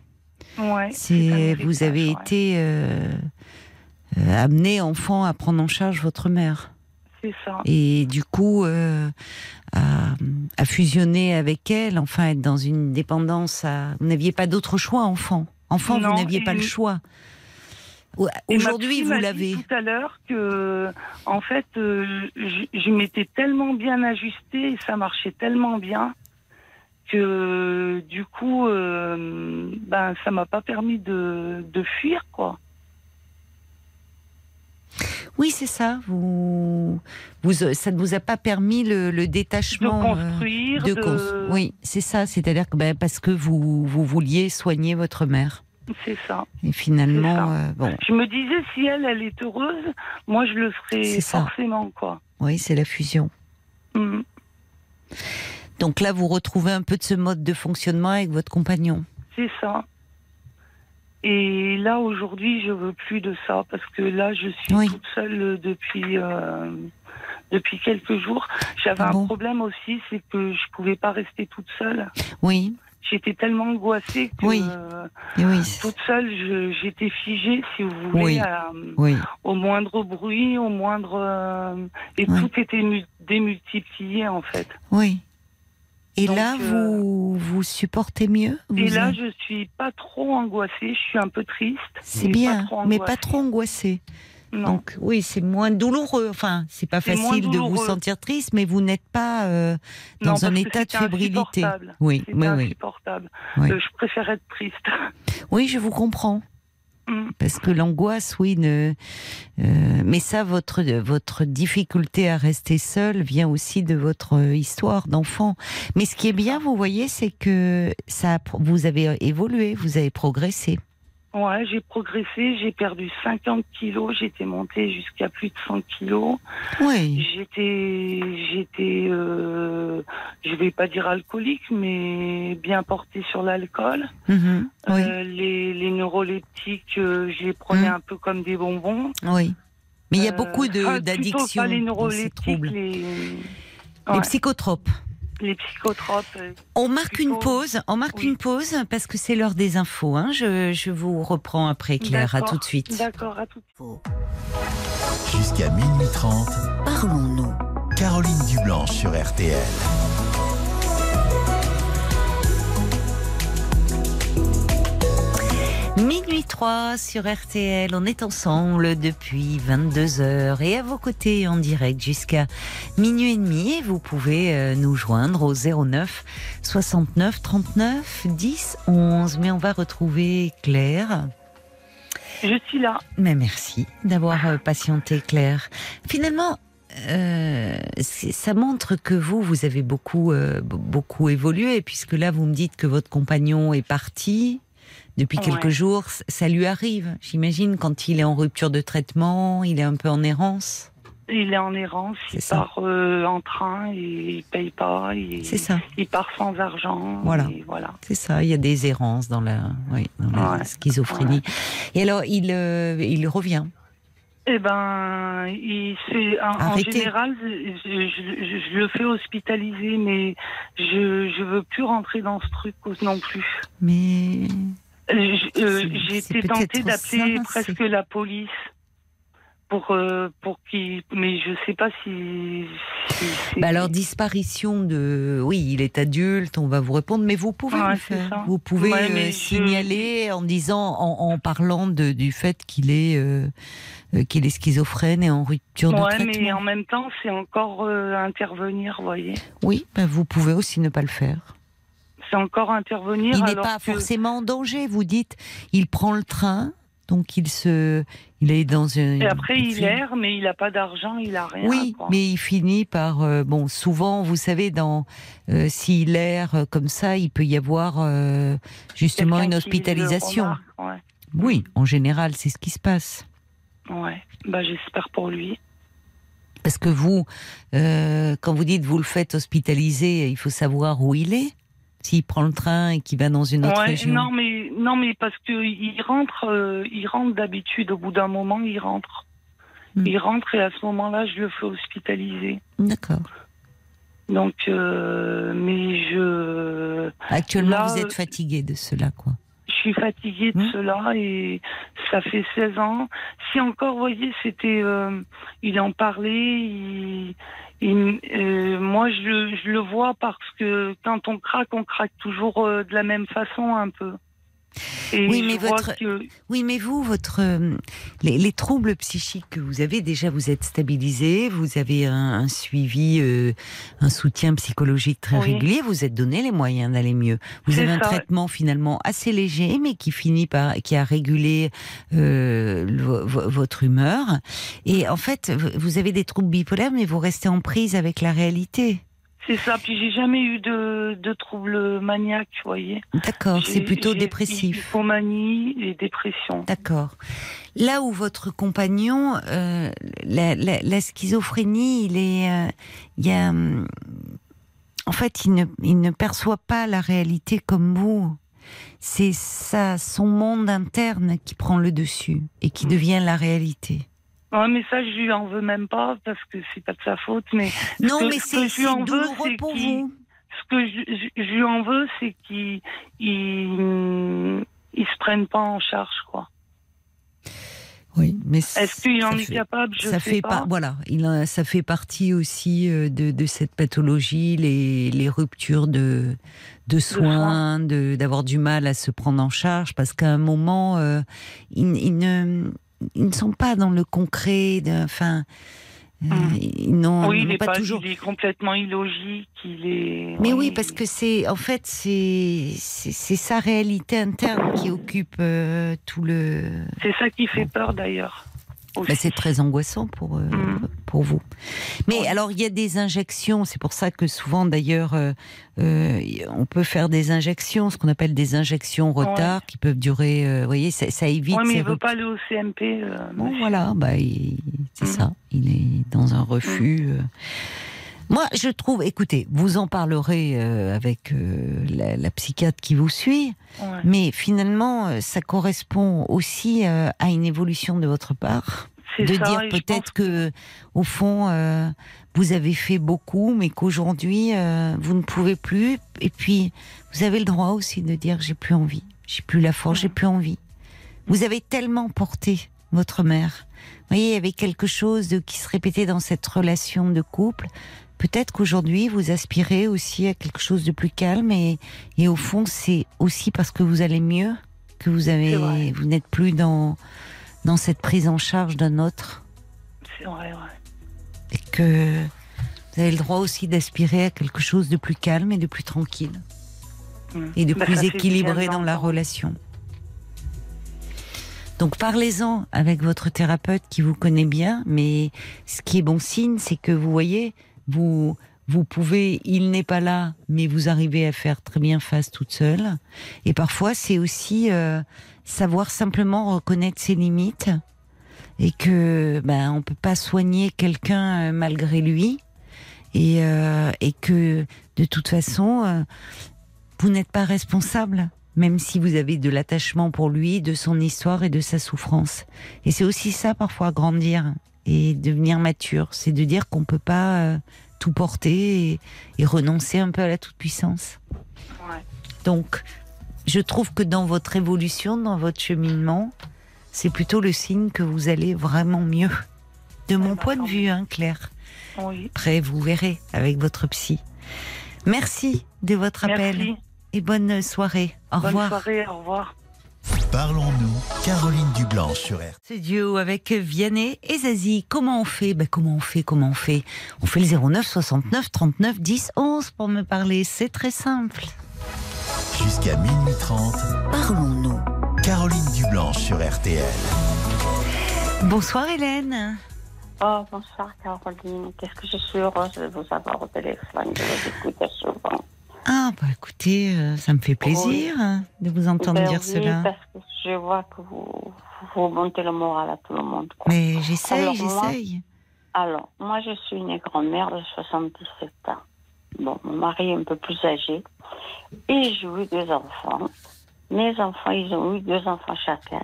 Ouais. C'est, c'est un héritage, vous avez ouais. été euh, euh, amené enfant à prendre en charge votre mère. C'est ça. Et du coup euh, à, à fusionner avec elle, enfin être dans une dépendance. À... Vous n'aviez pas d'autre choix, enfant. Enfant, non, vous n'aviez pas le choix. Aujourd'hui, vous l'avez. Dit tout à l'heure que, en fait, euh, je, je m'étais tellement bien ajustée et ça marchait tellement bien que, du coup, euh, ben, ça m'a pas permis de, de fuir, quoi. Oui, c'est ça. Vous, vous, ça ne vous a pas permis le, le détachement. De construire. Euh, de de... Cons... Oui, c'est ça. C'est-à-dire que, ben, parce que vous, vous vouliez soigner votre mère. C'est ça. Et finalement, ça. Euh, bon. Je me disais, si elle, elle est heureuse, moi, je le ferais forcément, quoi. Oui, c'est la fusion. Mmh. Donc là, vous retrouvez un peu de ce mode de fonctionnement avec votre compagnon. C'est ça. Et là, aujourd'hui, je veux plus de ça, parce que là, je suis oui. toute seule depuis, euh, depuis quelques jours. J'avais ah bon. un problème aussi, c'est que je pouvais pas rester toute seule. Oui. J'étais tellement angoissée que oui. Euh, oui. toute seule, je, j'étais figée, si vous voulez, oui. À, oui. au moindre bruit, au moindre... Euh, et oui. tout était mu- démultiplié, en fait. Oui. Et donc, là, euh, vous vous supportez mieux vous Et là, avez... je suis pas trop angoissée, je suis un peu triste. C'est bien, pas mais pas trop angoissée. Non. Donc, oui, c'est moins douloureux. Enfin, c'est pas c'est facile de vous sentir triste, mais vous n'êtes pas euh, dans non, un état de fébrilité. Oui, c'est oui, insupportable. Oui. Euh, je préfère être triste. Oui, je vous comprends. Mm. Parce que l'angoisse, oui, ne... euh, mais ça, votre, votre difficulté à rester seule vient aussi de votre histoire d'enfant. Mais ce qui est bien, vous voyez, c'est que ça, vous avez évolué, vous avez progressé. Ouais, j'ai progressé, j'ai perdu cinquante kilos, j'étais montée jusqu'à plus de cent kilos. Oui. J'étais, j'étais, euh, je vais pas dire alcoolique, mais bien portée sur l'alcool. Mm-hmm. Oui. Euh, les, les neuroleptiques, euh, je les prenais mm. un peu comme des bonbons. Oui. Mais il euh, y a beaucoup de, ah, d'addictions. Plutôt pas les neuroleptiques, les, les... Ouais. Les psychotropes. Les psychotropes. On marque psychos. une pause, on marque oui. une pause parce que c'est l'heure des infos. Hein. Je, je vous reprends après, Claire. D'accord, à tout de suite. D'accord, à tout de suite. Jusqu'à minuit trente, parlons-nous. Caroline Dublanche sur R T L. Minuit trois sur R T L, on est ensemble depuis vingt-deux heures et à vos côtés en direct jusqu'à minuit et demi. Et vous pouvez nous joindre au zéro neuf soixante-neuf trente-neuf dix onze. Mais on va retrouver Claire. Je suis là. Mais merci d'avoir patienté, Claire. Finalement, Euh, ça montre que vous, vous avez beaucoup, euh, beaucoup évolué, puisque là vous me dites que votre compagnon est parti depuis ouais. quelques jours. Ça lui arrive, j'imagine, quand il est en rupture de traitement, il est un peu en errance. Il est en errance, c'est il ça. part euh, en train, il ne paye pas, il, c'est ça. il part sans argent. Voilà. Et voilà, c'est ça, il y a des errances dans la, oui, dans la ouais. schizophrénie. Ouais. Et alors, il, euh, il revient. Eh ben, il fait, en général, je, je, je le fais hospitaliser, mais je ne veux plus rentrer dans ce truc non plus. Mais... Je, euh, j'ai été tentée d'appeler ça, presque c'est... la police pour, euh, pour qu'il... Mais je ne sais pas si... si c'est... Bah alors, disparition de... Oui, il est adulte, on va vous répondre, mais vous pouvez ouais, le faire. Vous pouvez ouais, euh, signaler je... en disant, en, en parlant de, du fait qu'il est... Euh... qu'il est schizophrène et en rupture ouais, de traitement. Oui, mais en même temps, c'est encore euh, intervenir, vous voyez. Oui, ben vous pouvez aussi ne pas le faire. C'est encore intervenir. Il n'est pas que... forcément en danger, vous dites. Il prend le train, donc il se... Il est dans une... Et après, il erre, mais il n'a pas d'argent, il n'a rien. Oui, quoi. Mais il finit par... Euh, bon, souvent, vous savez, dans euh, s'il erre euh, comme ça, il peut y avoir euh, justement quelqu'un une hospitalisation. Remarque, ouais. Oui, en général, c'est ce qui se passe. Ouais, bah j'espère pour lui. Parce que vous, euh, quand vous dites vous le faites hospitaliser, il faut savoir où il est. S'il prend le train et qu'il va dans une autre ouais, région. Non mais non mais parce que il rentre, euh, il rentre d'habitude. Au bout d'un moment, il rentre. Mmh. Il rentre et à ce moment-là, je le fais hospitaliser. D'accord. Donc, euh, mais je. Actuellement, là, vous êtes fatigué de cela, quoi. Je suis fatiguée de mmh. cela et ça fait seize ans. Si encore, vous voyez, c'était... Euh, il en parlait, il, il, euh, moi je, je le vois parce que quand on craque, on craque toujours euh, de la même façon un peu. Et oui, mais votre... que... oui, mais vous, votre... les, les troubles psychiques que vous avez, déjà vous êtes stabilisé, vous avez un, un suivi, euh, un soutien psychologique très oui. régulier, vous êtes donné les moyens d'aller mieux. Vous c'est avez ça. un traitement finalement assez léger, mais qui finit par, qui a régulé euh, le, votre humeur. Et en fait, vous avez des troubles bipolaires, mais vous restez en prise avec la réalité. C'est ça, puis j'ai jamais eu de, de troubles maniaques, vous voyez. D'accord, j'ai, c'est plutôt j'ai dépressif. Hypomanie et dépression. D'accord. Là où votre compagnon, euh, la, la, la schizophrénie, il est, euh, il y a, en fait, il ne, il ne perçoit pas la réalité comme vous. C'est ça, son monde interne qui prend le dessus et qui devient la réalité. Ouais, mais ça, je lui en veux même pas, parce que c'est pas de sa faute, mais... Non, ce mais ce c'est, c'est douloureux veux, c'est pour vous. Ce que je, je, je lui en veux, c'est qu'il il, il se prenne pas en charge, quoi. Oui, mais... Est-ce qu'il en est fait, capable, je ça sais fait pas. Par, voilà, il a, ça fait partie aussi de, de cette pathologie, les, les ruptures de, de soins, de soins. De, d'avoir du mal à se prendre en charge, parce qu'à un moment, euh, il, il ne... ils ne sont pas dans le concret, de, enfin, Euh, non, oui, il n'est pas, pas toujours. Il est complètement illogique. Il est. Mais oui, oui parce que c'est, en fait, c'est, c'est, c'est sa réalité interne qui occupe euh, tout le. C'est ça qui fait peur d'ailleurs. Ben, c'est très angoissant pour, euh, mmh. pour vous. Mais oui. Alors, il y a des injections. C'est pour ça que souvent, d'ailleurs, euh, euh, on peut faire des injections, ce qu'on appelle des injections retard, oui. qui peuvent durer. Euh, vous voyez, ça, ça évite. Oui, mais il ne veut pas aller au C M P. Euh, bon, voilà, bah, il, c'est mmh. ça. Il est dans un refus. Mmh. Euh. Moi, je trouve. Écoutez, vous en parlerez euh, avec euh, la, la psychiatre qui vous suit. Ouais. Mais finalement, ça correspond aussi euh, à une évolution de votre part. C'est de ça, dire peut-être que... que, au fond, euh, vous avez fait beaucoup, mais qu'aujourd'hui, euh, vous ne pouvez plus. Et puis, vous avez le droit aussi de dire j'ai plus envie, j'ai plus la force, ouais. j'ai plus envie. Vous avez tellement porté votre mère. Vous voyez, il y avait quelque chose de, qui se répétait dans cette relation de couple. Peut-être qu'aujourd'hui, vous aspirez aussi à quelque chose de plus calme et, et au fond, c'est aussi parce que vous allez mieux que vous, avez, vous n'êtes plus dans, dans cette prise en charge d'un autre. C'est vrai, ouais. Et que vous avez le droit aussi d'aspirer à quelque chose de plus calme et de plus tranquille. Mmh. Et de bah, plus équilibré dans la relation. Donc parlez-en avec votre thérapeute qui vous connaît bien, mais ce qui est bon signe, c'est que vous voyez... Vous, vous pouvez, il n'est pas là, mais vous arrivez à faire très bien face toute seule. Et parfois, c'est aussi euh, savoir simplement reconnaître ses limites et que ben on peut pas soigner quelqu'un euh, malgré lui et euh, et que de toute façon, euh, vous n'êtes pas responsable, même si vous avez de l'attachement pour lui, de son histoire et de sa souffrance. Et c'est aussi ça parfois grandir. Et devenir mature, c'est de dire qu'on ne peut pas euh, tout porter et, et renoncer un peu à la toute-puissance. Ouais. Donc, je trouve que dans votre évolution, dans votre cheminement, c'est plutôt le signe que vous allez vraiment mieux. De mon ouais, bah, point de vue, hein, Claire. Oui. Après, vous verrez avec votre psy. Merci de votre Merci. appel et bonne soirée. Au bonne revoir. Bonne soirée, au revoir. Parlons-nous, Caroline Dublanche sur R T L. C'est duo avec Vianney et Zazie. Comment on fait ben Comment on fait Comment on fait On fait le zéro neuf soixante-neuf trente-neuf dix onze pour me parler. C'est très simple. Jusqu'à minuit trente, parlons-nous, Caroline Dublanche sur R T L. Bonsoir Hélène. Oh, bonsoir Caroline. Qu'est-ce que je suis heureuse de vous avoir au téléphone, de vous écouter souvent. Ah, bah écoutez, euh, ça me fait plaisir oui. hein, de vous entendre ben dire oui, cela. Parce que je vois que vous, vous montez le moral à tout le monde. Quoi. Mais j'essaye, alors, j'essaye. Moi, alors, moi je suis une grand-mère de soixante-dix-sept ans. Bon, mon mari est un peu plus âgé. Et j'ai eu deux enfants. Mes enfants, ils ont eu deux enfants chacun.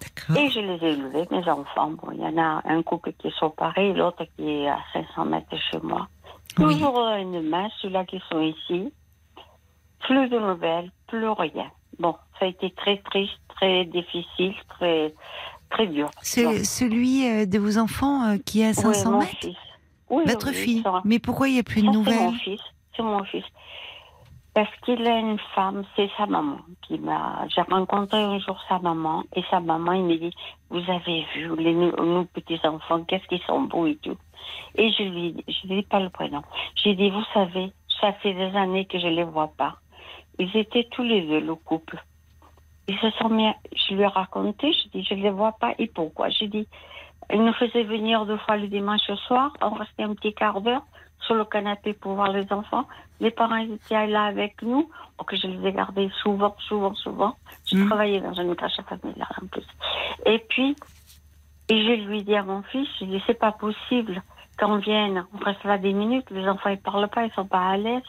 D'accord. Et je les ai élevés, mes enfants. Bon, il y en a un couple qui est séparé, l'autre qui est à cinq cents mètres de chez moi. Oui. Toujours une main, ceux-là qui sont ici. Plus de nouvelles, plus rien. Bon, ça a été très triste, très difficile, très, très dur. C'est celui de vos enfants qui est à cinq cents mètres ? Oui, mon fils. Oui, votre oui, fille sera... Mais pourquoi il n'y a plus de ça, nouvelles ? C'est mon fils. C'est mon fils. Parce qu'il a une femme, c'est sa maman qui m'a... J'ai rencontré un jour sa maman, et sa maman, il m'a dit, vous avez vu, les, nos petits-enfants, qu'est-ce qu'ils sont beaux et tout. Et je lui je lui dis pas le prénom. J'ai dit, vous savez, ça fait des années que je les vois pas. Ils étaient tous les deux, le couple. Ils se sont mis... À, je lui ai raconté, je dis, je les vois pas, et pourquoi ? J'ai dit, ils nous faisaient venir deux fois le dimanche soir, on restait un petit quart d'heure, sur le canapé pour voir les enfants. Les parents étaient là avec nous, que je les ai gardés souvent, souvent, souvent. Je mmh. travaillais dans une crèche familiale en plus. Et puis, et je lui dis à mon fils, je lui dis, c'est pas possible qu'on vienne, on reste là des minutes, les enfants ils parlent pas, ils sont pas à l'aise,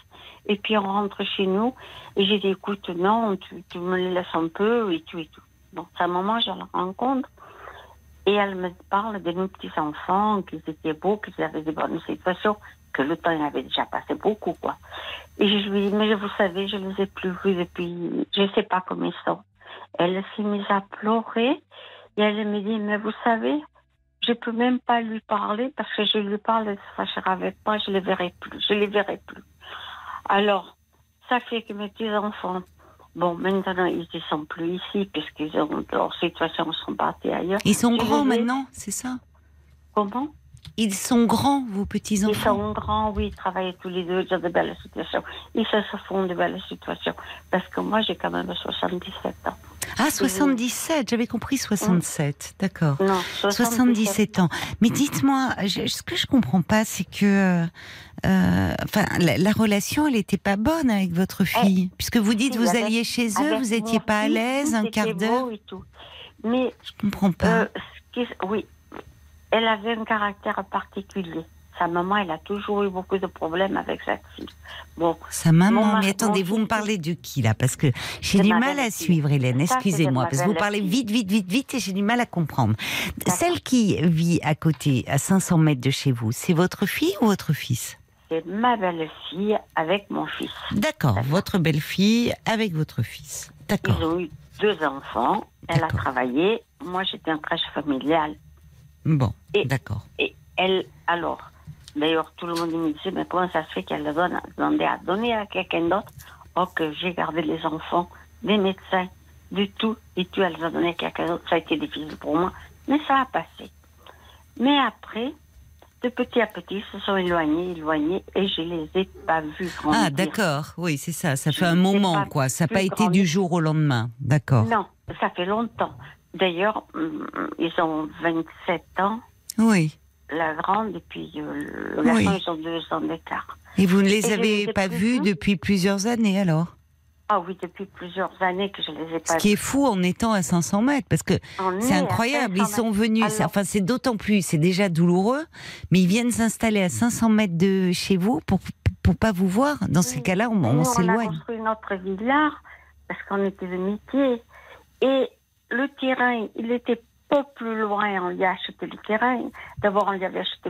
et puis on rentre chez nous, et j'ai dit, écoute, non, tu, tu me les laisses un peu, et tout, et tout. Donc, sa maman, je la rencontre, et elle me parle de nos petits-enfants, qu'ils étaient beaux, qu'ils avaient des bonnes situations, que le temps, il avait déjà passé beaucoup, quoi. Et je lui dis, mais vous savez, je ne les ai plus vus depuis, je ne sais pas comment ils sont. Elle s'est mise à pleurer et elle me dit, mais vous savez, je ne peux même pas lui parler parce que je lui parle, elle se fâchera avec moi, je ne les verrai plus, je ne les verrai plus. Alors, ça fait que mes petits-enfants, bon, maintenant, ils ne sont plus ici puisqu'ils ont leur situation, ils sont partis ailleurs. Ils sont grands maintenant, c'est ça ? Comment ? Ils sont grands, vos petits-enfants? Ils sont grands, oui, ils travaillent tous les deux, ils ont de belles situations. Ils se font de belles situations. Parce que moi, j'ai quand même soixante-dix-sept ans. Ah, soixante-dix-sept, j'avais compris soixante-sept, d'accord. Non, soixante-dix-sept ans. Mais dites-moi, je, ce que je ne comprends pas, c'est que euh, enfin, la, la relation, elle n'était pas bonne avec votre fille. Eh, puisque vous dites, si, vous avec, alliez chez eux, vous n'étiez pas à l'aise, un quart d'heure. Mais je ne comprends pas. Euh, qui, oui, elle avait un caractère particulier. Sa maman, elle a toujours eu beaucoup de problèmes avec sa fille. Bon, sa maman, mari, mais attendez, vous me parlez de qui, là? Parce que j'ai du mal à suivre, Hélène, excusez-moi, parce que vous parlez vite, vite, vite, vite, et j'ai du mal à comprendre. Celle qui vit à côté, à cinq cents mètres de chez vous, c'est votre fille ou votre fils? C'est ma belle-fille avec mon fils. D'accord, votre belle-fille avec votre fils. D'accord. Ils ont eu deux enfants, elle a travaillé, moi j'étais en crèche familiale. Bon, d'accord. Et elle, alors... D'ailleurs, tout le monde me disait, mais comment ça se fait qu'elle donne, demandait à donner à quelqu'un d'autre? Oh, que j'ai gardé les enfants, des médecins, du tout, et tout, elle a donné à quelqu'un d'autre. Ça a été difficile pour moi, mais ça a passé. Mais après, de petit à petit, ils se sont éloignés, éloignés, et je les ai pas vus grandir. Ah, d'accord, oui, c'est ça, ça fait un moment, quoi. Ça n'a pas été du jour au lendemain, d'accord. Non, ça fait longtemps. D'ailleurs, ils ont vingt-sept ans. Oui. La grande, et puis euh, le garçon, oui. Ils ont deux ans d'écart. Et vous ne les et avez pas vus depuis plusieurs années, alors? Ah oui, depuis plusieurs années que je les ai pas vus. Ce qui est fou en étant à cinq cents mètres, parce que c'est incroyable, ils sont venus, alors... enfin c'est d'autant plus, c'est déjà douloureux, mais ils viennent s'installer à cinq cents mètres de chez vous pour ne pas vous voir. Dans ces cas-là, on, on s'éloigne. On a construit notre villa, parce qu'on était de métier, et le terrain, il était peu plus loin, on lui a acheté le terrain. D'abord, on lui avait acheté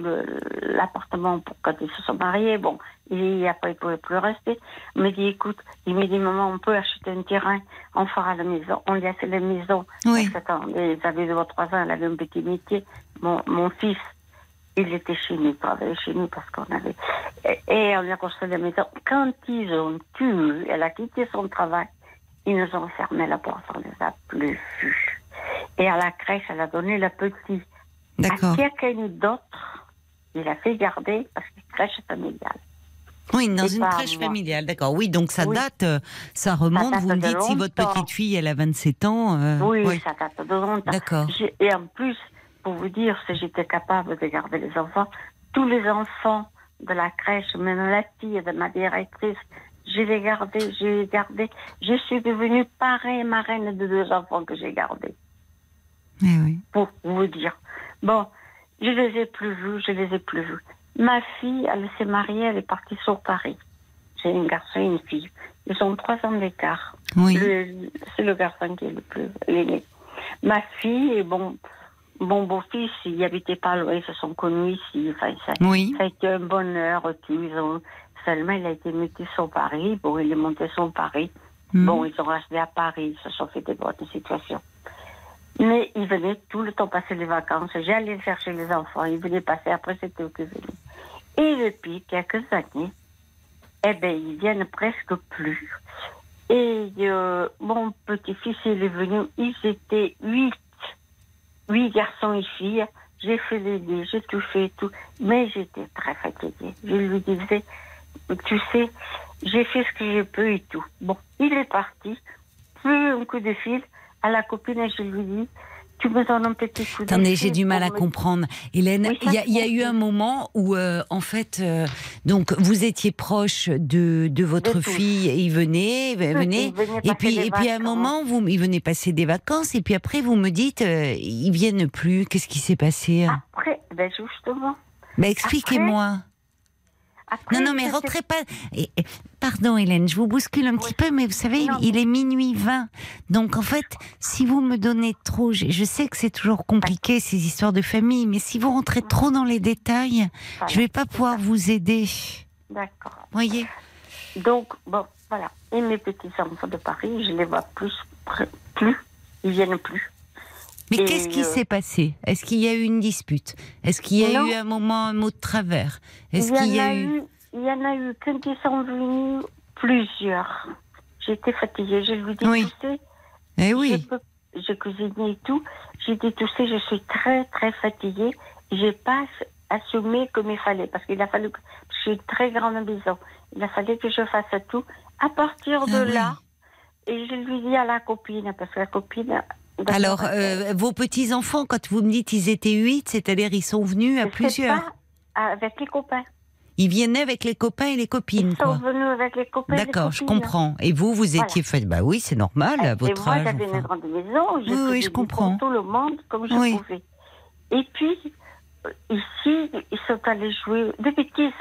l'appartement pour quand ils se sont mariés. Bon, et après, il ne pouvait plus rester. Il me dit, écoute, il me dit, maman, on peut acheter un terrain, on fera la maison. On lui a fait la maison. Oui. Parce qu'elle avait deux ou trois ans, elle avait un petit métier. Mon, mon fils, il était chez nous, il travaillait chez nous parce qu'on avait... Et, et on lui a construit la maison. Quand ils ont tué, elle a quitté son travail, ils nous ont fermé la porte, on ne les a plus vus. Et à la crèche, elle a donné la petite. D'accord. À quelqu'un d'autre, il a fait garder parce que crèche familiale. Oui, dans une crèche familiale, d'accord. Oui, donc ça date, ça remonte. Vous me dites si votre petite fille, elle a vingt-sept ans. Euh, oui, ouais. Ça date de longtemps. D'accord. Et en plus, pour vous dire, si j'étais capable de garder les enfants, tous les enfants de la crèche, même la fille de ma directrice, je l'ai gardée, je l'ai gardée. Je suis devenue parrain et marraine de deux enfants que j'ai gardés. Oui. Pour vous dire. Bon, je les ai plus vus, je les ai plus vus. Ma fille, elle s'est mariée, elle est partie sur Paris. J'ai un garçon et une fille. Ils ont trois ans d'écart. Oui. C'est le garçon qui est le plus l'aîné. Ma fille et bon, mon beau-fils, ils n'habitaient pas loin, ils se sont connus ici. Enfin, ça, oui. Ça a été un bonheur. Ils ont, seulement, il a été muté sur Paris. Bon, il est monté sur Paris. Mmh. Bon, ils sont restés à Paris. Ils se sont fait des bonnes situations. Mais ils venaient tout le temps passer les vacances. J'allais chercher les enfants. Ils venaient passer. Après, c'était eux qui venaient. Et depuis quelques années, eh ben, ils viennent presque plus. Et euh, mon petit-fils, il est venu. Ils étaient huit. Huit garçons et filles. J'ai fait les deux. J'ai tout fait et tout. Mais j'étais très fatiguée. Je lui disais, tu sais, j'ai fait ce que je peux et tout. Bon, il est parti. Plus un coup de fil. À la copine, je lui dis, tu me donnes un petit coup de... Attendez, j'ai du mal à me... comprendre. Hélène, il oui, y, y a eu un moment où, euh, en fait, euh, donc, vous étiez proche de, de votre de fille, et il venait, il venait, et puis, et puis à un moment, vous, il venait passer des vacances, et puis après, vous me dites, euh, ils ne viennent plus, qu'est-ce qui s'est passé? Après, ben justement... Ben, expliquez-moi. Après, non, non, mais rentrez pas... Pardon, Hélène, je vous bouscule un oui. petit peu, mais vous savez, non, il, il est minuit vingt. Donc, en fait, si vous me donnez trop... Je, je sais que c'est toujours compliqué, ces histoires de famille, mais si vous rentrez trop dans les détails, voilà, je ne vais pas pouvoir vous aider. D'accord. Vous voyez? Donc, bon, voilà. Et mes petits-enfants de Paris, je ne les vois plus, plus. Ils ne viennent plus. Mais qu'est-ce qui euh... s'est passé? Est-ce qu'il y a eu une dispute? Est-ce qu'il y a non. eu un moment, un mot de travers? Est-ce qu'il y a, a eu... eu... Il y en a eu, quand ils sont venus, plusieurs. J'étais fatiguée, je lui dis, oui. tu sais, eh oui. j'ai cuisiné et tout. J'ai dit, tu sais, je suis très, très fatiguée. Je passe assumer comme il fallait, parce qu'il a fallu que je suis une très grande maison, il a fallu que je fasse tout. À partir de ah oui. là, et je lui dis à la copine, parce que la copine... Alors, euh, vos petits-enfants, quand vous me dites ils étaient huit, c'est-à-dire ils sont venus à je plusieurs pas avec les copains. Ils venaient avec les copains et les copines, Ils quoi. sont venus avec les copains et les copines. D'accord, je comprends. Et vous, vous étiez voilà. fait... Bah oui, c'est normal, à votre moi, âge. Et moi, j'avais enfin. une grande maison, j'ai oui, oui, je comprends. Pour tout le monde, comme je oui. pouvais. Et puis, ici, ils sont allés jouer des bêtises.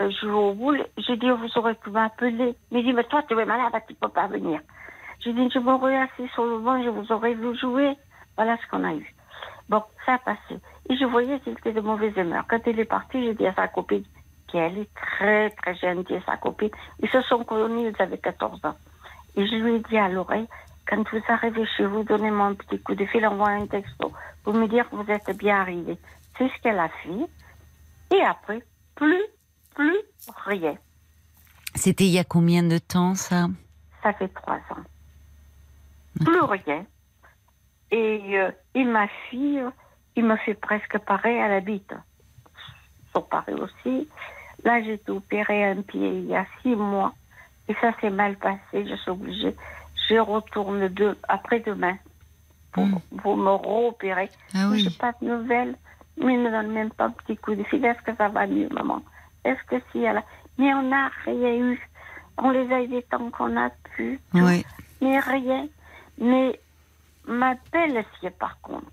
Euh, jouer au boule. J'ai dit, vous aurez pu m'appeler. Mais il dit, mais toi, tu es malade, tu ne peux pas venir. J'ai dit, je m'aurais assis sur le banc, je vous aurais vu jouer. Voilà ce qu'on a eu. Bon, ça a passé. Et je voyais qu'il était de mauvaise humeur. Quand il est parti, j'ai dit à sa copine, qui elle est très, très gentille, sa copine. Ils se sont connus, ils avaient quatorze ans. Et je lui ai dit à l'oreille, quand vous arrivez chez vous, donnez-moi un petit coup de fil, envoie un texto pour me dire que vous êtes bien arrivé. C'est ce qu'elle a fait. Et après, plus, plus rien. C'était il y a combien de temps, ça? Ça fait trois ans. Plus rien. Et, euh, et ma fille, il m'a fait presque pareil à la bite. Son pareil aussi. Là, j'ai été opérée à un pied il y a six mois. Et ça s'est mal passé, je suis obligée. Je retourne de, après-demain pour, mmh. pour me réopérer. Ah oui. Je n'ai pas de nouvelles. Mais ils ne me donnent même pas un petit coup de fil. Est-ce que ça va mieux, maman? Est-ce que si elle a... Mais on n'a rien eu. On les a aidés tant qu'on a pu. Oui. Mais rien. Mais ma belle-fille, par contre,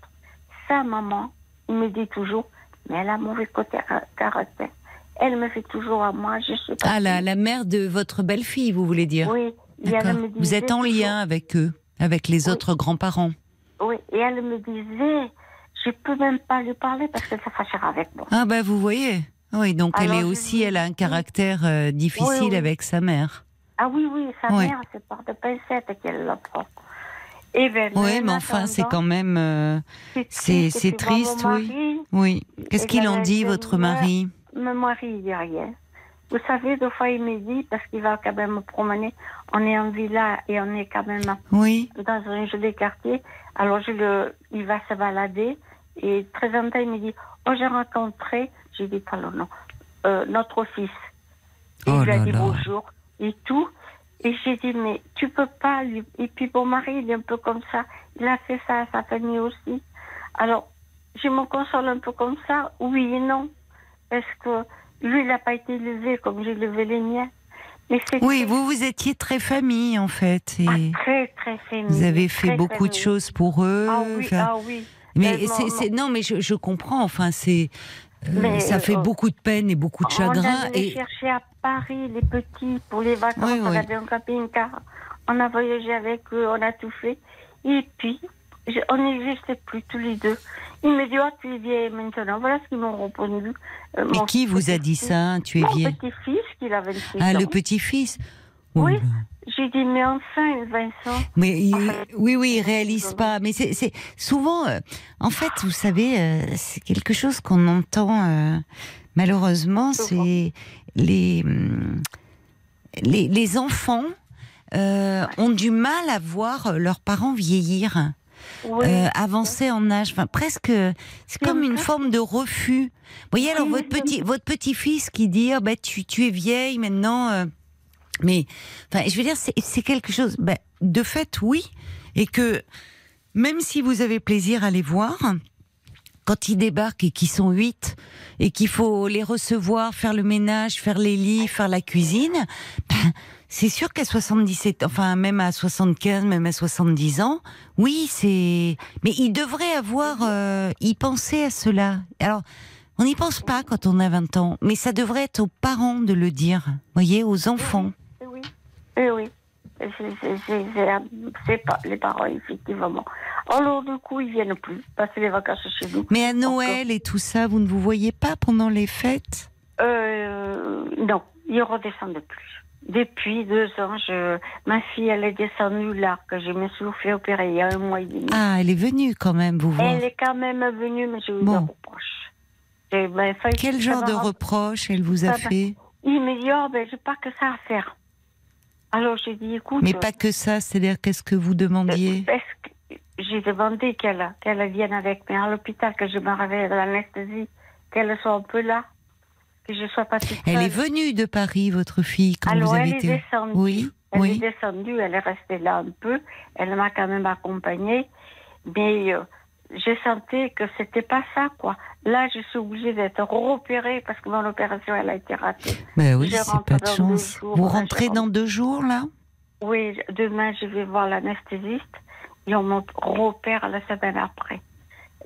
sa maman, il me dit toujours, mais elle a mauvais côté caractère. Elle me fait toujours à moi, je sais pas. Ah, la, la mère de votre belle-fille, vous voulez dire? Oui. Et elle me disait, vous êtes en lien avec eux, avec les oui. autres grands-parents? Oui, et elle me disait, je ne peux même pas lui parler parce que ça fâchera avec moi. Ah ben, bah, vous voyez. Oui, donc alors, elle est aussi, dis, elle a un caractère euh, difficile oui, oui. avec sa mère. Ah oui, oui, sa oui. mère, c'est par de pincettes qu'elle l'apprend. Eh ben, oui, mais enfin, c'est quand même... Euh, c'est c'est triste, oui. oui. Qu'est-ce qu'il en dit, votre mari? Mon mari, il dit rien. Vous savez, deux fois, il me dit, parce qu'il va quand même me promener, on est en villa et on est quand même oui. dans un joli quartier. Alors, je le, il va se balader. Et très longtemps, il me dit, « Oh, j'ai rencontré... » J'ai dit, « Pardon, non. Euh, notre fils. » Il oh lui a dit là. bonjour et tout. Et j'ai dit, mais tu peux pas lui... Et puis mon mari, il est un peu comme ça. Il a fait ça à sa famille aussi. Alors, je me console un peu comme ça, oui et non. Parce que lui, il n'a pas été élevé comme j'ai élevé les miens. Mais oui, vous, vous étiez très famille, en fait. Et ah, très, très famille. Vous avez fait très, beaucoup très de choses pour eux. Ah oui, enfin... ah oui. Mais ben, c'est, c'est... Non, mais je, je comprends, enfin, c'est... Mais, ça fait euh, beaucoup de peine et beaucoup de chagrin. On allait et... chercher à Paris les petits pour les vacances, oui, on oui. avait un camping-car, on a voyagé avec eux, on a tout fait. Et puis, je, on n'existait plus tous les deux. Il me dit, oh, tu es vieille maintenant. Voilà ce qu'ils m'ont répondu. Euh, Mais qui vous a dit ça, tu es vieille? Mon petit-fils, qu'il avait vingt-six ans. Ah, le petit-fils? Oui, j'ai dit, mais enfin, Vincent... Mais il, oui, oui, il ne réalise pas. Mais c'est, c'est souvent, euh, en fait, vous savez, euh, c'est quelque chose qu'on entend, euh, malheureusement, c'est les, les, les enfants euh, ont du mal à voir leurs parents vieillir, oui. euh, avancer en âge. Enfin, presque, c'est comme une forme de refus. Vous voyez, alors, votre petit, votre petit-fils qui dit, oh, bah, tu, tu es vieille maintenant... Euh, mais, enfin, je veux dire, c'est, c'est quelque chose... Ben, de fait, oui. Et que, même si vous avez plaisir à les voir, quand ils débarquent et qu'ils sont huit, et qu'il faut les recevoir, faire le ménage, faire les lits, faire la cuisine, ben, c'est sûr qu'à soixante-dix-sept... Enfin, même à soixante-quinze, même à soixante-dix ans, oui, c'est... Mais ils devraient avoir... Euh, y penser à cela. Alors... On n'y pense pas quand on a vingt ans, mais ça devrait être aux parents de le dire, voyez, aux enfants. Oui, oui, oui. C'est pas les parents, effectivement. Alors, du coup, ils viennent plus passer les vacances chez nous. Mais à Noël et tout ça, vous ne vous voyez pas pendant les fêtes? Euh, non, ils redescendent plus. Depuis deux ans, je... ma fille, elle est descendue là, que je me suis fait opérer il y a un mois et demi. Ah, elle est venue quand même, vous voyez? Elle est quand même venue, mais je vous en reproche. Ben, ça, quel genre de reproche elle vous a ah, fait? Il me dit, oh, ben, j'ai pas que ça à faire. Alors, j'ai dit, écoute... Mais pas que ça, c'est-à-dire, qu'est-ce que vous demandiez? J'ai demandé qu'elle qu'elle vienne avec moi à l'hôpital, que je me réveille de l'anesthésie, qu'elle soit un peu là, que je sois pas toute seule. Elle est venue de Paris, votre fille, quand Alors, vous avez été... Alors, elle est descendue. Oui, elle oui. est descendue, elle est restée là un peu. Elle m'a quand même accompagnée. Mais euh, j'ai senti que c'était pas ça, quoi. Là, je suis obligée d'être repérée parce que mon opération, elle a été ratée. Ben oui, c'est pas de chance. Jours, vous rentrez dans deux jours, là ? Oui, demain, je vais voir l'anesthésiste. Et on me repère la semaine après.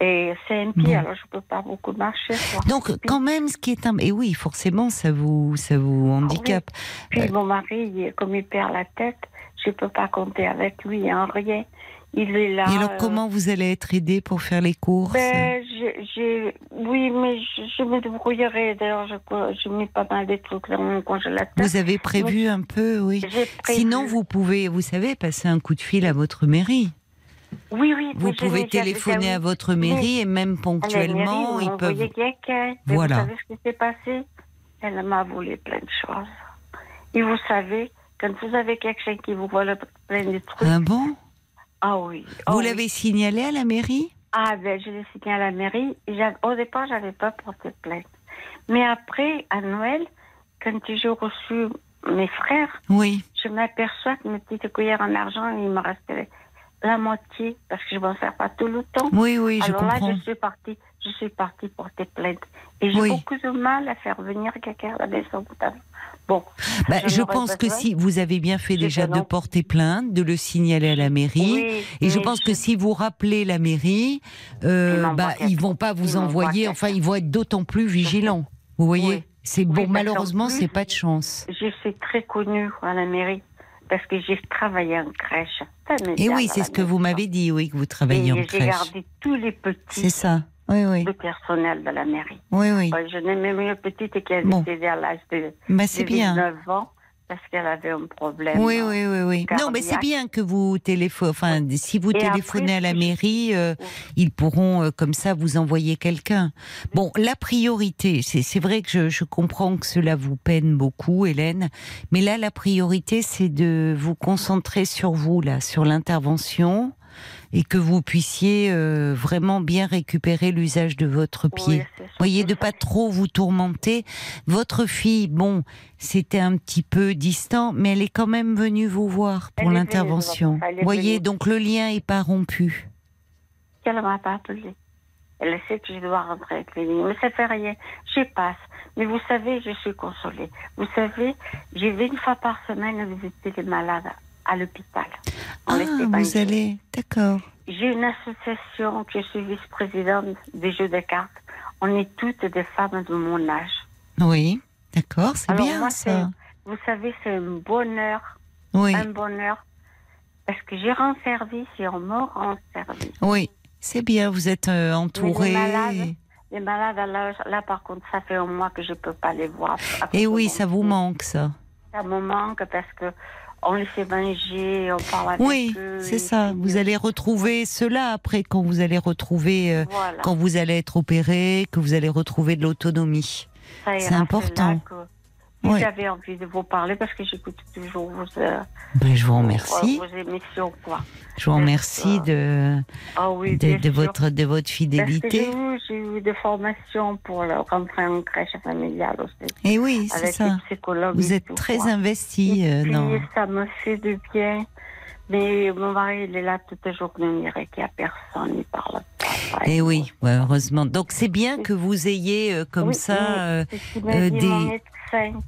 Et c'est un pied, bon. Alors je ne peux pas beaucoup marcher. Quoi. Donc, quand même, ce qui est un... Et oui, forcément, ça vous, ça vous handicape. Ah oui. Puis euh... mon mari, comme il perd la tête, je ne peux pas compter avec lui en rien. Il est là... Et alors, euh... comment vous allez être aidée pour faire les courses ? Ben, je, je... Oui, mais je, je me débrouillerai. D'ailleurs, je, je mets pas mal des trucs dans mon congélateur. Vous avez prévu donc, un peu, oui. Prévu... Sinon, vous pouvez, vous savez, passer un coup de fil à votre mairie. Oui, oui. Vous pouvez téléphoner à votre mairie et même ponctuellement, ils peuvent... Voilà. Vous savez ce qui s'est passé ? Elle m'a volé plein de choses. Et vous savez, quand vous avez quelqu'un qui vous vole plein de trucs... Ah bon ? Ah oui. Vous l'avez signalé à la mairie ? Ah ben, je l'ai signalé à la mairie. Au départ, je n'avais pas porté plainte. Mais après, à Noël, quand j'ai reçu mes frères, oui. je m'aperçois que mes petites cuillères en argent, il me restait... la moitié, parce que je ne m'en sers pas tout le temps. Oui, oui, je Alors comprends. Alors là, je suis partie, je suis partie porter plainte. Et j'ai oui. beaucoup de mal à faire venir quelqu'un à la maison. Bon. Bah, je je pense que si vous avez bien fait déjà de porter plainte, de le signaler à la mairie, oui, et je pense je... que si vous rappelez la mairie, euh, ils bah, ils vont pas vous ils envoyer, enfin, ils vont être d'autant plus vigilants. Vous voyez oui. C'est bon, oui, malheureusement, c'est pas de chance. Je suis très connue à la mairie. Parce que j'ai travaillé en crèche. Et oui, c'est ce que vous m'avez dit, oui, que vous travaillez en crèche. J'ai gardé tous les petits. C'est ça. Oui, oui. Le personnel de la mairie. Oui, oui. Moi, je n'ai même une petite qui a décédé à l'âge de, bah, de dix-neuf ans parce qu'elle avait un problème. Oui, oui, oui, oui. Cardiaque. Non, mais c'est bien que vous téléphonez. Enfin, si vous Et téléphonez après, à la mairie, euh, oui. ils pourront euh, comme ça vous envoyer quelqu'un. Bon, la priorité, c'est, c'est vrai que je, je comprends que cela vous peine beaucoup, Hélène. Mais là, la priorité, c'est de vous concentrer sur vous, là, sur l'intervention. Et que vous puissiez euh, vraiment bien récupérer l'usage de votre pied. Oui, voyez, de pas trop vous tourmenter. Votre fille, bon, c'était un petit peu distant, mais elle est quand même venue vous voir pour l'intervention. Voyez, donc le lien n'est pas rompu. Elle ne m'a pas appelée. Elle sait que je dois rentrer avec les lignes. Mais ça ne fait rien. J'y passe. Mais vous savez, je suis consolée. Vous savez, j'y vais une fois par semaine visiter les malades. À l'hôpital. Ah, vous allez, d'accord. J'ai une association, je suis vice-présidente des jeux de cartes. On est toutes des femmes de mon âge. Oui, d'accord, c'est bien moi, ça. Vous savez, c'est un bonheur, oui. un bonheur, parce que j'ai rend service et on me rend service. Oui, c'est bien, vous êtes euh, entourée. Les malades, là, là, par contre, ça fait un mois que je ne peux pas les voir. Et oui, ça vous manque, ça. Ça me manque parce que on les fait manger, on parle avec oui, eux. Oui, c'est ça. Vous allez retrouver cela après, quand vous allez retrouver, euh, voilà. quand vous allez être opéré, que vous allez retrouver de l'autonomie. C'est important. Oui. J'avais envie de vous parler parce que j'écoute toujours vos, euh, ben, je vous remercie. vos émissions. Quoi. Je vous remercie euh... de, ah oui, de, de, votre, de votre fidélité. J'ai eu, eu des formations pour rentrer en crèche familiale aussi. Et oui, c'est ça. Vous êtes tout, très investie. Euh, non. Ça me fait du bien. Mais mon mari, il est là toute la journée, il n'y a personne, il parle pas. Et oui, ouais, heureusement. Donc c'est bien que vous ayez euh, comme oui, ça oui, euh, des...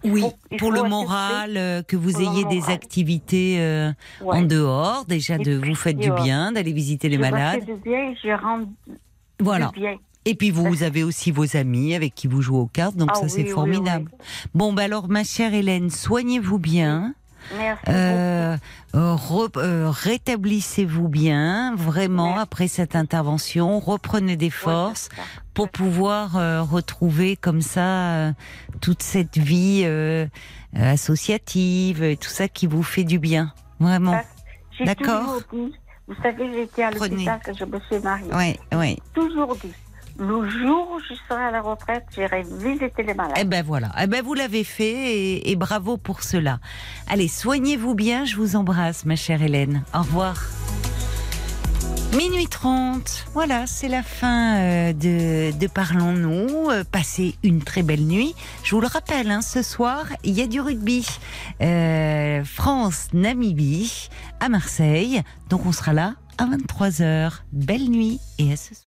Oui, pour le moral, euh, que vous ayez des activités euh, ouais. en dehors, déjà, de vous faites du bien, d'aller visiter les malades. Je fais du bien, je rends voilà. du bien. Et puis vous, vous avez aussi vos amis avec qui vous jouez aux cartes, donc ah, ça oui, c'est formidable. Oui, oui. Bon, bah alors ma chère Hélène, soignez-vous bien. Merci euh, euh, rétablissez-vous bien, vraiment, Merci. après cette intervention. Reprenez des forces oui, pour pouvoir euh, retrouver comme ça euh, toute cette vie euh, associative, et tout ça qui vous fait du bien, vraiment. D'accord. Vous savez, j'étais à l'hôpital quand je me suis mariée. Oui, oui. Toujours dit. Le jour où je serai à la retraite, j'irai visiter les malades. Eh ben voilà, eh ben vous l'avez fait et, et bravo pour cela. Allez, soignez-vous bien, je vous embrasse ma chère Hélène. Au revoir. minuit trente, voilà, c'est la fin de, de Parlons-nous. Passez une très belle nuit. Je vous le rappelle, hein, ce soir, il y a du rugby. Euh, France Namibie à Marseille. Donc on sera là à vingt-trois heures. Belle nuit et à ce soir.